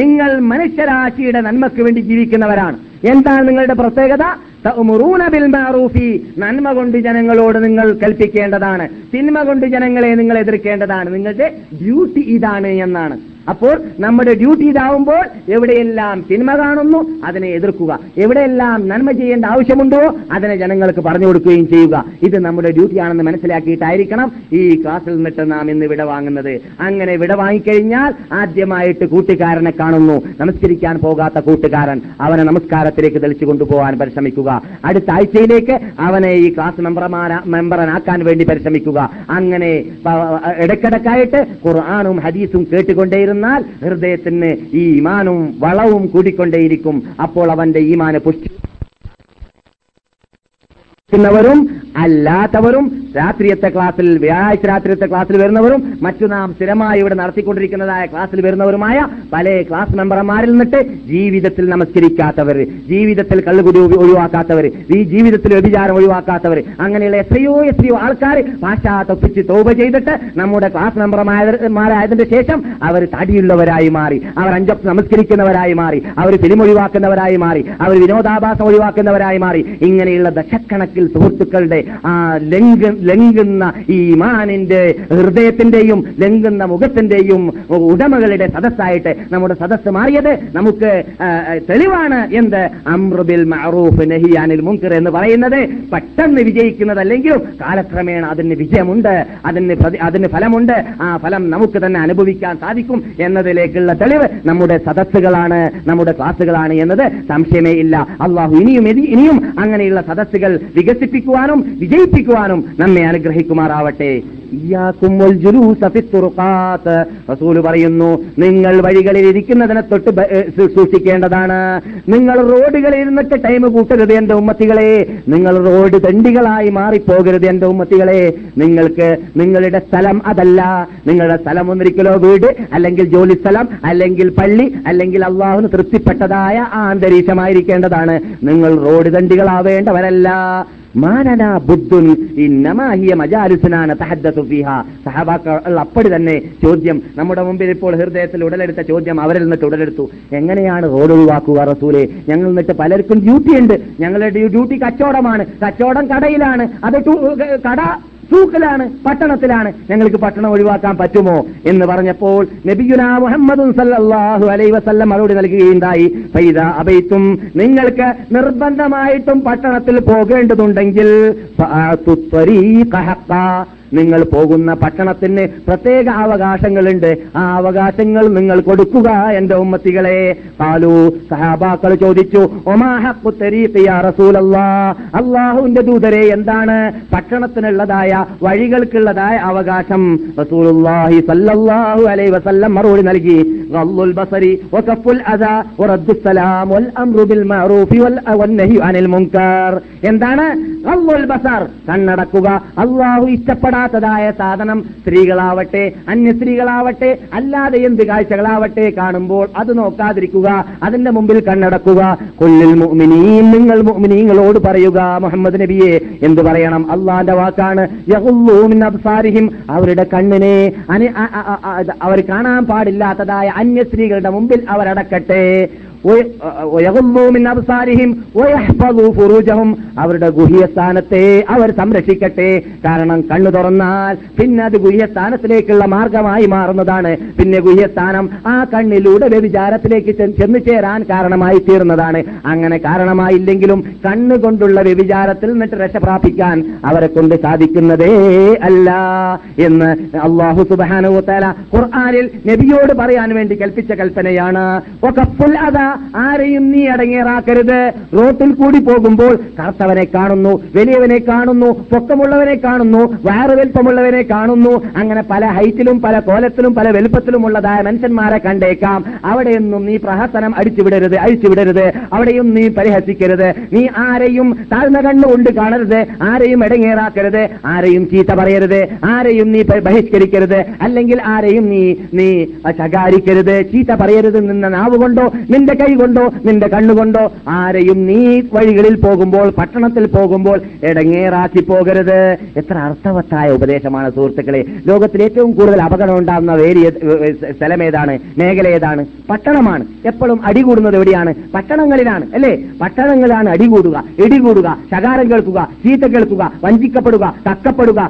നിങ്ങൾ മനുഷ്യരാശിയുടെ നന്മയ്ക്ക് വേണ്ടി ജീവിക്കുന്നവരാണ്. എന്താണ് നിങ്ങളുടെ പ്രത്യേകത? തഅ്മുറൂന ബിൽ മഅ്റൂഫി, നന്മ കൊണ്ട് ജനങ്ങളോട് നിങ്ങൾ കൽപ്പിക്കേണ്ടതാണ്, തിന്മ കൊണ്ട് ജനങ്ങളെ നിങ്ങൾ എതിർക്കേണ്ടതാണ്. നിങ്ങളുടെ ഡ്യൂട്ടി ഇതാണ് എന്നാണ്. അപ്പോൾ നമ്മുടെ ഡ്യൂട്ടി ഇതാവുമ്പോൾ എവിടെയെല്ലാം തിന്മ കാണുന്നു അതിനെ എതിർക്കുക, എവിടെയെല്ലാം നന്മ ചെയ്യേണ്ട ആവശ്യമുണ്ടോ അതിനെ ജനങ്ങൾക്ക് പറഞ്ഞു കൊടുക്കുകയും ചെയ്യുക. ഇത് നമ്മുടെ ഡ്യൂട്ടിയാണെന്ന് മനസ്സിലാക്കിയിട്ടായിരിക്കണം ഈ ക്ലാസ്സിൽ നിന്നിട്ട് നാം ഇന്ന് വിട വാങ്ങുന്നത്. അങ്ങനെ വിട വാങ്ങിക്കഴിഞ്ഞാൽ ആദ്യമായിട്ട് കൂട്ടുകാരനെ കാണുന്നു, നമസ്കരിക്കാൻ പോകാത്ത കൂട്ടുകാരൻ. അവനെ നമസ്കാരത്തിലേക്ക് തെളിച്ചു കൊണ്ടുപോകാൻ പരിശ്രമിക്കുക. അടുത്ത ആഴ്ചയിലേക്ക് അവനെ ഈ ക്ലാസ് മെമ്പർമാരാ മെമ്പറനാക്കാൻ വേണ്ടി പരിശ്രമിക്കുക. അങ്ങനെ ഇടയ്ക്കിടക്കായിട്ട് ഖുർആനും ഹദീസും കേട്ടുകൊണ്ടേയിരുന്നു ാൽ ഹൃദയത്തിന് ഈ ഈമാനും വളവും കൂടിക്കൊണ്ടേയിരിക്കും. അപ്പോൾ അവന്റെ ഈമാനെ പുഷ്ടിക്കുന്നവരും അല്ലാത്തവരും, രാത്രിയത്തെ ക്ലാസ്സിൽ വ്യാഴാഴ്ച രാത്രിയത്തെ ക്ലാസ്സിൽ വരുന്നവരും മറ്റു നാം സ്ഥിരമായി ഇവിടെ നടത്തിക്കൊണ്ടിരിക്കുന്നതായ ക്ലാസ്സിൽ വരുന്നവരുമായ പല ക്ലാസ് മെമ്പർമാരിൽ നിന്നിട്ട് ജീവിതത്തിൽ നമസ്കരിക്കാത്തവർ, ജീവിതത്തിൽ കള്ളുകുടി ഒഴിവാക്കാത്തവർ, ഈ ജീവിതത്തിൽ വ്യഭിചാരം ഒഴിവാക്കാത്തവർ, അങ്ങനെയുള്ള എത്രയോ എത്രയോ ആൾക്കാർ ഭാഷ തൊപ്പിച്ച് തൗബ ചെയ്തിട്ട് നമ്മുടെ ക്ലാസ് മെമ്പർമാരായതിന്റെ ശേഷം അവർ തടിയുള്ളവരായി മാറി, അവർ അഞ്ചപ്പ് നമസ്കരിക്കുന്നവരായി മാറി, അവർ ഫിലിം ഒഴിവാക്കുന്നവരായി മാറി, അവർ വിനോദാഭാസം ഒഴിവാക്കുന്നവരായി മാറി. ഇങ്ങനെയുള്ള ദശക്കണക്കിൽ സുഹൃത്തുക്കളുടെ ആ ലംഘുന്ന ഈ ഈമാനിന്റെ ഹൃദയത്തിന്റെയും ലംഘുന്ന മുഖത്തിന്റെയും ഉടമകളുടെ സദസ്സായിട്ട് നമ്മുടെ സദസ്സ് മാറിയത് നമുക്ക് തെളിവാണ്. എന്ത്? അംറു ബിൽ മഅറൂഫ് നഹി അനിൽ മുൻകർ എന്ന് പറയുന്നത് പെട്ടെന്ന് വിജയിക്കുന്നതല്ലെങ്കിലും കാലക്രമേണ അതിന് വിജയമുണ്ട്, അതിന് അതിന് ഫലമുണ്ട്, ആ ഫലം നമുക്ക് തന്നെ അനുഭവിക്കാൻ സാധിക്കും എന്നതിലേക്കുള്ള തെളിവ് നമ്മുടെ സദസ്സുകളാണ്, നമ്മുടെ ക്ലാസുകളാണ് എന്നത് സംശയമേ ഇല്ല. അള്ളാഹു ഇനിയും ഇനിയും അങ്ങനെയുള്ള സദസ്സുകൾ വികസിപ്പിക്കുവാനും വിജയിപ്പിക്കുവാനും നമ്മെ അനുഗ്രഹിക്കുമാറാവട്ടെ. റസൂൽ പറയുന്നു, നിങ്ങൾ വഴികളിൽ ഇരിക്കുന്നതിനെ തൊട്ട് സൂക്ഷിക്കേണ്ടതാണ്. നിങ്ങൾ റോഡുകളിൽ ഇരുന്നിട്ട് ടൈം കൂട്ടരുത് എന്റെ ഉമ്മത്തികളെ, നിങ്ങൾ റോഡ് തണ്ടികളായി മാറിപ്പോകരുത് എന്റെ ഉമ്മത്തികളെ. നിങ്ങൾക്ക് നിങ്ങളുടെ സ്ഥലം അതല്ല, നിങ്ങളുടെ സ്ഥലം ഒന്നിരിക്കലോ വീട്, അല്ലെങ്കിൽ ജോലി സ്ഥലം, അല്ലെങ്കിൽ പള്ളി, അല്ലെങ്കിൽ അള്ളാഹുവിന് തൃപ്തിപ്പെട്ടതായ ആ അന്തരീക്ഷമായിരിക്കേണ്ടതാണ്. നിങ്ങൾ റോഡ് തണ്ടികളാവേണ്ടവരല്ല. മാനന ബുദ്ധുൻ ഇന്നമാഹിയ മജാലിസുനാന തഹദ്ദസു ഫീഹാ. സഹബാക്കൾ അപ്പടി തന്നെ ചോദ്യം നമ്മുടെ മുമ്പിൽ ഇപ്പോൾ ഹൃദയത്തിൽ ഉടലെടുത്ത ചോദ്യം അവരിൽ നിന്നിട്ട് ഉടലെടുത്തു. എങ്ങനെയാണ് റോഡ് ഒഴിവാക്കുക റസൂലെ? ഞങ്ങൾ നിന്നിട്ട് പലർക്കും ഡ്യൂട്ടി ഉണ്ട്, ഞങ്ങളുടെ ഡ്യൂട്ടി കച്ചവടമാണ്, കച്ചവടം കടയിലാണ്, അത് കട ാണ് പട്ടണത്തിലാണ്, ഞങ്ങൾക്ക് പട്ടണം ഒഴിവാക്കാൻ പറ്റുമോ എന്ന് പറഞ്ഞപ്പോൾ നബിയുനാ മുഹമ്മദ് സല്ലല്ലാഹു അലൈഹി വസല്ലം മറുപടി നൽകുകയുണ്ടായി, ഫൈദാ അബൈതും, നിങ്ങൾക്ക് നിർബന്ധമായിട്ടും പട്ടണത്തിൽ പോകേണ്ടതുണ്ടെങ്കിൽ ഫഅതു ത്വരീഖ ഹഖാ, നിങ്ങൾ പോകുന്ന പട്ടണത്തിന് പ്രത്യേക അവകാശങ്ങളുണ്ട്, ആ അവകാശങ്ങൾ നിങ്ങൾ കൊടുക്കുക എന്റെ ഉമ്മത്തികളെ. ഖാലൂ, സഹാബാക്കൾ ചോദിച്ചു, ഒമാ ഹഖു തരീഖി യാ റസൂലല്ലാഹ്, അല്ലാഹുവിന്റെ ദൂതരെ എന്താണ് പട്ടണത്തിനുള്ളതായ വഴികൾക്കുള്ളതായ അവകാശം? റസൂലുള്ളാഹി സല്ലല്ലാഹു അലൈഹി വസല്ലം മറുപടി നൽകി, ഗള്ളുൽ ബസരി വകഫുൽ അദാ വറദ്ദുസ് സലാം വൽ അംറു ബിൽ മഅ്റൂഫി വൽ നഹി അനിൽ മുൻകർ. എന്താണ്? ഗള്ളുൽ ബസർ, കണ്ണടക്കുക, അല്ലാഹു ഇഷ്ടപ്പെടാ കാണാത്തതായ സാധനം സ്ത്രീകളാവട്ടെ, അന്യ സ്ത്രീകളാവട്ടെ, അല്ലാതെ എന്ത് കാഴ്ചകളാവട്ടെ കാണുമ്പോൾ അത് നോക്കാതിരിക്കുക, അതിന്റെ മുമ്പിൽ കണ്ണടക്കുക. കുല്ലിൽ മുഅ്മിനീൻ, നിങ്ങൾ മുഅ്മിനീങ്ങളോട് പറയുക മുഹമ്മദ് നബിയെ. എന്ത് പറയണം? അള്ളാന്റെ വാക്കാണ്, യഗുള്ളൂ മിൻ അബ്സാരിഹിം, അവരുടെ കണ്ണിനെ അവർ കാണാൻ പാടില്ലാത്തതായ അന്യ സ്ത്രീകളുടെ മുമ്പിൽ അവരടക്കട്ടെ. അവരുടെ ഗുഹ്യസ്ഥാനത്തെ അവർ സംരക്ഷിക്കട്ടെ. കാരണം കണ്ണു തുറന്നാൽ പിന്നെ അത് ഗുഹ്യസ്ഥാനത്തിലേക്കുള്ള മാർഗമായി മാറുന്നതാണ്. പിന്നെ ഗുഹ്യസ്ഥാനം ആ കണ്ണിലൂടെ വ്യഭിചാരത്തിലേക്ക് ചെന്നു ചേരാൻ കാരണമായി തീർന്നതാണ്. അങ്ങനെ കാരണമായില്ലെങ്കിലും കണ്ണുകൊണ്ടുള്ള വ്യഭിചാരത്തിൽ നിന്നിട്ട് രക്ഷ പ്രാപിക്കാൻ അവരെ കൊണ്ട് സാധിക്കുന്നതേ അല്ല എന്ന് അള്ളാഹു സുബ്ഹാനഹു വ തആല ഖുർആനിൽ നബിയോട് പറയാൻ വേണ്ടി കൽപ്പിച്ച കൽപ്പനയാണ്. ആരെയും നീ അടങ്ങേറാക്കരുത്. റോട്ടിൽ കൂടി പോകുമ്പോൾ കറുത്തവനെ കാണുന്നു, വലിയവനെ കാണുന്നു, പൊക്കമുള്ളവനെ കാണുന്നു, വയറ് വലിപ്പമുള്ളവനെ കാണുന്നു, അങ്ങനെ പല ഹൈറ്റിലും പല കോലത്തിലും പല വലുപ്പത്തിലുമുള്ളതായ മനുഷ്യന്മാരെ കണ്ടേക്കാം. അവിടെയൊന്നും നീ പ്രഹസനം അടിച്ചുവിടരുത് അഴിച്ചുവിടരുത് അവിടെയും നീ പരിഹസിക്കരുത്. നീ ആരെയും താഴ്ന്ന കണ്ണുകൊണ്ട് കാണരുത്, ആരെയും അടങ്ങേറാക്കരുത്, ആരെയും ചീത്ത പറയരുത്, ആരെയും നീ ബഹിഷ്കരിക്കരുത്, അല്ലെങ്കിൽ ആരെയും നീ നീ ശകാരിക്കരുത്, ചീത്ത പറയരുത്. നിന്ന നാവുകൊണ്ടോ നിന്റെ കൈ കൊണ്ടോ നിന്റെ കണ്ണുകൊണ്ടോ ആരെയും നീ വഴികളിൽ പോകുമ്പോൾ, പട്ടണത്തിൽ പോകുമ്പോൾ ഇടങ്ങേറാക്കി പോകരുത്. എത്ര അർത്ഥവത്തായ ഉപദേശമാണ് സുഹൃത്തുക്കളെ. ലോകത്തിൽ ഏറ്റവും കൂടുതൽ അപകടം ഉണ്ടാകുന്ന വേരിയ സ്ഥലം ഏതാണ്, മേഖല ഏതാണ്? പട്ടണമാണ്. എപ്പോഴും അടികൂടുന്നത് എവിടെയാണ്? പട്ടണങ്ങളിലാണ്, അല്ലേ? പട്ടണങ്ങളിലാണ് അടികൂടുക, ഇടികൂടുക, ശകാരം കേൾക്കുക, ചീത്ത കേൾക്കുക, വഞ്ചിക്കപ്പെടുക, തക്കപ്പെടുക.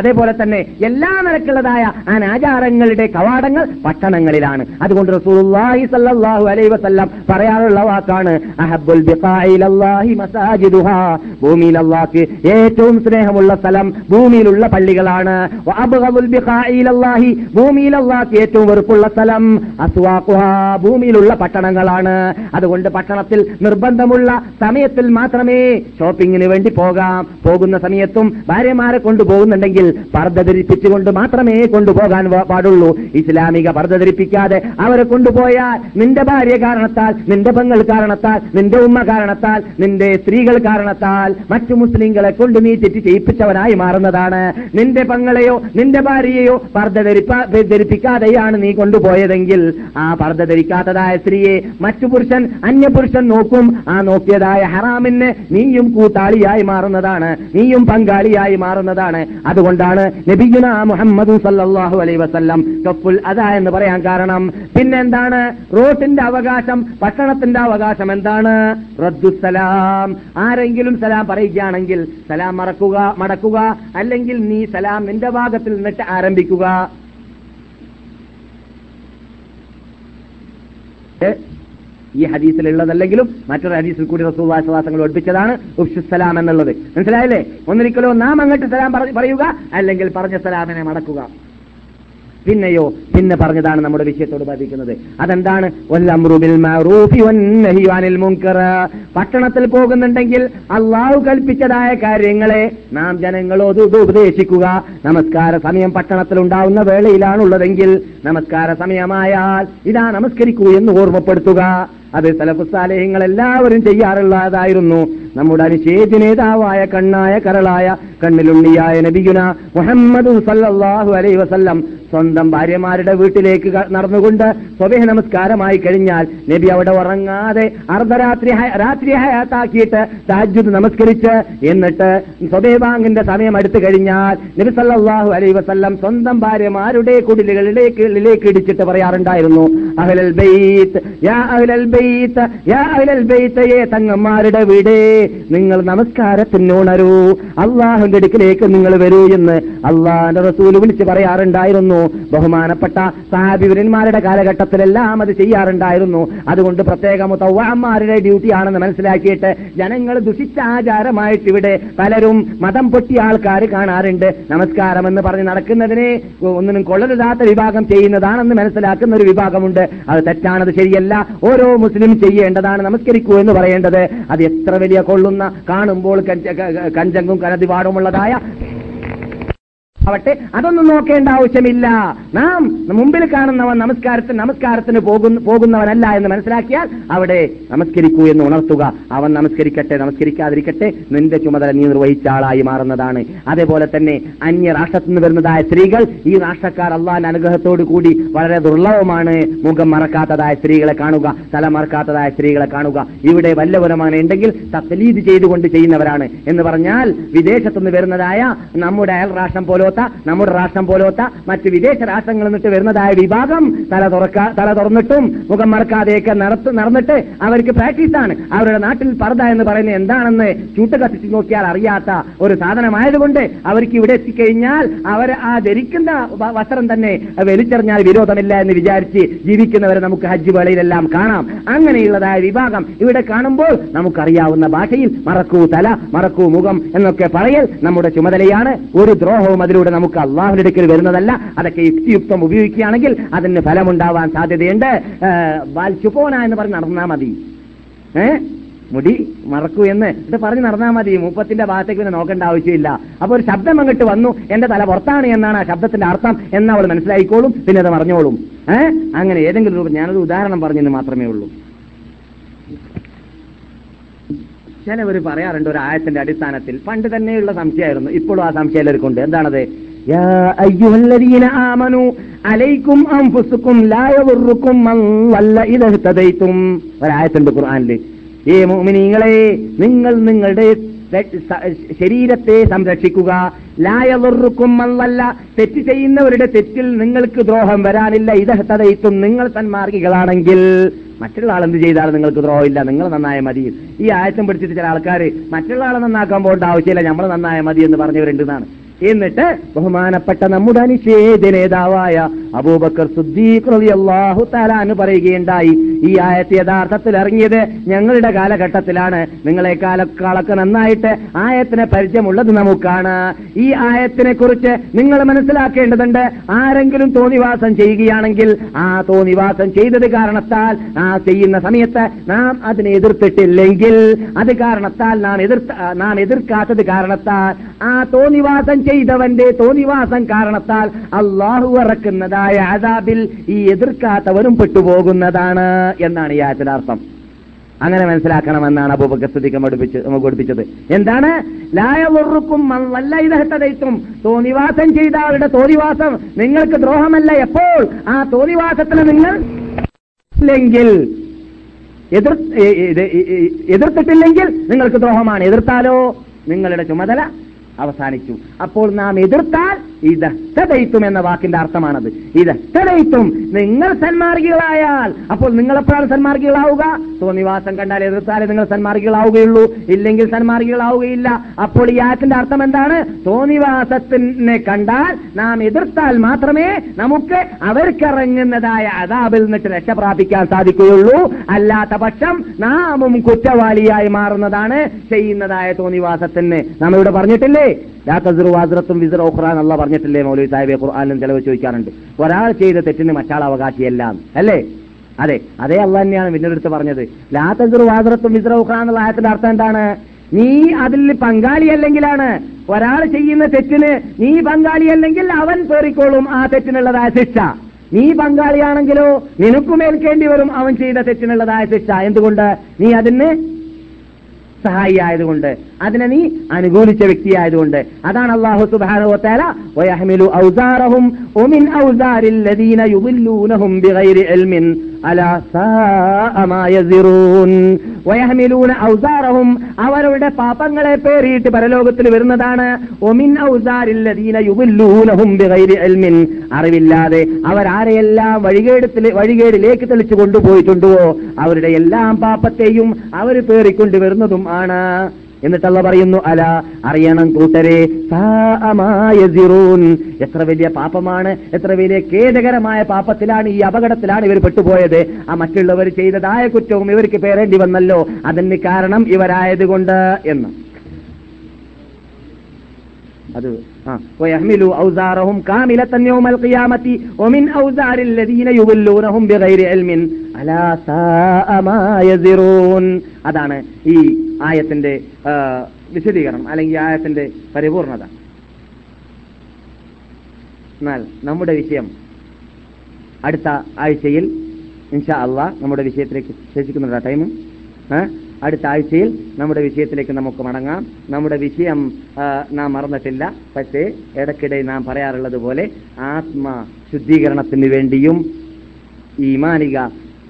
അതേപോലെ തന്നെ എല്ലാ നിലക്കുള്ളതായ അനാചാരങ്ങളുടെ കവാടങ്ങൾ പട്ടണങ്ങളിലാണ്. അതുകൊണ്ട് റസൂലുള്ളാഹി സ്വല്ലല്ലാഹു അലൈഹി വസല്ലം പറയാറുള്ള വാക്കാണ്, അഹബ്ബുൽ ബിഖാഇ ഇലല്ലാഹി മസാജിദുഹാ, ഭൂമിയിൽ അല്ലാഹുവിന് ഏറ്റവും സ്നേഹമുള്ള സ്ഥലം ഭൂമിയിലുള്ള പള്ളികളാണ്. വഅബ്ഗദുൽ ബിഖാഇ ഇലല്ലാഹി, ഭൂമിയിൽ അല്ലാഹുവിന് ഏറ്റവും വെറുപ്പുള്ള സ്ഥലം അസ്വാഖുഹാ, ഭൂമിയിലുള്ള പട്ടണങ്ങളാണ്. അതുകൊണ്ട് പട്ടണത്തിൽ നിർബന്ധമുള്ള സമയത്തിൽ മാത്രമേ ഷോപ്പിങ്ങിന് വേണ്ടി പോകാം. പോകുന്ന സമയത്തും ഭാര്യമാരെ കൊണ്ടുപോകുന്നുണ്ടെങ്കിൽ പർദ്ദ ധരിപ്പിച്ചുകൊണ്ട് മാത്രമേ കൊണ്ടുപോകാൻ പാടുള്ളൂ. ഇസ്ലാമിക പർദ്ദ ധരിപ്പിക്കാതെ അവരെ കൊണ്ടുപോയാൽ നിന്റെ ഭാര്യ കാരണത്താൽ, നിന്റെ പെങ്ങൾ കാരണത്താൽ, നിന്റെ ഉമ്മ കാരണത്താൽ, നിന്റെ സ്ത്രീകൾ കാരണത്താൽ മറ്റു മുസ്ലിങ്ങളെ കൊണ്ട് നീ തെറ്റി ചെയ്യിപ്പിച്ചവനായി മാറുന്നതാണ്. നിന്റെ പെങ്ങളെയോ നിന്റെ ഭാര്യയെയോ പർദ്ദ ധരിപ്പിക്കാതെയാണ് നീ കൊണ്ടുപോയതെങ്കിൽ ആ പർദ്ദ ധരിക്കാത്തതായ സ്ത്രീയെ മറ്റു പുരുഷൻ, അന്യപുരുഷൻ നോക്കും. ആ നോക്കിയതായ ഹറാമിന് നീയും കൂട്ടാളിയായി മാറുന്നതാണ്, നീയും പങ്കാളിയായി മാറുന്നതാണ്. അതുകൊണ്ടാണ് നബിയുനാ മുഹമ്മദ് സല്ലല്ലാഹു അലൈഹി വസല്ലം കഫുൽ അദാ എന്ന് പറയാൻ കാരണം. പിന്നെന്താണ് റോട്ടിന്റെ അവകാശം, പട്ടണത്തിന്റെ അവകാശം? എന്താണ്? റദ്ദുസ്സലാം. ആരെങ്കിലും സലാം പറയുകയാണെങ്കിൽ സലാം മറക്കുക മടക്കുക അല്ലെങ്കിൽ നീ സലാം നിന്റെ ഭാഗത്തിൽ നിന്നിട്ട് ആരംഭിക്കുക. ഈ ഹദീസിലുള്ളതല്ലെങ്കിലും മറ്റൊരു ഹദീസിൽ കൂടി റസൂലുള്ളാഹി സ്വല്ലല്ലാഹു അലൈഹി വസല്ലം ഓർപ്പിച്ചതാണ് ഉഫ്ഷുസ്സലാം എന്നുള്ളത്. മനസ്സിലായില്ലേ? ഒന്നിരിക്കലോ നാം അങ്ങോട്ട് സലാം പറയുക അല്ലെങ്കിൽ പറഞ്ഞ സലാമിനെ മടക്കുക. പിന്നെയോ പിന്നെ പറഞ്ഞതാണ് നമ്മുടെ വിഷയത്തോട് ബാധിക്കുന്നത്. അതെന്താണ്? പട്ടണത്തിൽ പോകുന്നുണ്ടെങ്കിൽ അള്ളാഹു കൽപ്പിച്ചതായ കാര്യങ്ങളെ നാം ജനങ്ങളോട് ഉപദേശിക്കുക. നമസ്കാര സമയം പട്ടണത്തിൽ ഉണ്ടാവുന്ന വേളയിലാണുള്ളതെങ്കിൽ നമസ്കാര സമയമായാൽ ഇതാ നമസ്കരിക്കൂ എന്ന് ഓർമ്മപ്പെടുത്തുക. അത് സലഫുസ് സാലിഹ്യങ്ങൾ എല്ലാവരും ചെയ്യാറുള്ളതായിരുന്നു. നമ്മുടെ അനുശേച നേതാവായ കണ്ണായ കരളായ കണ്ണിലുണ്ണിയായ നബിയുനാ മുഹമ്മദ് സല്ലല്ലാഹു അലൈഹി വസല്ലം സ്വന്തം ഭാര്യമാരുടെ വീട്ടിലേക്ക് നടന്നുകൊണ്ട് സ്വബഹ് നമസ്കാരമായി കഴിഞ്ഞാൽ നബി അവിടെ ഉറങ്ങാതെ അർദ്ധരാത്രി രാത്രി ഹയാത്താക്കിയിട്ട് തഹജ്ജുദ് നമസ്കരിച്ച് എന്നിട്ട് സ്വബഹ് ബാങ്കിന്റെ സമയം അടുത്തു കഴിഞ്ഞാൽ നബി സല്ലല്ലാഹു അലൈഹി വസല്ലം സ്വന്തം ഭാര്യമാരുടെ കുടിലുകളിലേക്ക് ഇടിച്ചിട്ട് പറയാറുണ്ടായിരുന്നു, അഹ്ലൽ ബൈത്ത് യാ അഹ്ലൽ ബൈത്ത് യാ അഹ്ലൽ ബൈത്ത്, യേ തങ്ങന്മാരുടെ വീടേ നിങ്ങൾ നമസ്കാരത്തിനുണരൂ, അള്ളാഹുവിന്റെ അടുക്കിലേക്ക് നിങ്ങൾ വരൂ എന്ന് അള്ളാഹുവിന്റെ റസൂൽ വിളിച്ച് പറയാറുണ്ടായിരുന്നു. ബഹുമാനപ്പെട്ട സഹാബിവര്യന്മാരുടെ കാലഘട്ടത്തിലെല്ലാം അത് ചെയ്യാറുണ്ടായിരുന്നു. അതുകൊണ്ട് പ്രത്യേക മുതവ്വഅന്മാരുടെ ഡ്യൂട്ടി ആണെന്ന് മനസ്സിലാക്കിയിട്ട് ജനങ്ങൾ ദുഷിച്ച ആചാരമായിട്ട് ഇവിടെ പലരും മതം പൊട്ടിയ ആൾക്കാർ കാണാറുണ്ട്. നമസ്കാരം എന്ന് പറഞ്ഞ് നടക്കുന്നതിനെ ഒന്നിനും കൊള്ളരുതാത്ത വിഭാഗം ചെയ്യുന്നതാണെന്ന് മനസ്സിലാക്കുന്ന ഒരു വിഭാഗമുണ്ട്. അത് തെറ്റാണത്, ശരിയല്ല. ഓരോ മുസ്ലിം ചെയ്യേണ്ടതാണ് നമസ്കരിക്കൂ എന്ന് പറയേണ്ടത്. അത് എത്ര കൊള്ളുന്ന കാണുമ്പോൾ കഞ്ചങ്കും കനതിവാടുമുള്ളതായ ആവട്ടെ, അതൊന്നും നോക്കേണ്ട ആവശ്യമില്ല. നാം മുമ്പിൽ കാണുന്നവൻ നമസ്കാരത്തിന് നമസ്കാരത്തിന് പോകുന്നവനല്ല എന്ന് മനസ്സിലാക്കിയാൽ അവിടെ നമസ്കരിക്കൂ എന്ന് ഉണർത്തുക. അവൻ നമസ്കരിക്കട്ടെ, നമസ്കരിക്കാതിരിക്കട്ടെ, നിന്റെ ചുമതല നീ നിർവഹിച്ച ആളായി മാറുന്നതാണ്. അതേപോലെ തന്നെ അന്യ രാഷ്ട്രത്തിൽ നിന്ന് വരുന്നതായ സ്ത്രീകൾ, ഈ രാഷ്ട്രക്കാർ അള്ളാഹിന്റെ അനുഗ്രഹത്തോടു കൂടി വളരെ ദുർലഭമാണ്. മുഖം മറക്കാത്തതായ സ്ത്രീകളെ കാണുക, തല മറക്കാത്തതായ സ്ത്രീകളെ കാണുക. ഇവിടെ വല്ലവരമാണ് ഉണ്ടെങ്കിൽ തഖ്ലീദ് ചെയ്തുകൊണ്ട് ചെയ്യുന്നവരാണ് എന്ന് പറഞ്ഞാൽ വിദേശത്തുനിന്ന് വരുന്നതായ നമ്മുടെ അയൽ രാഷ്ട്രം പോലോത്ത നമ്മുടെ രാഷ്ട്രം പോലോത്ത മറ്റ് വിദേശ രാഷ്ട്രങ്ങളിൽ നിന്നിട്ട് വരുന്നതായ വിഭാഗം തല തുറക്കാ തല തുറന്നിട്ടും മുഖം മറക്കാതെയൊക്കെ നടത്തു നടന്നിട്ട് അവർക്ക് പ്രാക്ടീസാണ്. അവരുടെ നാട്ടിൽ പർദ എന്ന് പറയുന്നത് എന്താണെന്ന് ചൂട്ട് കത്തിച്ച് നോക്കിയാൽ അറിയാത്ത ഒരു സാധനമായതുകൊണ്ട് അവർക്ക് ഇവിടെ എത്തിക്കഴിഞ്ഞാൽ അവർ ആ ധരിക്കുന്ന വസ്ത്രം തന്നെ വലിച്ചെറിഞ്ഞാൽ വിരോധമില്ല എന്ന് വിചാരിച്ച് ജീവിക്കുന്നവരെ നമുക്ക് ഹജ്ജ് വേളയിലെല്ലാം കാണാം. അങ്ങനെയുള്ളതായ വിഭാഗം ഇവിടെ കാണുമ്പോൾ നമുക്കറിയാവുന്ന ഭാഷയിൽ മറക്കൂ തല, മറക്കൂ മുഖം എന്നൊക്കെ പറയൽ നമ്മുടെ ചുമതലയാണ്. ഒരു ദ്രോഹവും അതിലൂടെ നമുക്ക് അള്ളാഹുവിന്റെ അടുക്കൽ വരുന്നതല്ല. അതൊക്കെ യുക്തിയുക്തം ഉപയോഗിക്കുകയാണെങ്കിൽ അതിന് ഫലമുണ്ടാവാൻ സാധ്യതയുണ്ട്. ബാൽചുപോന എന്ന് പറഞ്ഞ് നടന്നാൽ മതി, ഏഹ് മുടി മറക്കൂ എന്ന് ഇത് പറഞ്ഞ് നടന്നാൽ മതി. മൂപ്പത്തിന്റെ ഭാഗത്തേക്ക് പിന്നെ നോക്കേണ്ട ആവശ്യമില്ല. അപ്പൊ ഒരു ശബ്ദം അങ്ങോട്ട് വന്നു, എന്റെ തല പുറത്താണ് എന്നാണ് ആ ശബ്ദത്തിന്റെ അർത്ഥം എന്ന് അവൾ മനസ്സിലായിക്കോളും, പിന്നെ അത് മറിഞ്ഞോളും. ഏഹ് അങ്ങനെ ഏതെങ്കിലും രൂപം ഞാനൊരു ഉദാഹരണം പറഞ്ഞെന്ന് മാത്രമേ ഉള്ളൂ. ചിലവർ പറയാറുണ്ട് ഒരു ആയത്തിന്റെ അടിസ്ഥാനത്തിൽ, പണ്ട് തന്നെയുള്ള സംശയമായിരുന്നു, ഇപ്പോഴും ആ സംശയം എല്ലാവർക്കുണ്ട്. എന്താണത്? യാ അയ്യുഹല്ലദീന ആമനു അലൈക്കും അൻഫുസുക്കും ലാ യദുർറുക്കും മൻ വല്ല ഇദഹ്തദൈതും. ഒരു ആയത്തുണ്ട് ഖുർആനിൽ, ഏ മുഅ്മിനീങ്ങളെ, നിങ്ങൾ നിങ്ങളുടെ ശരീരത്തെ സംരക്ഷിക്കുക. ലാ യദുർറുക്കും മൻ വല്ല, തെറ്റ് ചെയ്യുന്നവരുടെ തെറ്റിൽ നിങ്ങൾക്ക് ദ്രോഹം വരാനില്ല. ഇദഹ്തദൈതും, നിങ്ങൾ സന്മാർഗികളാണെങ്കിൽ. മറ്റുള്ള ആളെന്ത് ചെയ്താലും നിങ്ങൾക്ക് ദ്രോഹമില്ല, നിങ്ങൾ നന്നായ മതി. ഈ ആയത്തം പിടിച്ചിട്ട് ചില ആൾക്കാർ മറ്റുള്ള ആളെ നന്നാക്കാൻ പോകേണ്ട ആവശ്യമില്ല, നമ്മൾ നന്നായ മതി എന്ന് പറഞ്ഞവരുണ്ടെന്നാണ്. എന്നിട്ട് ബഹുമാനപ്പെട്ട നമ്മുടെ അനിഷേധ്യ നേതാവായ അബൂബക്കർ സിദ്ദീഖ് റളിയല്ലാഹു തആല അൻഹു പറയുകയുണ്ടായി, ഈ ആയത്ത് യഥാർത്ഥത്തിൽ ഇറങ്ങിയത് ഞങ്ങളുടെ കാലഘട്ടത്തിലാണ്, നിങ്ങളെ കാലക്കാളൊക്കെ നന്നായിട്ട് ആയത്തിനെ പരിചയമുള്ളത് നമുക്കാണ്. ഈ ആയത്തിനെ കുറിച്ച് നിങ്ങൾ മനസ്സിലാക്കേണ്ടതുണ്ട്, ആരെങ്കിലും തോന്നിവാസം ചെയ്യുകയാണെങ്കിൽ ആ തോന്നിവാസം ചെയ്തത് കാരണത്താൽ ആ ചെയ്യുന്ന സമയത്ത് നാം അതിനെ എതിർത്തിട്ടില്ലെങ്കിൽ, അത് കാരണത്താൽ നാം എതിർത്ത നാം എതിർക്കാത്തത് കാരണത്താൽ ആ തോന്നിവാസം ചെയ്തവന്റെ തോന്നിവാസം കാരണത്താൽ അള്ളാഹു ഇറക്കുന്നതായ അദാബിൽ ഈ എതിർക്കാത്തവരും പെട്ടുപോകുന്നതാണ് എന്നാണ് ഈ ആയത്തിന്റെ അർത്ഥം. അങ്ങനെ മനസ്സിലാക്കണമെന്നാണ് അബൂബക്കർ സിദ്ദീഖ് നമുക്ക് പഠിപ്പിച്ചത്. എന്താണ്? ലാ യദുർറുക്കും മൻ വല്ല ഇദഹ്തദൈതും, തോന്നിവാസം ചെയ്ത അവരുടെ തോന്നിവാസം നിങ്ങൾക്ക് ദ്രോഹമല്ല. എപ്പോൾ ആ തോന്നിവാസത്തിന് നിങ്ങൾ ിൽ എതിർ എതിർത്തിട്ടില്ലെങ്കിൽ നിങ്ങൾക്ക് ദ്രോഹമാണ്. എതിർത്താലോ നിങ്ങളുടെ ചുമതല അവസാനിച്ചു. അപ്പോൾ നാം എതിർത്താൽ ഇദഹ്തദൈതും എന്ന വാക്കിന്റെ അർത്ഥമാണത്. ഇദഹ്തദൈതും, നിങ്ങൾ സന്മാർഗികളായാൽ. അപ്പോൾ നിങ്ങളെപ്പോഴാണ് സന്മാർഗികളാവുക? തോന്നിവാസം കണ്ടാൽ എതിർത്താലേ നിങ്ങൾ സന്മാർഗികളാവുകയുള്ളൂ, ഇല്ലെങ്കിൽ സന്മാർഗികളാവുകയില്ല. അപ്പോൾ ഈ ആയത്തിന്റെ അർത്ഥം എന്താണ്? തോന്നിവാസത്തിനെ കണ്ടാൽ നാം എതിർത്താൽ മാത്രമേ നമുക്ക് അവർക്കിറങ്ങുന്നതായ അദാബിൽ നിന്നിട്ട് രക്ഷ പ്രാപിക്കാൻ സാധിക്കുകയുള്ളൂ. അല്ലാത്ത പക്ഷം നാമും കുറ്റവാളിയായി മാറുന്നതാണ് ചെയ്യുന്നതായ തോന്നിവാസത്തിന്. നാം ഇവിടെ പറഞ്ഞിട്ടില്ലേ, അള്ളാഹ് പറഞ്ഞിട്ടില്ലേ മൗലവി സാഹിബ് ഖുർആനിലും ചിലവ് ചോദിക്കാറുണ്ട്, ഒരാൾ ചെയ്ത തെറ്റിന് മറ്റാൾ അവകാശിയല്ല, അല്ലേ? അതെ, അതേ അള്ളാഹ് തന്നെയാണ് പിന്നീടെടുത്ത് പറഞ്ഞത്. ലാ തസ്റു വാസ്റത്തും വിസ്റു ഉഖ്റാ എന്നുള്ള ആയത്തിന്റെ അർത്ഥം എന്താണ്? നീ അതിൽ പങ്കാളിയല്ലെങ്കിലാണ്, ഒരാൾ ചെയ്യുന്ന തെറ്റിന് നീ പങ്കാളിയല്ലെങ്കിൽ അവൻ പേറിക്കോളും ആ തെറ്റിനുള്ളതായ ശിക്ഷ. നീ പങ്കാളിയാണെങ്കിലോ നിനക്കുമേൽക്കേണ്ടി വരും അവൻ ചെയ്ത തെറ്റിനുള്ളതായ ശിക്ഷ. എന്തുകൊണ്ട്? നീ അതിന് സഹായിയായതുകൊണ്ട്, അതിനെ നീ അനുകൂലിച്ച വ്യക്തിയായതുകൊണ്ട്. അതാണ് അല്ലാഹു സുബ്ഹാനഹു വ തആല വയഹ്മിലു ഔസാറഹും വമിൻ ഔസാരിൽ ലദീന യുദില്ലൂനഹും ബിഗൈരി ഇൽമിൻ അലാ സാഅ മാ യസിറൂൻ വയഹ്മിലൂന ഔസാറഹും, അവരുടെ പാപങ്ങളെ പേറിയിട്ട് പരലോകത്തിൽ വരുന്നതാണ്. വമിൻ ഔസാരിൽ ലദീന യുദില്ലൂനഹും ബിഗൈരി ഇൽമിൻ, അറിവില്ലാതെ അവരാരെയെല്ലാം വഴികേടത്തിൽ വഴികേടിലേക്ക് തെളിച്ചു കൊണ്ടുപോയിട്ടുണ്ടോ അവരുടെ എല്ലാം പാപത്തെയും അവർ പേറിക്കൊണ്ടുവരുന്നതും ആണ്. എന്നിട്ടല്ല പറയുന്നു, അല അറിയണം കൂട്ടരെ, എത്ര വലിയ പാപമാണ്, എത്ര വലിയ ഖേദകരമായ പാപത്തിലാണ്, ഈ അപകടത്തിലാണ് ഇവർ പെട്ടുപോയത്. ആ മറ്റുള്ളവർ ചെയ്തതായ കുറ്റവും ഇവർക്ക് പേരേണ്ടി വന്നല്ലോ, അതിന് കാരണം ഇവരായതുകൊണ്ട് എന്ന്. അത് ويحملوا أوزارهم كاملة يوم القيامة ومن أوزار الذين يضلونهم بغير علم ألا ساء ما يزرون. അതാണ് ഈ ആയത്തിന്റെ വിശദീകരണം അല്ലെങ്കിൽ ആയത്തിന്റെ പരിപൂർണത. എന്നാൽ നമ്മുടെ വിഷയം അടുത്ത ആഴ്ചയിൽ ഇൻഷാ അള്ളാഹ് നമ്മുടെ വിഷയത്തിലേക്ക് ശേഷിക്കുന്നുണ്ട് ടൈമും. അടുത്ത ആഴ്ചയിൽ നമ്മുടെ വിഷയത്തിലേക്ക് നമുക്ക് മടങ്ങാം. നമ്മുടെ വിഷയം നാം മറന്നിട്ടില്ല, പക്ഷേ ഇടയ്ക്കിടെ നാം പറയാറുള്ളത് പോലെ ആത്മ ശുദ്ധീകരണത്തിന് വേണ്ടിയും ഈമാനിക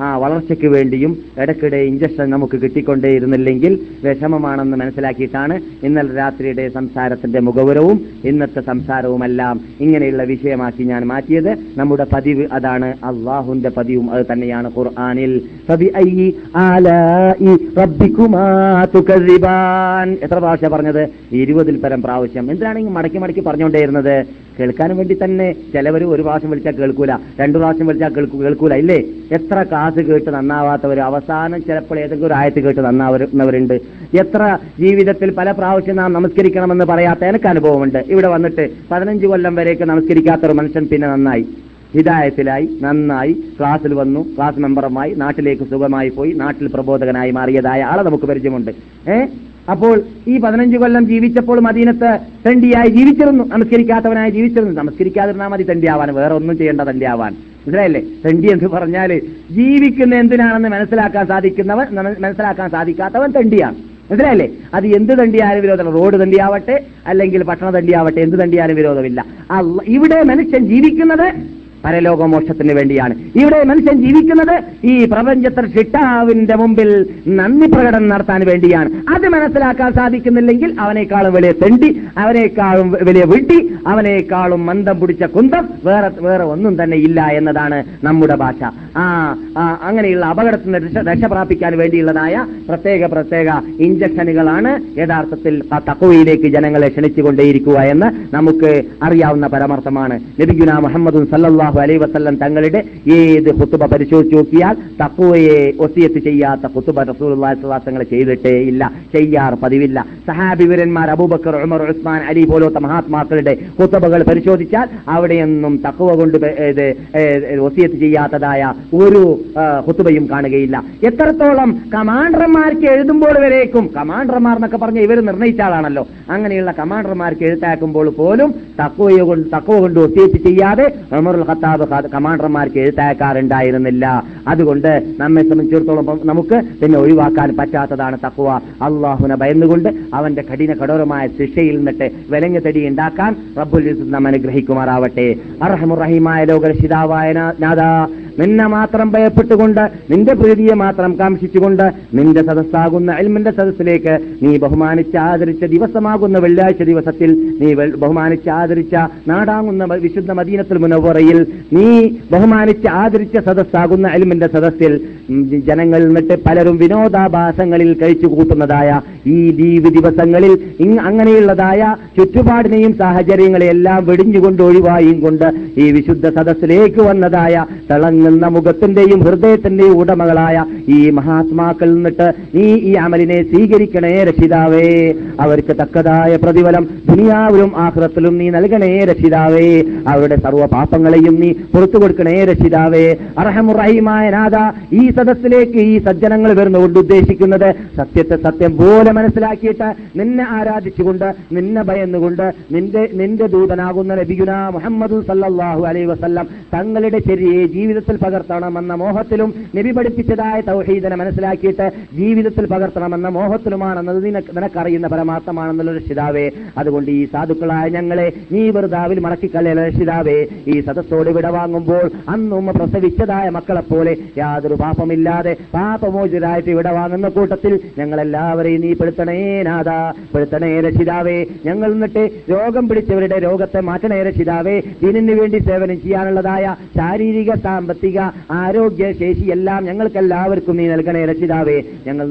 ആ വളർച്ചയ്ക്ക് വേണ്ടിയും ഇടയ്ക്കിടെ ഇഞ്ചക്ഷൻ നമുക്ക് കിട്ടിക്കൊണ്ടേയിരുന്നില്ലെങ്കിൽ വിഷമമാണെന്ന് മനസ്സിലാക്കിയിട്ടാണ് ഇന്നലെ രാത്രിയുടെ സംസാരത്തിന്റെ മുഖവുരവും ഇന്നത്തെ സംസാരവുമെല്ലാം ഇങ്ങനെയുള്ള വിഷയമാക്കി ഞാൻ മാറ്റിയത്. നമ്മുടെ പതിവ് അതാണ്, അള്ളാഹുവിന്റെ പതിവും അത് തന്നെയാണ് ഖുർആനിൽ. എത്ര പ്രാവശ്യം പറഞ്ഞത്? ഇരുപതിൽ പരം പ്രാവശ്യം. എന്തിനാണ് ഇങ്ങനെ മടക്കി മടക്കി പറഞ്ഞുകൊണ്ടേയിരുന്നത്? കേൾക്കാനും വേണ്ടി തന്നെ. ചിലവർ ഒരു പ്രാവശ്യം വിളിച്ചാൽ കേൾക്കൂല, രണ്ടു പ്രാവശ്യം വിളിച്ചാൽ കേൾക്കൂല, ഇല്ലേ? എത്ര ക്ലാസ് കേട്ട് നന്നാവാത്തവർ അവസാനം ചിലപ്പോൾ ഏതെങ്കിലും ഒരു ആയത്ത് കേട്ട് നന്നാവുന്നവരുണ്ട്. എത്ര ജീവിതത്തിൽ പല പ്രാവശ്യം നാം നമസ്കരിക്കണമെന്ന് പറയാത്ത എനിക്ക് അനുഭവമുണ്ട്. ഇവിടെ വന്നിട്ട് പതിനഞ്ച് കൊല്ലം വരെയൊക്കെ നമസ്കരിക്കാത്ത ഒരു മനുഷ്യൻ പിന്നെ നന്നായി ഹിദായത്തിലായി, നന്നായി ക്ലാസ്സിൽ വന്നു, ക്ലാസ് മെമ്പറുമായി നാട്ടിലേക്ക് സുഖമായി പോയി, നാട്ടിൽ പ്രബോധകനായി മാറിയതായ ആളെ നമുക്ക് പരിചയമുണ്ട്. ഏഹ് അപ്പോൾ ഈ പതിനഞ്ച് കൊല്ലം ജീവിച്ചപ്പോൾ മദീനത്ത് തെണ്ടിയായി ജീവിച്ചിരുന്നു, നമസ്കരിക്കാത്തവനായി ജീവിച്ചിരുന്നു. നമസ്കരിക്കാതിരുന്നാൽ മതി തെണ്ടിയാവാൻ, വേറെ ഒന്നും ചെയ്യേണ്ട തെണ്ടിയാവാൻ. മനസ്സിലായില്ലേ? തെണ്ടി എന്ന് പറഞ്ഞാൽ ജീവിക്കുന്ന എന്തിനാണെന്ന് മനസ്സിലാക്കാൻ സാധിക്കുന്നവൻ മനസ്സിലാക്കാൻ സാധിക്കാത്തവൻ തെണ്ടിയാണ്. മനസ്സിലായില്ലേ? അത് എന്ത് തണ്ടിയാലും വിരോധമില്ല. റോഡ് തണ്ടിയാവട്ടെ അല്ലെങ്കിൽ പട്ടണ തണ്ടിയാവട്ടെ, എന്ത് തണ്ടിയാലും വിരോധമില്ല. ഇവിടെ മനുഷ്യൻ ജീവിക്കുന്നത് പരലോകമോക്ഷത്തിന് വേണ്ടിയാണ്. ഇവിടെ മനുഷ്യൻ ജീവിക്കുന്നത് ഈ പ്രപഞ്ചത്തിൽ ഷിട്ടാവിന്റെ മുമ്പിൽ നന്ദി പ്രകടനം നടത്താൻ വേണ്ടിയാണ്. അത് മനസ്സിലാക്കാൻ സാധിക്കുന്നില്ലെങ്കിൽ അവനേക്കാളും വലിയ തെണ്ടി, അവനേക്കാളും വലിയ വിട്ടി, അവനേക്കാളും മന്ദം പിടിച്ച കുന്തം വേറെ വേറെ ഒന്നും തന്നെ ഇല്ല എന്നതാണ് നമ്മുടെ ഭാഷ. ആ അങ്ങനെയുള്ള അപകടത്തിൽ നിന്ന് രക്ഷ പ്രാപിക്കാൻ വേണ്ടിയുള്ളതായ പ്രത്യേക പ്രത്യേക ഇഞ്ചക്ഷനുകളാണ് യഥാർത്ഥത്തിൽ ആ തഖ്വയിലേക്ക് ജനങ്ങളെ ക്ഷണിച്ചുകൊണ്ടേയിരിക്കുക എന്ന് നമുക്ക് അറിയാവുന്ന പരമാർത്ഥമാണ്. നബിഗുന മുഹമ്മദ് സല്ലല്ലാഹു അലൈഹി വസല്ലം തങ്ങളുടെ ഏത് ഖുതുബ പരിശോധിച്ച് നോക്കിയാൽ തഖ്വയെ വസിയത്ത് ചെയ്യാത്ത ഖുതുബ റസൂലുള്ളാഹി സ്വല്ലല്ലാഹു അലൈഹി വസല്ലം ചെയ്തിട്ടേ ഇല്ല, ചെയ്യാർ പതിവില്ല. സഹാബിവരന്മാർ അബൂബക്കർ, ഉമർ, ഉസ്മാൻ, അലി പോലത്തെ മഹാത്മാക്കളുടെ ഖുതുബകൾ പരിശോധിച്ചാൽ അവിടെയൊന്നും തഖ്വ കൊണ്ട് വസിയത്ത് ചെയ്യാത്തതായ ഒരു ഖുതുബയും കാണുകയില്ല. എത്രത്തോളം കമാൻഡർമാർക്ക് എഴുതുമ്പോൾ വരേക്കും, കമാൻഡർമാർ എന്നൊക്കെ പറഞ്ഞ ഇവർ നിർണയിച്ച ആളാണല്ലോ, അങ്ങനെയുള്ള കമാൻഡർമാർക്ക് എഴുത്താക്കുമ്പോൾ പോലും തഖ്വയെ കൊണ്ട് തഖ്വ കൊണ്ട് വസിയത്ത് ചെയ്യാതെ ഉമർ കമാൻഡർമാർക്ക് എഴുത്തയക്കാറുണ്ടായിരുന്നില്ല. അതുകൊണ്ട് നമ്മെ സംബന്ധിച്ചിടത്തോളം നമുക്ക് പിന്നെ ഒഴിവാക്കാൻ പറ്റാത്തതാണ് തഖ്വ. അള്ളാഹുവിനെ ഭയന്നുകൊണ്ട് അവന്റെ കഠിന കഠോരമായ ശിക്ഷയിൽ നിന്നിട്ട് വിലങ്ങ് തടി ഉണ്ടാക്കാൻ റബ്ബുൽ ഇസ്സത്ത് നമ്മെ അനുഗ്രഹിക്കുമാറാവട്ടെ. അർഹമുർ റഹീമായ ലോകരക്ഷിതാവായ നാഥ, നിന്നെ മാത്രം ഭയപ്പെട്ടുകൊണ്ട് നിന്റെ പ്രീതിയെ മാത്രം കാംക്ഷിച്ചുകൊണ്ട് നിന്റെ സദസ്സാകുന്ന ഇൽമിന്റെ സദസ്സിലേക്ക് നീ ബഹുമാനിച്ച് ആദരിച്ച ദിവസമാകുന്ന വെള്ളിയാഴ്ച ദിവസത്തിൽ നീ ബഹുമാനിച്ച് ആദരിച്ച നാടാകുന്ന വിശുദ്ധ മദീനത്തുൽ മുനവ്വറയിൽ നീ ബഹുമാനിച്ച് ആദരിച്ച സദസ്സാകുന്ന ഇൽമിന്റെ സദസ്സിൽ ജനങ്ങൾ നിന്നിട്ട് പലരും വിനോദാഭാസങ്ങളിൽ കഴിച്ചു കൂട്ടുന്നതായ ഈ ദീപ് ദിവസങ്ങളിൽ അങ്ങനെയുള്ളതായ ചുറ്റുപാടിനെയും സാഹചര്യങ്ങളെയെല്ലാം വെടിഞ്ഞുകൊണ്ട് ഒഴിവായും കൊണ്ട് ഈ വിശുദ്ധ സദസ്സിലേക്ക് വന്നതായ തളങ്ങ മുഖത്തിന്റെയും ഹൃദയത്തിന്റെയും ഉടമകളായ ഈ മഹാത്മാക്കൾ നിന്നിട്ട് നീ ഈ അമലിനെ സ്വീകരിക്കണേ രക്ഷിതാവേ. അവർക്ക് തക്കതായ പ്രതിഫലം ദുനിയാവിലും ആഖിറത്തിലും നീ നൽകണേ രക്ഷിതാവേ. അവരുടെ സർവ്വ പാപങ്ങളെയും നീ പുറത്തു കൊടുക്കണേ രക്ഷിതാവേ. അർഹമുർ റഹീമായ നാഥ, ഈ സദസ്സിലേക്ക് ഈ സജ്ജനങ്ങൾ വരുന്നുകൊണ്ട് ഉദ്ദേശിക്കുന്നത് സത്യത്തെ സത്യം പോലെ മനസ്സിലാക്കിയിട്ട് നിന്നെ ആരാധിച്ചുകൊണ്ട് നിന്നെ ഭയന്നുകൊണ്ട് നിന്റെ നിന്റെ ദൂതനാകുന്ന നബിയുന മുഹമ്മദ് സല്ലല്ലാഹു അലൈഹി വസല്ലം തങ്ങളുടെ ചെറിയ ജീവിതത്തിൽ പകർത്തണമെന്ന മോഹത്തിലും നബി പഠിപ്പിച്ചതായ തൗഹീദിനെ മനസ്സിലാക്കിയിട്ട് ജീവിതത്തിൽ പകർത്തണമെന്ന മോഹത്തിലുമാണെന്നത് നിനക്കറിയുന്ന പരമാർത്ഥമാണെന്നുള്ള രക്ഷിതാവേ. അതുകൊണ്ട് ഈ സാധുക്കളായ ഞങ്ങളെ നീ വെറുതാവിൽ മടക്കിക്കളയല്ല രക്ഷിതാവേ. ഈ സദസ്സോട് വിടവാങ്ങുമ്പോൾ അന്നുമ്മ പ്രസവിച്ചതായ മക്കളെപ്പോലെ യാതൊരു പാപമില്ലാതെ പാപമോചിതരായിട്ട് വിടവാങ്ങുന്ന കൂട്ടത്തിൽ ഞങ്ങളെല്ലാവരെയും നീ പെടുത്തണേ നാഥ, പെടുത്തണേ രക്ഷിതാവേ. ഞങ്ങൾ എന്നിട്ട് രോഗം പിടിച്ചവരുടെ രോഗത്തെ മാറ്റണേ രക്ഷിതാവേ. ഇതിനു വേണ്ടി സേവനം ചെയ്യാനുള്ളതായ ശാരീരിക സാമ്പത്തിക ആരോഗ്യ ശേഷി എല്ലാം ഞങ്ങൾക്കെല്ലാവർക്കും നീ നൽകണേ രക്ഷിതാവേ. ഞങ്ങൾ